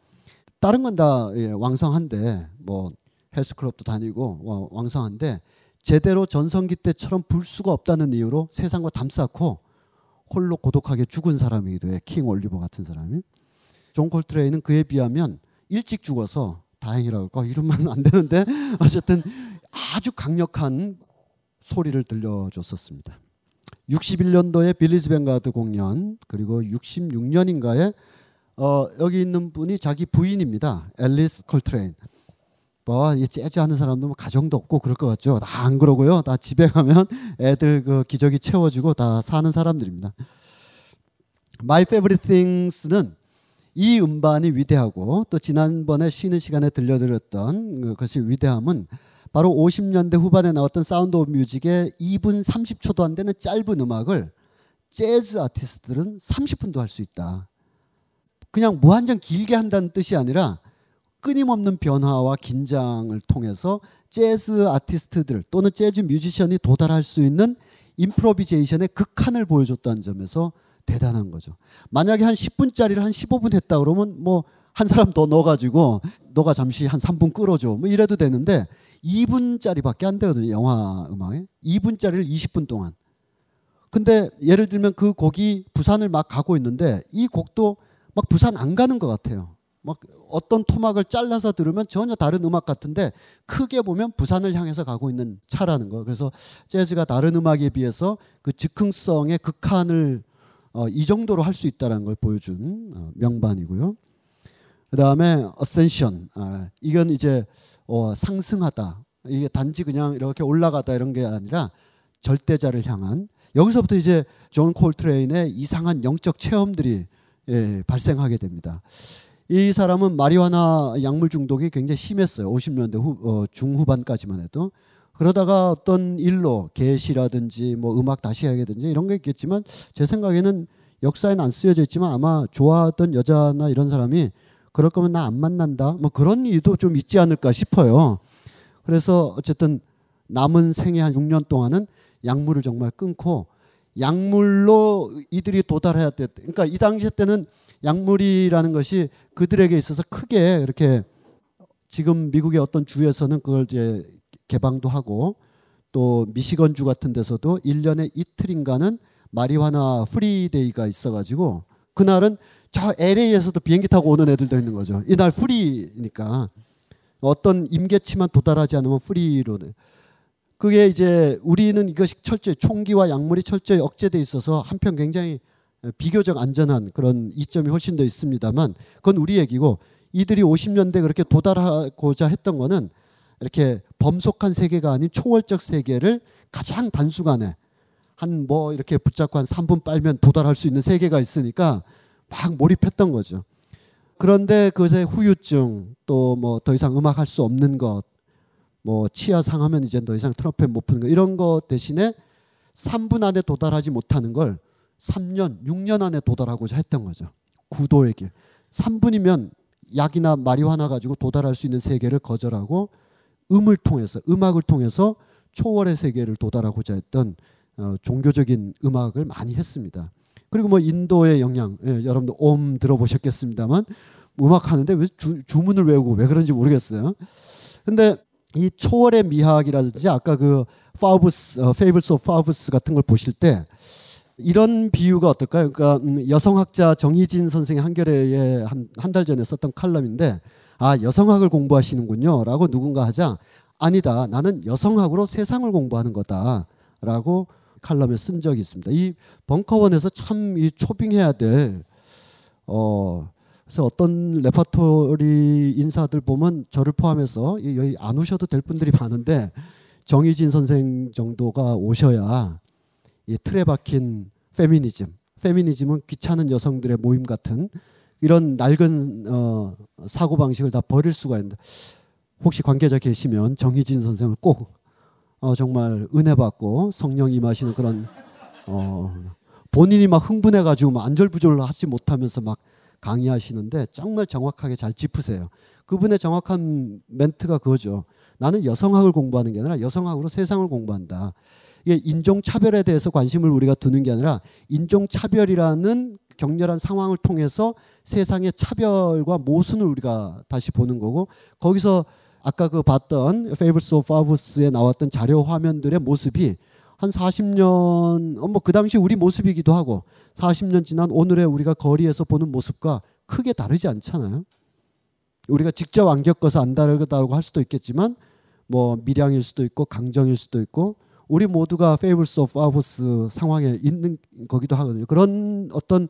다른 건 다 왕성한데 뭐 헬스클럽도 다니고 왕성한데 제대로 전성기 때처럼 불 수가 없다는 이유로 세상과 담쌓고 홀로 고독하게 죽은 사람이기도 해. 킹 올리버 같은 사람이. 존 콜트레인은 그에 비하면 일찍 죽어서 다행이라고 할까? 이러면 안 되는데 어쨌든 아주 강력한 소리를 들려줬었습니다. 육십일 년도에 빌리지 뱅가드 공연 그리고 육십육 년인가에 어, 여기 있는 분이 자기 부인입니다. 앨리스 콜트레인. 뭐 재즈 하는 사람들 뭐 가정도 없고 그럴 것 같죠. 다 안 그러고요. 다 집에 가면 애들 그 기저귀 채워주고 다 사는 사람들입니다. My Favorite Things는 이 음반이 위대하고 또 지난번에 쉬는 시간에 들려드렸던 것이 위대함은 바로 오십 년대 후반에 나왔던 사운드 오브 뮤직의 이 분 삼십 초도 안 되는 짧은 음악을 재즈 아티스트들은 삼십 분도 할 수 있다. 그냥 무한정 길게 한다는 뜻이 아니라 끊임없는 변화와 긴장을 통해서 재즈 아티스트들 또는 재즈 뮤지션이 도달할 수 있는 임프로비제이션의 극한을 보여줬다는 점에서 대단한 거죠. 만약에 한 십 분짜리를 한 십오 분 했다 그러면 뭐 한 사람 더 넣어가지고 너가 잠시 한 삼 분 끌어줘 뭐 이래도 되는데 이 분짜리밖에 안 되거든요. 영화 음악에. 이 분짜리를 이십 분 동안. 근데 예를 들면 그 곡이 부산을 막 가고 있는데 이 곡도 막 부산 안 가는 것 같아요. 막 어떤 토막을 잘라서 들으면 전혀 다른 음악 같은데 크게 보면 부산을 향해서 가고 있는 차라는 거. 그래서 재즈가 다른 음악에 비해서 그 즉흥성의 극한을 어, 이 정도로 할 수 있다는 걸 보여준 어, 명반이고요. 그 다음에 어센션. 아, 이건 이제 어, 상승하다. 이게 단지 그냥 이렇게 올라가다 이런 게 아니라 절대자를 향한. 여기서부터 이제 존 콜트레인의 이상한 영적 체험들이 예, 발생하게 됩니다. 이 사람은 마리화나 약물 중독이 굉장히 심했어요. 오십 년대 후, 어, 중후반까지만 해도. 그러다가 어떤 일로 개시라든지 뭐 음악 다시 하게든지 이런 게 있겠지만 제 생각에는 역사에는 안 쓰여져 있지만 아마 좋아하던 여자나 이런 사람이 그럴 거면 나 안 만난다 뭐 그런 일도 좀 있지 않을까 싶어요. 그래서 어쨌든 남은 생애 한 육 년 동안은 약물을 정말 끊고 약물로 이들이 도달해야 돼. 그러니까 이 당시 때는 약물이라는 것이 그들에게 있어서 크게 이렇게 지금 미국의 어떤 주에서는 그걸 이제 개방도 하고 또 미시건주 같은 데서도 일 년에 이틀인가는 마리화나 프리데이가 있어가지고 그날은 저 엘에이에서도 비행기 타고 오는 애들도 있는 거죠. 이날 프리니까 어떤 임계치만 도달하지 않으면 프리로. 그게 이제 우리는 이것이 철저히 총기와 약물이 철저히 억제돼 있어서 한편 굉장히 비교적 안전한 그런 이점이 훨씬 더 있습니다만 그건 우리 얘기고 이들이 오십 년대 그렇게 도달하고자 했던 거는 이렇게 범속한 세계가 아닌 초월적 세계를 가장 단순간에 한 뭐 이렇게 붙잡고 한 삼 분 빨면 도달할 수 있는 세계가 있으니까 막 몰입했던 거죠. 그런데 그것의 후유증 또 뭐 더 이상 음악할 수 없는 것 뭐 치아 상하면 이제 더 이상 트럼펫 못 푸는 거 이런 거 대신에 삼 분 안에 도달하지 못하는 걸 삼 년, 육 년 안에 도달하고자 했던 거죠. 구도의 길. 삼 분이면 약이나 마리화나 가지고 도달할 수 있는 세계를 거절하고 음을 통해서 음악을 통해서 초월의 세계를 도달하고자 했던 어, 종교적인 음악을 많이 했습니다. 그리고 뭐 인도의 영향 예, 여러분들 옴 들어보셨겠습니다만 음악하는데 왜 주, 주문을 외우고 왜 그런지 모르겠어요. 근데 이 초월의 미학이라든지 아까 그 파우브스, 어, 페이블스 오브 파우브스 같은 걸 보실 때 이런 비유가 어떨까요? 그러니까 음, 여성학자 정희진 선생이 한겨레에 한 한 달 전에 썼던 칼럼인데 아 여성학을 공부하시는군요 라고 누군가 하자 아니다 나는 여성학으로 세상을 공부하는 거다 라고 칼럼에 쓴 적이 있습니다. 이 벙커원에서 참 이 초빙해야 될 어, 그래서 어떤 레퍼토리 인사들 보면 저를 포함해서 여기 안 오셔도 될 분들이 많은데 정희진 선생 정도가 오셔야 이 틀에 박힌 페미니즘 페미니즘은 귀찮은 여성들의 모임 같은 이런 낡은 어, 사고방식을 다 버릴 수가 있는데 혹시 관계자 계시면 정희진 선생을 꼭 어, 정말 은혜 받고 성령 임하시는 그런 어, 본인이 막 흥분해가지고 막 안절부절을 하지 못하면서 막 강의하시는데 정말 정확하게 잘 짚으세요. 그분의 정확한 멘트가 그거죠. 나는 여성학을 공부하는 게 아니라 여성학으로 세상을 공부한다. 이게 인종차별에 대해서 관심을 우리가 두는 게 아니라 인종차별이라는 격렬한 상황을 통해서 세상의 차별과 모순을 우리가 다시 보는 거고, 거기서 아까 그 봤던 Fables of Fabous에 나왔던 자료 화면들의 모습이 한 사십 년, 뭐 그 당시 우리 모습이기도 하고 사십 년 지난 오늘의 우리가 거리에서 보는 모습과 크게 다르지 않잖아요. 우리가 직접 안 겪어서 안 다르다고 할 수도 있겠지만 뭐 밀양일 수도 있고 강정일 수도 있고 우리 모두가 Fables of Fabouse 상황에 있는 거기도 하거든요. 그런 어떤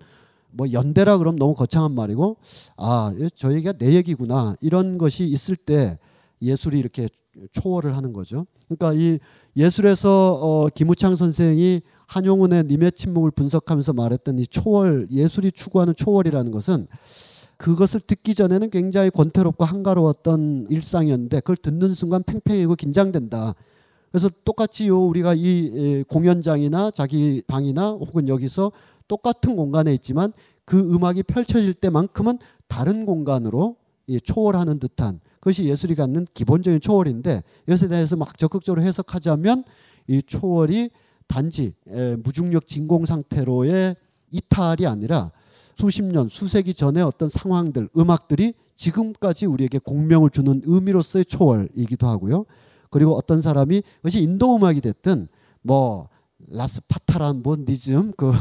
뭐 연대라 그러면 너무 거창한 말이고, 아, 저 얘기가 내 얘기구나 이런 것이 있을 때 예술이 이렇게 초월을 하는 거죠. 그러니까 이 예술에서 어 김우창 선생이 한용운의 님의 침묵을 분석하면서 말했던 이 초월, 예술이 추구하는 초월이라는 것은 그것을 듣기 전에는 굉장히 권태롭고 한가로웠던 일상이었는데 그걸 듣는 순간 팽팽이고 긴장된다. 그래서 똑같이 요 우리가 이 공연장이나 자기 방이나 혹은 여기서 똑같은 공간에 있지만 그 음악이 펼쳐질 때만큼은 다른 공간으로 초월하는 듯한, 그것이 예술이 갖는 기본적인 초월인데 이것에 대해서 막 적극적으로 해석하자면 이 초월이 단지 무중력 진공 상태로의 이탈이 아니라 수십 년, 수세기 전의 어떤 상황들, 음악들이 지금까지 우리에게 공명을 주는 의미로서의 초월이기도 하고요. 그리고 어떤 사람이 그것이 인도 음악이 됐든 뭐 라스파타란본디즘, 그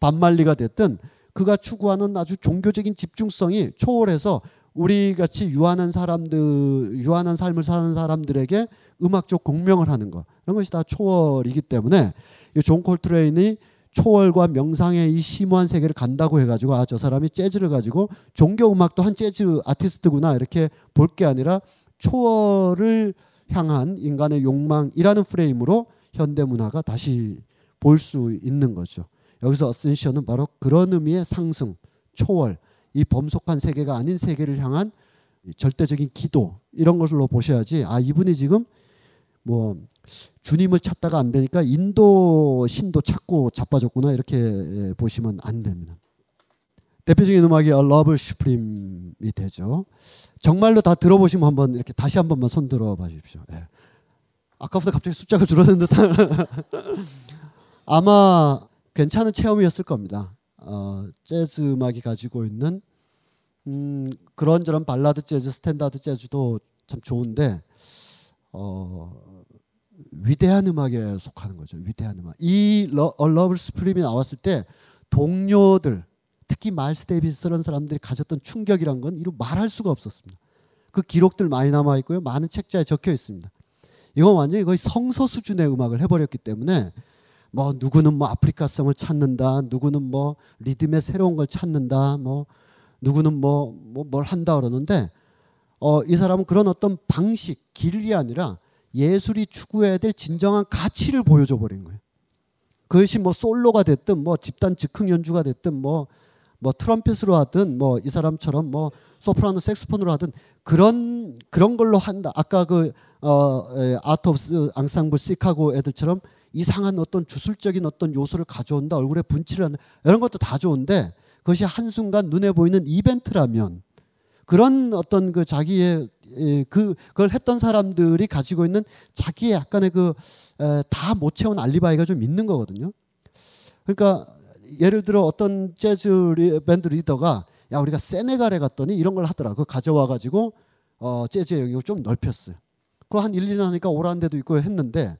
반말리가 됐든 그가 추구하는 아주 종교적인 집중성이 초월해서 우리 같이 유한한 사람들, 유한한 삶을 사는 사람들에게 음악적 공명을 하는 것, 이런 것이 다 초월이기 때문에 이 존 콜트레인이 초월과 명상의 이 심오한 세계를 간다고 해가지고 아, 저 사람이 재즈를 가지고 종교 음악도 한 재즈 아티스트구나 이렇게 볼 게 아니라 초월을 향한 인간의 욕망이라는 프레임으로 현대 문화가 다시 볼 수 있는 거죠. 여기서 어센션은 바로 그런 의미의 상승, 초월, 이 범속한 세계가 아닌 세계를 향한 절대적인 기도, 이런 것으로 보셔야지, 아, 이분이 지금 뭐 주님을 찾다가 안 되니까 인도 신도 찾고 자빠졌구나 이렇게 보시면 안 됩니다. 대표적인 음악이 A Love Supreme이 되죠. 정말로 다 들어보시면 한번 이렇게 다시 한 번만 손 들어봐 주십시오. 예. 아까부터 갑자기 숫자가 줄어든 듯한 아마 괜찮은 체험이었을 겁니다. 어, 재즈 음악이 가지고 있는 음, 그런저런 발라드 재즈, 스탠다드 재즈도 참 좋은데 어, 위대한 음악에 속하는 거죠. 위대한 음악. 이 러, A Love Supreme이 나왔을 때 동료들, 특히 마일스 데이비스라는 사람들이 가졌던 충격이란 건 이루 말할 수가 없었습니다. 그 기록들 많이 남아 있고요, 많은 책자에 적혀 있습니다. 이건 완전히 거의 성서 수준의 음악을 해버렸기 때문에 뭐 누구는 뭐 아프리카성을 찾는다, 누구는 뭐 리듬의 새로운 걸 찾는다, 뭐 누구는 뭐 뭐 뭘 한다 그러는데 어, 이 사람은 그런 어떤 방식, 길이 아니라 예술이 추구해야 될 진정한 가치를 보여줘 버린 거예요. 그것이 뭐 솔로가 됐든 뭐 집단 즉흥 연주가 됐든 뭐 뭐 트럼펫으로 하든 뭐 이 사람처럼 뭐 소프라노 색스폰으로 하든 그런 그런 걸로 한다. 아까 그 어, 아트 오브 앙상블 시카고 애들처럼 이상한 어떤 주술적인 어떤 요소를 가져온다, 얼굴에 분칠을 한다, 이런 것도 다 좋은데 그것이 한순간 눈에 보이는 이벤트라면 그런 어떤 그 자기의 그 그걸 했던 사람들이 가지고 있는 자기의 약간의 그 다 못 채운 알리바이가 좀 있는 거거든요. 그러니까 예를 들어 어떤 재즈 리, 밴드 리더가 야, 우리가 세네갈에 갔더니 이런 걸 하더라. 그거 가져와 가지고 어, 재즈의 영역을 좀 넓혔어요. 그거 한 일, 이 년 하니까 오라는 데도 있고 했는데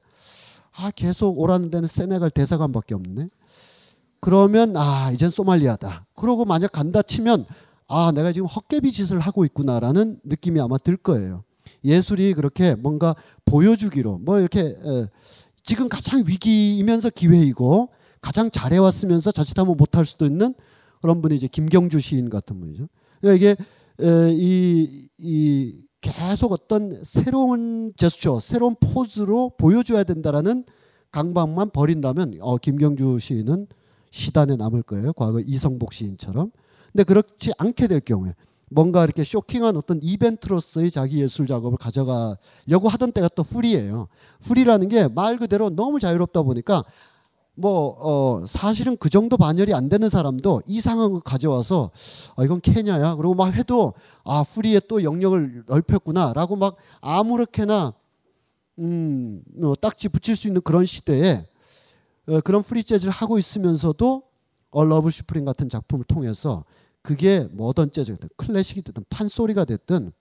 아, 계속 오라는 데는 세네갈 대사관밖에 없네. 그러면 아, 이젠 소말리아다. 그러고 만약 간다 치면 아, 내가 지금 헛개비 짓을 하고 있구나라는 느낌이 아마 들 거예요. 예술이 그렇게 뭔가 보여주기로 뭐 이렇게 에, 지금 가장 위기이면서 기회이고 가장 잘해왔으면서 자칫하면 못할 수도 있는 그런 분이 이제 김경주 시인 같은 분이죠. 그러니까 이게 에, 이, 이 계속 어떤 새로운 제스처, 새로운 포즈로 보여줘야 된다라는 강박만 버린다면 어, 김경주 시인은 시단에 남을 거예요. 과거 이성복 시인처럼. 근데 그렇지 않게 될 경우에 뭔가 이렇게 쇼킹한 어떤 이벤트로서의 자기 예술 작업을 가져가려고 하던 때가 또 프리예요. 프리라는 게 말 그대로 너무 자유롭다 보니까 뭐 어 사실은 그 정도 반열이 안 되는 사람도 이 상황을 가져와서 아 이건 케냐야 그러고 막 해도 아 프리에 또 영역을 넓혔구나라고 막 아무렇게나 음 뭐 딱지 붙일 수 있는 그런 시대에 어 그런 프리 재즈를 하고 있으면서도 어 러브 슈프림 같은 작품을 통해서 그게 모던 재즈든 클래식이 됐든 판소리가 됐든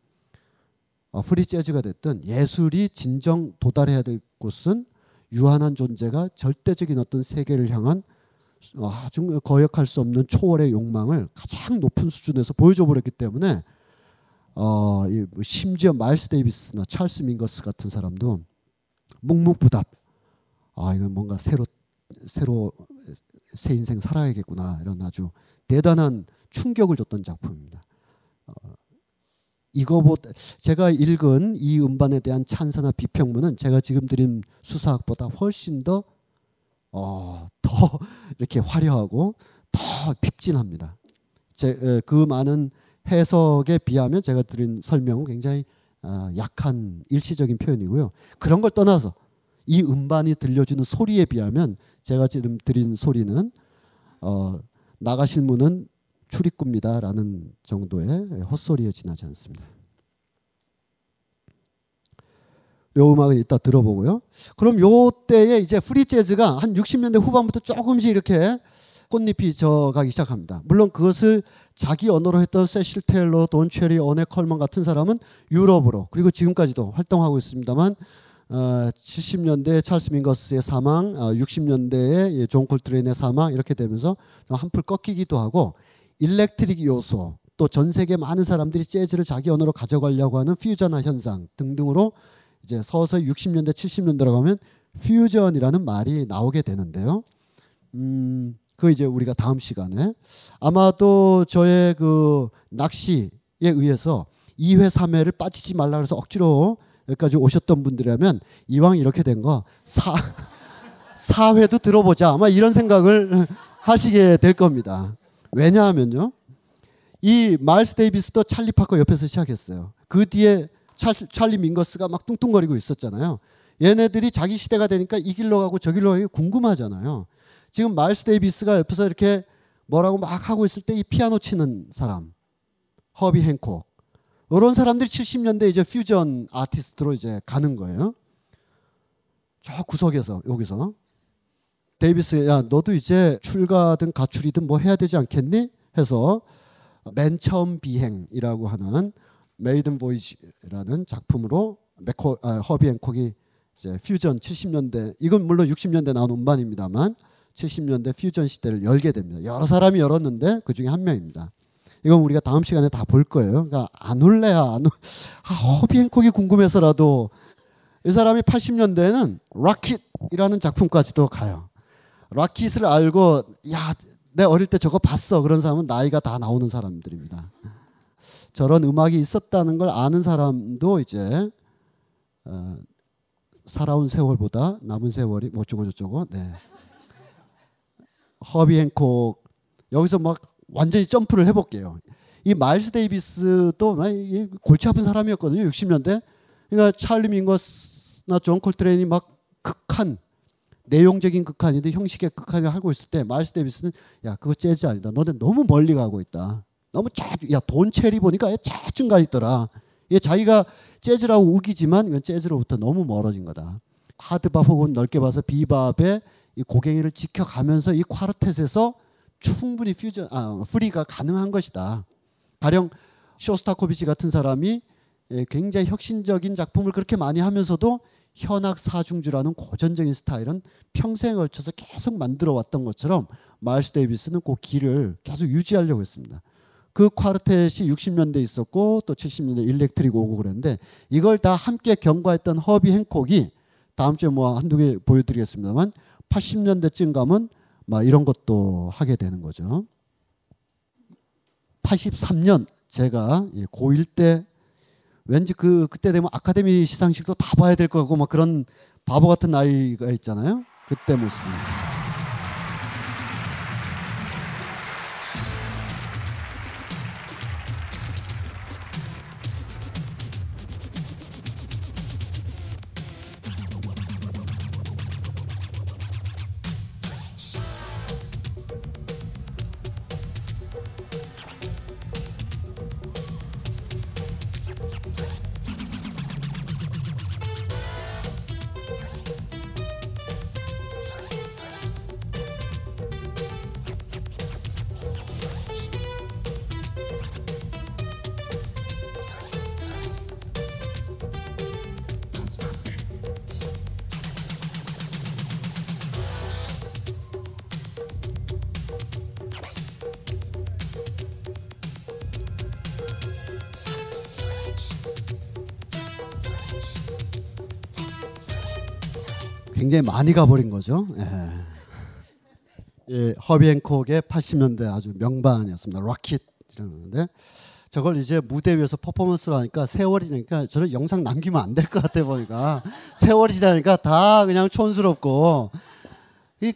어 프리 재즈가 됐든 예술이 진정 도달해야 될 곳은 유한한 존재가 절대적인 어떤 세계를 향한 아주 거역할 수 없는 초월의 욕망을 가장 높은 수준에서 보여줘 버렸기 때문에 어, 심지어 마일스 데이비스나 찰스 밍거스 같은 사람도 묵묵부답 아 이건 뭔가 새로 새로 새 인생 살아야겠구나 이런 아주 대단한 충격을 줬던 작품입니다. 어, 이거보다 제가 읽은 이 음반에 대한 찬사나 비평문은 제가 지금 드린 수사학보다 훨씬 더, 어, 더 이렇게 화려하고 더 핍진합니다. 제, 그 많은 해석에 비하면 제가 드린 설명은 굉장히 어, 약한 일시적인 표현이고요. 그런 걸 떠나서 이 음반이 들려주는 소리에 비하면 제가 지금 드린 소리는 어, 나가실 문은 출입구입니다라는 정도의 헛소리에 지나지 않습니다. 요 음악은 이따 들어보고요. 그럼 요 때에 이제 프리 재즈가 한 육십 년대 후반부터 조금씩 이렇게 꽃잎이 져가기 시작합니다. 물론 그것을 자기 언어로 했던 세실 테일러, 돈 체리, 어네 컬먼 같은 사람은 유럽으로 그리고 지금까지도 활동하고 있습니다만 어, 칠십 년대 찰스 밍거스의 사망, 어, 육십 년대에 존 콜트레인의 사망 이렇게 되면서 한풀 꺾이기도 하고 일렉트릭 요소 또 전 세계 많은 사람들이 재즈를 자기 언어로 가져가려고 하는 퓨전화 현상 등등으로 이제 서서히 육십 년대 칠십 년대로 가면 퓨전이라는 말이 나오게 되는데요. 음, 그 이제 우리가 다음 시간에 아마도 저의 그 낚시에 의해서 이 회 삼 회를 빠지지 말라 그래서 억지로 여기까지 오셨던 분들이라면 이왕 이렇게 된 거 사 회도 들어보자 아마 이런 생각을 하시게 될 겁니다. 왜냐하면요, 이 마일스 데이비스도 찰리 파커 옆에서 시작했어요. 그 뒤에 찰, 찰리 밍거스가 막 뚱뚱거리고 있었잖아요. 얘네들이 자기 시대가 되니까 이 길로 가고 저 길로 가고 궁금하잖아요. 지금 마일스 데이비스가 옆에서 이렇게 뭐라고 막 하고 있을 때 이 피아노 치는 사람, 허비 행콕 이런 사람들이 칠십 년대 이제 퓨전 아티스트로 이제 가는 거예요. 저 구석에서 여기서. 데이비스 야 너도 이제 출가든 가출이든 뭐 해야 되지 않겠니? 해서 맨 처음 비행이라고 하는 메이든 보이지라는 작품으로 맥코, 아, 허비 앤콕이 이제 퓨전 칠십 년대 이건 물론 육십 년대 나온 음반입니다만 칠십 년대 퓨전 시대를 열게 됩니다. 여러 사람이 열었는데 그 중에 한 명입니다. 이건 우리가 다음 시간에 다 볼 거예요. 그러니까 안 올래야 안 올... 아, 허비 앤콕이 궁금해서라도 이 사람이 팔십 년대에는 락킷이라는 작품까지도 가요. 락킷을 알고 야, 내 어릴 때 저거 봤어. 그런 사람은 나이가 다 나오는 사람들입니다. 저런 음악이 있었다는 걸 아는 사람도 이제 어, 살아온 세월보다 남은 세월이 뭐 어쩌고 저쩌고. 네. 허비 앤콕 여기서 막 완전히 점프를 해볼게요. 이 마일스 데이비스도 골치 아픈 사람이었거든요. 육십 년대. 그러니까 찰리 밍거스나 존 콜트레인이 막 극한 내용적인 극한인데 형식의 극한을 하고 있을 때 마일스 데이비스는 야 그거 재즈 아니다. 너네 너무 멀리 가고 있다. 너무 자주 야 돈 체리 보니까 얘 자주 가 있더라. 얘 자기가 재즈라고 우기지만 이건 재즈로부터 너무 멀어진 거다. 하드밥 혹은 넓게 봐서 비밥의 이 고갱이를 지켜가면서 이 콰르텟에서 충분히 퓨전 아 프리가 가능한 것이다. 가령 쇼스타코비치 같은 사람이 예, 굉장히 혁신적인 작품을 그렇게 많이 하면서도 현악 사중주라는 고전적인 스타일은 평생에 걸쳐서 계속 만들어 왔던 것처럼 마일스 데이비스는 그 길을 계속 유지하려고 했습니다. 그 콰르텟이 육십 년대에 있었고 또 칠십 년대 일렉트릭 오고 그랬는데 이걸 다 함께 경과했던 허비 행콕이 다음 주에 뭐 한두 개 보여드리겠습니다만 팔십 년대쯤 가면 막 이런 것도 하게 되는 거죠. 팔십삼 년 제가 고일 때 왠지 그 그때 되면 아카데미 시상식도 다 봐야 될 것 같고 막 그런 바보 같은 나이가 있잖아요. 그때 모습입니다. 굉장히 많이 가버린 거죠. 예. 예, 허비 앤 콕의 팔십 년대 아주 명반이었습니다. 로켓이라는데 저걸 이제 무대 위에서 퍼포먼스를 하니까 세월이 지나니까 저는 영상 남기면 안 될 것 같아 보니까 세월이 지나니까 다 그냥 촌스럽고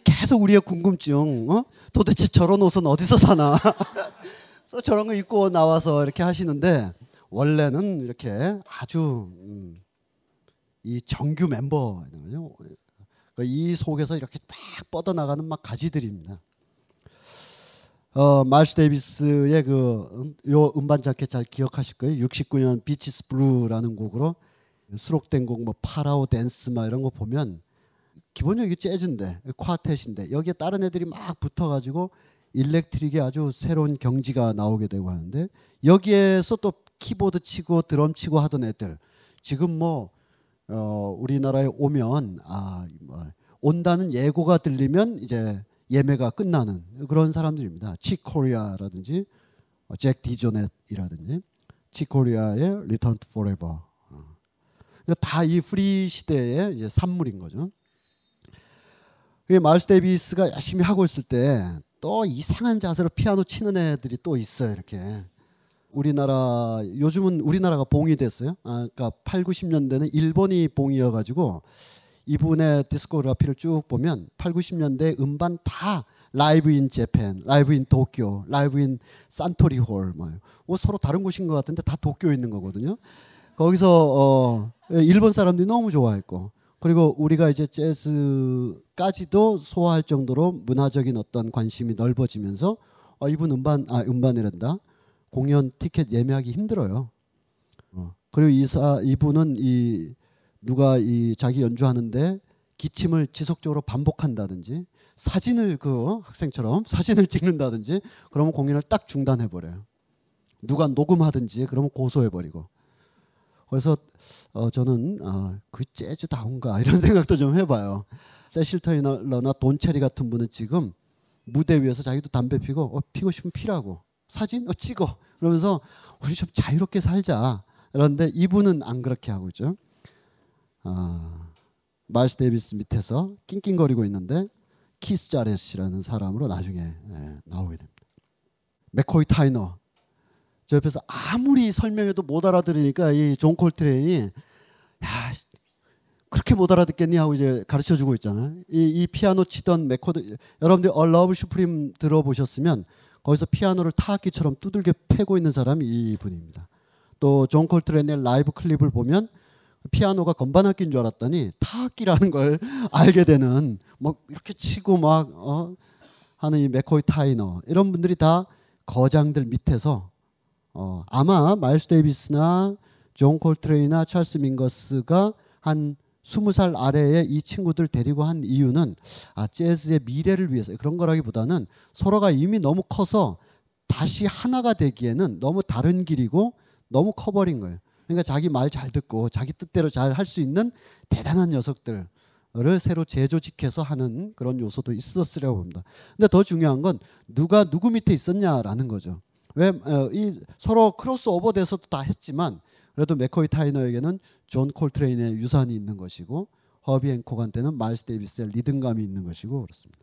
계속 우리의 궁금증, 어? 도대체 저런 옷은 어디서 사나? 그래서 저런 거 입고 나와서 이렇게 하시는데 원래는 이렇게 아주 음, 이 정규 멤버 이 속에서 이렇게 막 뻗어나가는 막 가지들입니다. 어, 마일스 데이비스의 그 요 음반 자켓 잘 기억하실 거예요. 육십구 년 비치스 블루라는 곡으로 수록된 곡 뭐 파라오 댄스 막 이런 거 보면 기본적으로 재즈인데 콰텟인데 여기에 다른 애들이 막 붙어가지고 일렉트릭의 아주 새로운 경지가 나오게 되고 하는데 여기에서 또 키보드 치고 드럼 치고 하던 애들 지금 뭐 어, 우리나라에 오면 아, 온다는 예고가 들리면 이제 예매가 끝나는 그런 사람들입니다. 치코리아라든지 잭 디조넷이라든지 치코리아의 리턴 투 포레버 다 이 프리 시대의 이제 산물인 거죠. 마일스 데이비스가 열심히 하고 있을 때 또 이상한 자세로 피아노 치는 애들이 또 있어요. 이렇게 우리나라 요즘은 우리나라가 봉이 됐어요. 아, 그러니까 팔십, 구십 년대는 일본이 봉이어가지고 이분의 디스코그래피를 쭉 보면 팔십, 구십 년대 음반 다 라이브 인 재팬, 라이브 인 도쿄, 라이브 인 산토리 홀 뭐 서로 다른 곳인 것 같은데 다 도쿄에 있는 거거든요. 거기서 어, 일본 사람들이 너무 좋아했고 그리고 우리가 이제 재즈까지도 소화할 정도로 문화적인 어떤 관심이 넓어지면서 어, 이분 음반 아 음반이란다 공연 티켓 예매하기 힘들어요. 어. 그리고 이사 이분은 이 누가 이 자기 연주하는데 기침을 지속적으로 반복한다든지 사진을 그 학생처럼 사진을 찍는다든지 그러면 공연을 딱 중단해 버려요. 누가 녹음하든지 그러면 고소해 버리고. 그래서 어 저는 아 그 재즈다운가 이런 생각도 좀 해봐요. 세실 테일러나 돈 체리 같은 분은 지금 무대 위에서 자기도 담배 피고 어 피고 싶으면 피라고 사진 어 찍어 그러면서 우리 좀 자유롭게 살자. 그런데 이분은 안 그렇게 하고 있죠. 아 마일스 데이비스 밑에서 낑낑거리고 있는데 키스 자렛이라는 사람으로 나중에 예, 나오게 됩니다. 맥코이 타이너 저 옆에서 아무리 설명해도 못 알아들으니까 이 존 콜트레인이 야 그렇게 못 알아듣겠니 하고 이제 가르쳐 주고 있잖아요. 이, 이 피아노 치던 맥코드 여러분들 A Love Supreme 들어보셨으면 거기서 피아노를 타악기처럼 두들겨 패고 있는 사람이 이 분입니다. 또 존 콜트레인의 라이브 클립을 보면 피아노가 건반악기인 줄 알았더니 타악기라는 걸 알게 되는 막 이렇게 치고 막 어, 하는 이 맥코이 타이너 이런 분들이 다 거장들 밑에서 어, 아마 마일스 데이비스나 존 콜트레인이나 찰스 밍거스가 한 스무 살 아래에 이 친구들 데리고 한 이유는 아, 재즈의 미래를 위해서 그런 거라기보다는 서로가 이미 너무 커서 다시 하나가 되기에는 너무 다른 길이고 너무 커버린 거예요. 그러니까 자기 말 잘 듣고 자기 뜻대로 잘 할 수 있는 대단한 녀석들을 새로 재조직해서 하는 그런 요소도 있었으려고 봅니다. 근데 더 중요한 건 누가 누구 밑에 있었냐라는 거죠. 왜 어, 이 서로 크로스오버 돼서도 다 했지만 그래도 맥코이 타이너에게는 존 콜트레인의 유산이 있는 것이고 허비 앤 콕한테는 마일스 데이비스의 리듬감이 있는 것이고 그렇습니다.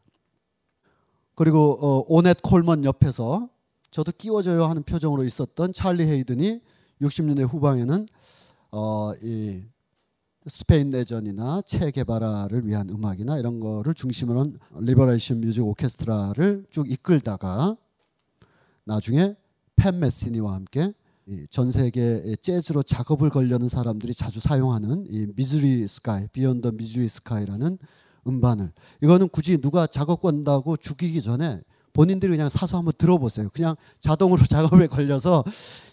그리고 어, 오넷 콜먼 옆에서 저도 끼워줘요 하는 표정으로 있었던 찰리 헤이든이 육십 년대 후반에는 어, 이 스페인 내전이나 체 게바라를 위한 음악이나 이런 거를 중심으로 한 리버레이션 뮤직 오케스트라를 쭉 이끌다가 나중에 팬 메시니와 함께 전 세계의 재즈로 작업을 걸려는 사람들이 자주 사용하는 이 미즈리 스카이, 비욘드 미즈리 스카이라는 음반을 이거는 굳이 누가 작업 건다고 죽이기 전에 본인들이 그냥 사서 한번 들어보세요. 그냥 자동으로 작업에 걸려서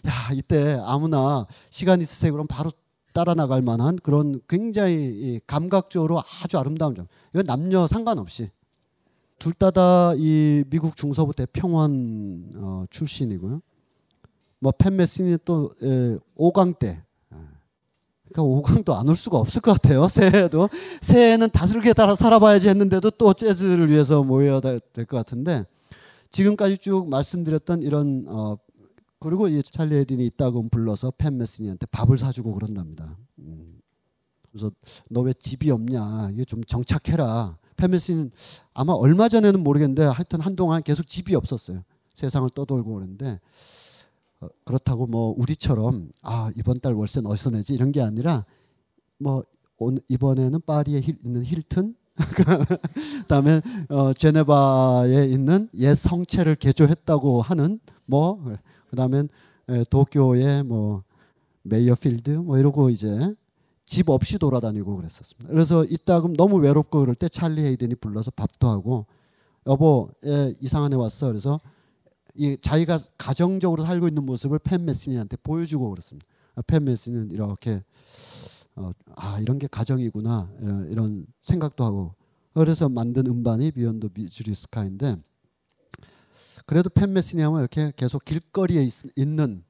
야 이때 아무나 시간 있으세요 그럼 바로 따라 나갈 만한 그런 굉장히 감각적으로 아주 아름다운 점. 이건 남녀 상관없이 둘 다 다 이 미국 중서부 대평원 어, 출신이고요. 뭐 팬 메시니는 또 에, 오강 때. 그러니까 오강도 안 올 수가 없을 것 같아요. 새해에도 새해에는 다슬기에 따라 살아봐야지 했는데도 또 재즈를 위해서 모여야 될 것 같은데 지금까지 쭉 말씀드렸던 이런 어, 그리고 이 찰리 헤이든이 있다고 불러서 팬 메시니한테 밥을 사주고 그런답니다. 음. 그래서 너 왜 집이 없냐, 이게 좀 정착해라. 페멜 씨는 아마 얼마 전에는 모르겠는데 하여튼 한동안 계속 집이 없었어요. 세상을 떠돌고 그랬는데 어, 그렇다고 뭐 우리처럼 아 이번 달 월세는 어디서 내지 이런 게 아니라 뭐 온, 이번에는 파리에 힐, 있는 힐튼 그다음에 어, 제네바에 있는 옛 성채를 개조했다고 하는 뭐 그다음엔 에, 도쿄의 뭐 메이어필드 뭐 이러고 이제 집 없이 돌아다니고 그랬었습니다. 그래서 이따 그럼 너무 외롭고 그럴 때 찰리 헤이든이 불러서 밥도 하고 여보 에, 이상한 애 왔어. 그래서 이 자기가 가정적으로 살고 있는 모습을 팬 메시니한테 보여주고 그랬습니다. 팬 메시니는 이렇게 어, 아 이런 게 가정이구나 이런, 이런 생각도 하고 그래서 만든 음반이 비욘드 미주리 스카인데 그래도 팬 메시니하면 이렇게 계속 길거리에 있, 있는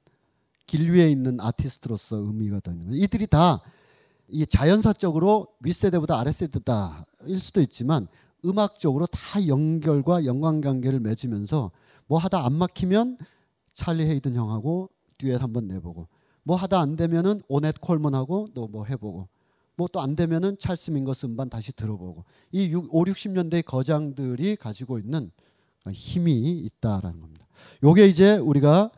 길 위에 있는 아티스트로서 의미가 더 있는 거예요. 이들이 다 이 자연사적으로 윗세대보다 아랫세대다 일 수도 있지만 음악적으로 다 연결과 연관관계를 맺으면서 뭐 하다 안 막히면 찰리 헤이든 형하고 듀엣 한번 내보고 뭐 하다 안 되면은 오넷 콜먼하고 또 뭐 해보고 뭐 또 안 되면은 찰스 밍거스 음반 다시 들어보고 이 오륙십 년대의 거장들이 가지고 있는 힘이 있다라는 겁니다. 요게 이제 우리가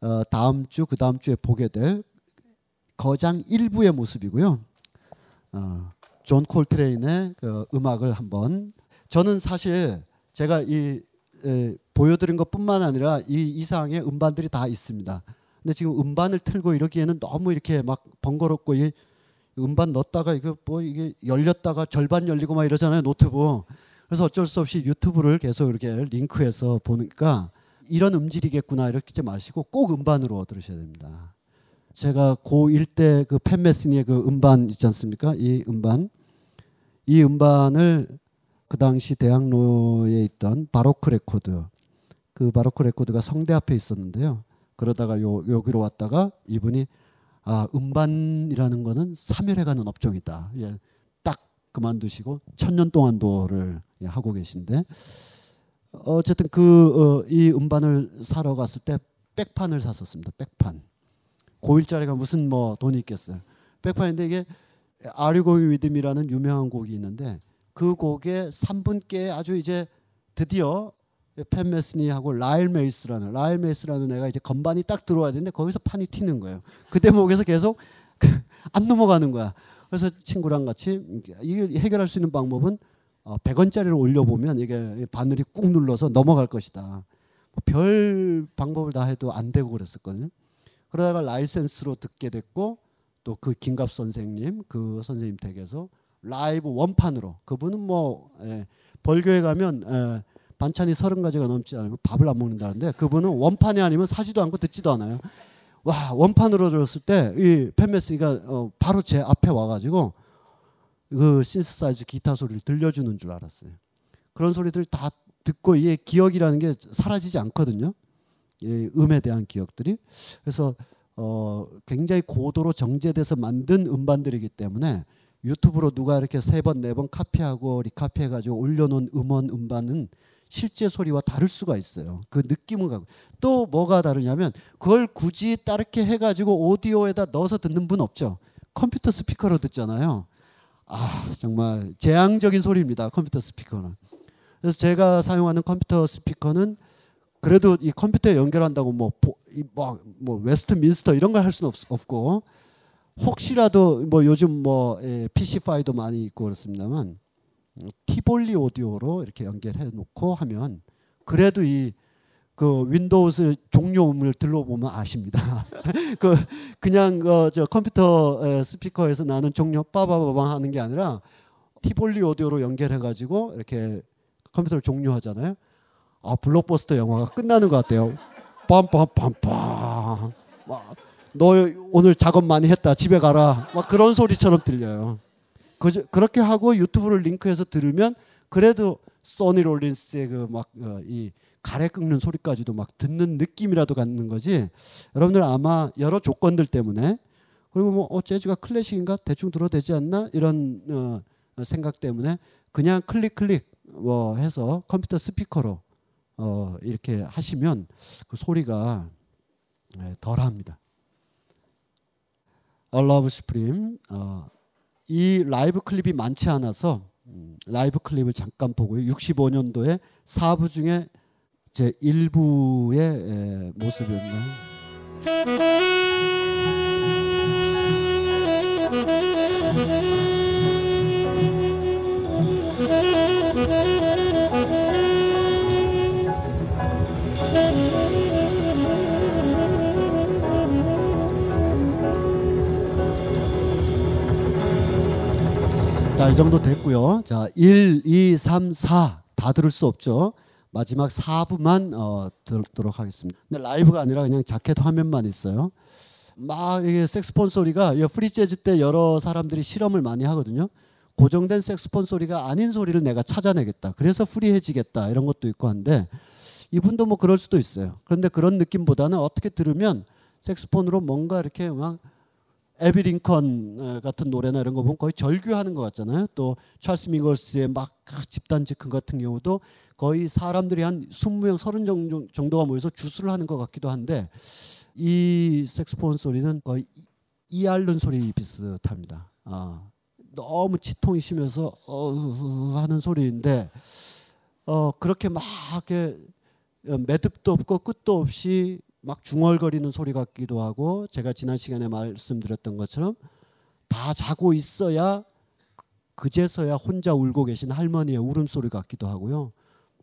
어 다음 주 그 다음 주에 보게 될 거장 일부의 모습이고요. 어 존 콜트레인의 그 음악을 한번 저는 사실 제가 이 에, 보여드린 것뿐만 아니라 이 이상의 음반들이 다 있습니다. 근데 지금 음반을 틀고 이러기에는 너무 이렇게 막 번거롭고 이 음반 넣었다가 이거 뭐 이게 열렸다가 절반 열리고 막 이러잖아요, 노트북. 그래서 어쩔 수 없이 유튜브를 계속 이렇게 링크해서 보니까 이런 음질이겠구나 이렇게 마시고 꼭 음반으로 들으셔야 됩니다. 제가 고일 때 그 팬 메시니의 그 음반 있지 않습니까? 이 음반, 이 음반을 그 당시 대학로에 있던 바로크 레코드, 그 바로크 레코드가 성대 앞에 있었는데요. 그러다가 요, 여기로 왔다가 이분이 아 음반이라는 거는 사멸해가는 업종이다. 예, 딱 그만두시고 천년 동안도를 예, 하고 계신데 어쨌든 그 이 어, 음반을 사러 갔을 때 백판을 샀었습니다. 백판. 고일짜리가 무슨 뭐 돈이 있겠어요. 백판인데 이게 아리고이 위듬이라는 유명한 곡이 있는데 그 곡의 삼 분께 아주 이제 드디어 팻 메스니하고 라일 메이스라는 라일 메이스라는 애가 이제 건반이 딱 들어와야 되는데 거기서 판이 튀는 거예요. 그 대목에서 계속 안 넘어가는 거야. 그래서 친구랑 같이 이걸 해결할 수 있는 방법은 백 원짜리를 올려보면 이게 바늘이 꾹 눌러서 넘어갈 것이다. 별 방법을 다 해도 안 되고 그랬었거든요. 그러다가 라이센스로 듣게 됐고 또 그 김갑 선생님 그 선생님 댁에서 라이브 원판으로 그분은 뭐 예, 벌교에 가면 예, 반찬이 서른 가지가 넘지 않으면 밥을 안 먹는다는데 그분은 원판이 아니면 사지도 않고 듣지도 않아요. 와 원판으로 들었을 때 이 팬메스가 어, 바로 제 앞에 와가지고 그 신스사이즈 기타 소리를 들려주는 줄 알았어요. 그런 소리들 다 듣고 이게 기억이라는 게 사라지지 않거든요. 예, 음에 대한 기억들이. 그래서 어, 굉장히 고도로 정제돼서 만든 음반들이기 때문에 유튜브로 누가 이렇게 세 번, 네 번 카피하고 리카피해가지고 올려놓은 음원, 음반은 실제 소리와 다를 수가 있어요. 그 느낌을 갖고. 또 뭐가 다르냐면 그걸 굳이 따르게 해가지고 오디오에다 넣어서 듣는 분 없죠. 컴퓨터 스피커로 듣잖아요. 아 정말 재앙적인 소리입니다. 컴퓨터 스피커는. 그래서 제가 사용하는 컴퓨터 스피커는 그래도 이 컴퓨터에 연결한다고 뭐, 뭐, 뭐 웨스트민스터 이런 걸 할 수는 없, 없고 혹시라도 뭐 요즘 뭐 예, 피씨 파이도 많이 있고 그렇습니다만 티볼리 오디오로 이렇게 연결해 놓고 하면 그래도 이 그 윈도우스 종료음을 들러보면 아십니다. 그 그냥 그 저 컴퓨터 스피커에서 나는 종료 빠바바방 하는 게 아니라 티볼리 오디오로 연결해 가지고 이렇게 컴퓨터를 종료하잖아요. 아 블록버스터 영화가 끝나는 것 같아요. 빰빰빰빰 막 너 오늘 작업 많이 했다 집에 가라 막 그런 소리처럼 들려요. 그, 그렇게 하고 유튜브를 링크해서 들으면 그래도 써니 롤린스의 그 막 이 가래 긁는 소리까지도 막 듣는 느낌이라도 갖는 거지. 여러분들 아마 여러 조건들 때문에 그리고 뭐 어, 재즈가 클래식인가 대충 들어도 되지 않나 이런 어, 생각 때문에 그냥 클릭 클릭 뭐 해서 컴퓨터 스피커로 어, 이렇게 하시면 그 소리가 덜합니다. I Love Supreme 어, 이 라이브 클립이 많지 않아서 라이브 클립을 잠깐 보고요. 육십오 년도에 사 부 중에 제 일 부의 모습이었나요? 자, 이 정도 됐고요. 자, 일, 이, 삼, 사 다 들을 수 없죠. 마지막 사 부만 어, 들도록 하겠습니다. 근데 라이브가 아니라 그냥 자켓 화면만 있어요. 막 이게 색스폰 소리가 프리 재즈 때 여러 사람들이 실험을 많이 하거든요. 고정된 색스폰 소리가 아닌 소리를 내가 찾아내겠다. 그래서 프리해지겠다. 이런 것도 있고 한데 이분도 뭐 그럴 수도 있어요. 그런데 그런 느낌보다는 어떻게 들으면 색스폰으로 뭔가 이렇게 막 에비 링컨 같은 노래나 이런 거 보면 거의 절규하는 것 같잖아요. 또 찰스 밍거스의 막 집단 즉흥 같은 경우도 거의 사람들이 한 이십 명, 삼십 명 정도가 모여서 주술을 하는 것 같기도 한데 이 색스폰 소리는 거의 이 앓는 소리 비슷합니다. 아, 너무 치통이 심해서 어, 하는 소리인데 어, 그렇게 막 매듭도 없고 끝도 없이 막 중얼거리는 소리 같기도 하고 제가 지난 시간에 말씀드렸던 것처럼 다 자고 있어야 그제서야 혼자 울고 계신 할머니의 울음소리 같기도 하고요.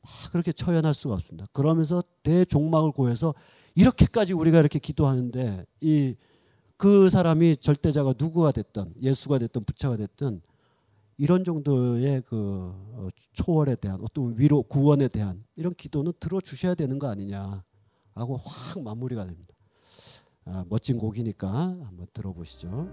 막 그렇게 처연할 수가 없습니다. 그러면서 대종막을 고해서 이렇게까지 우리가 이렇게 기도하는데 이 그 사람이 절대자가 누구가 됐든 예수가 됐든 부처가 됐든 이런 정도의 그 초월에 대한 어떤 위로 구원에 대한 이런 기도는 들어주셔야 되는 거 아니냐 하고 확 마무리가 됩니다. 아, 멋진 곡이니까 한번 들어보시죠.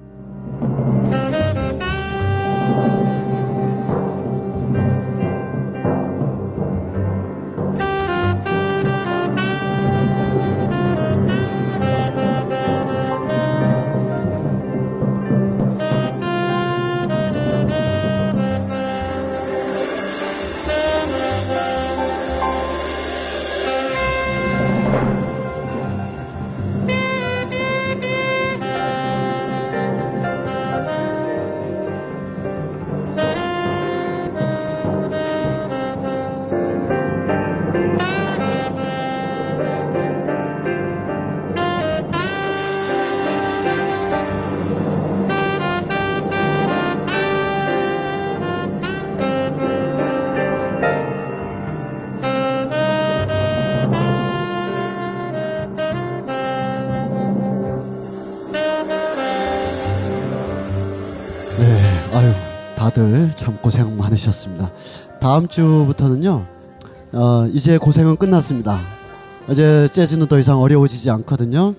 다들 참 고생 많으셨습니다. 다음 주부터는요. 어, 이제 고생은 끝났습니다. 이제 재즈는 더 이상 어려워지지 않거든요.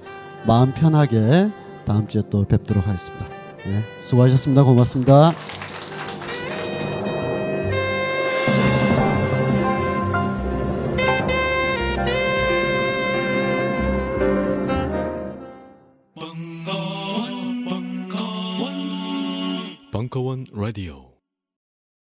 마음 편하게 다음 주에 또 뵙도록 하겠습니다. 네, 수고하셨습니다. 고맙습니다.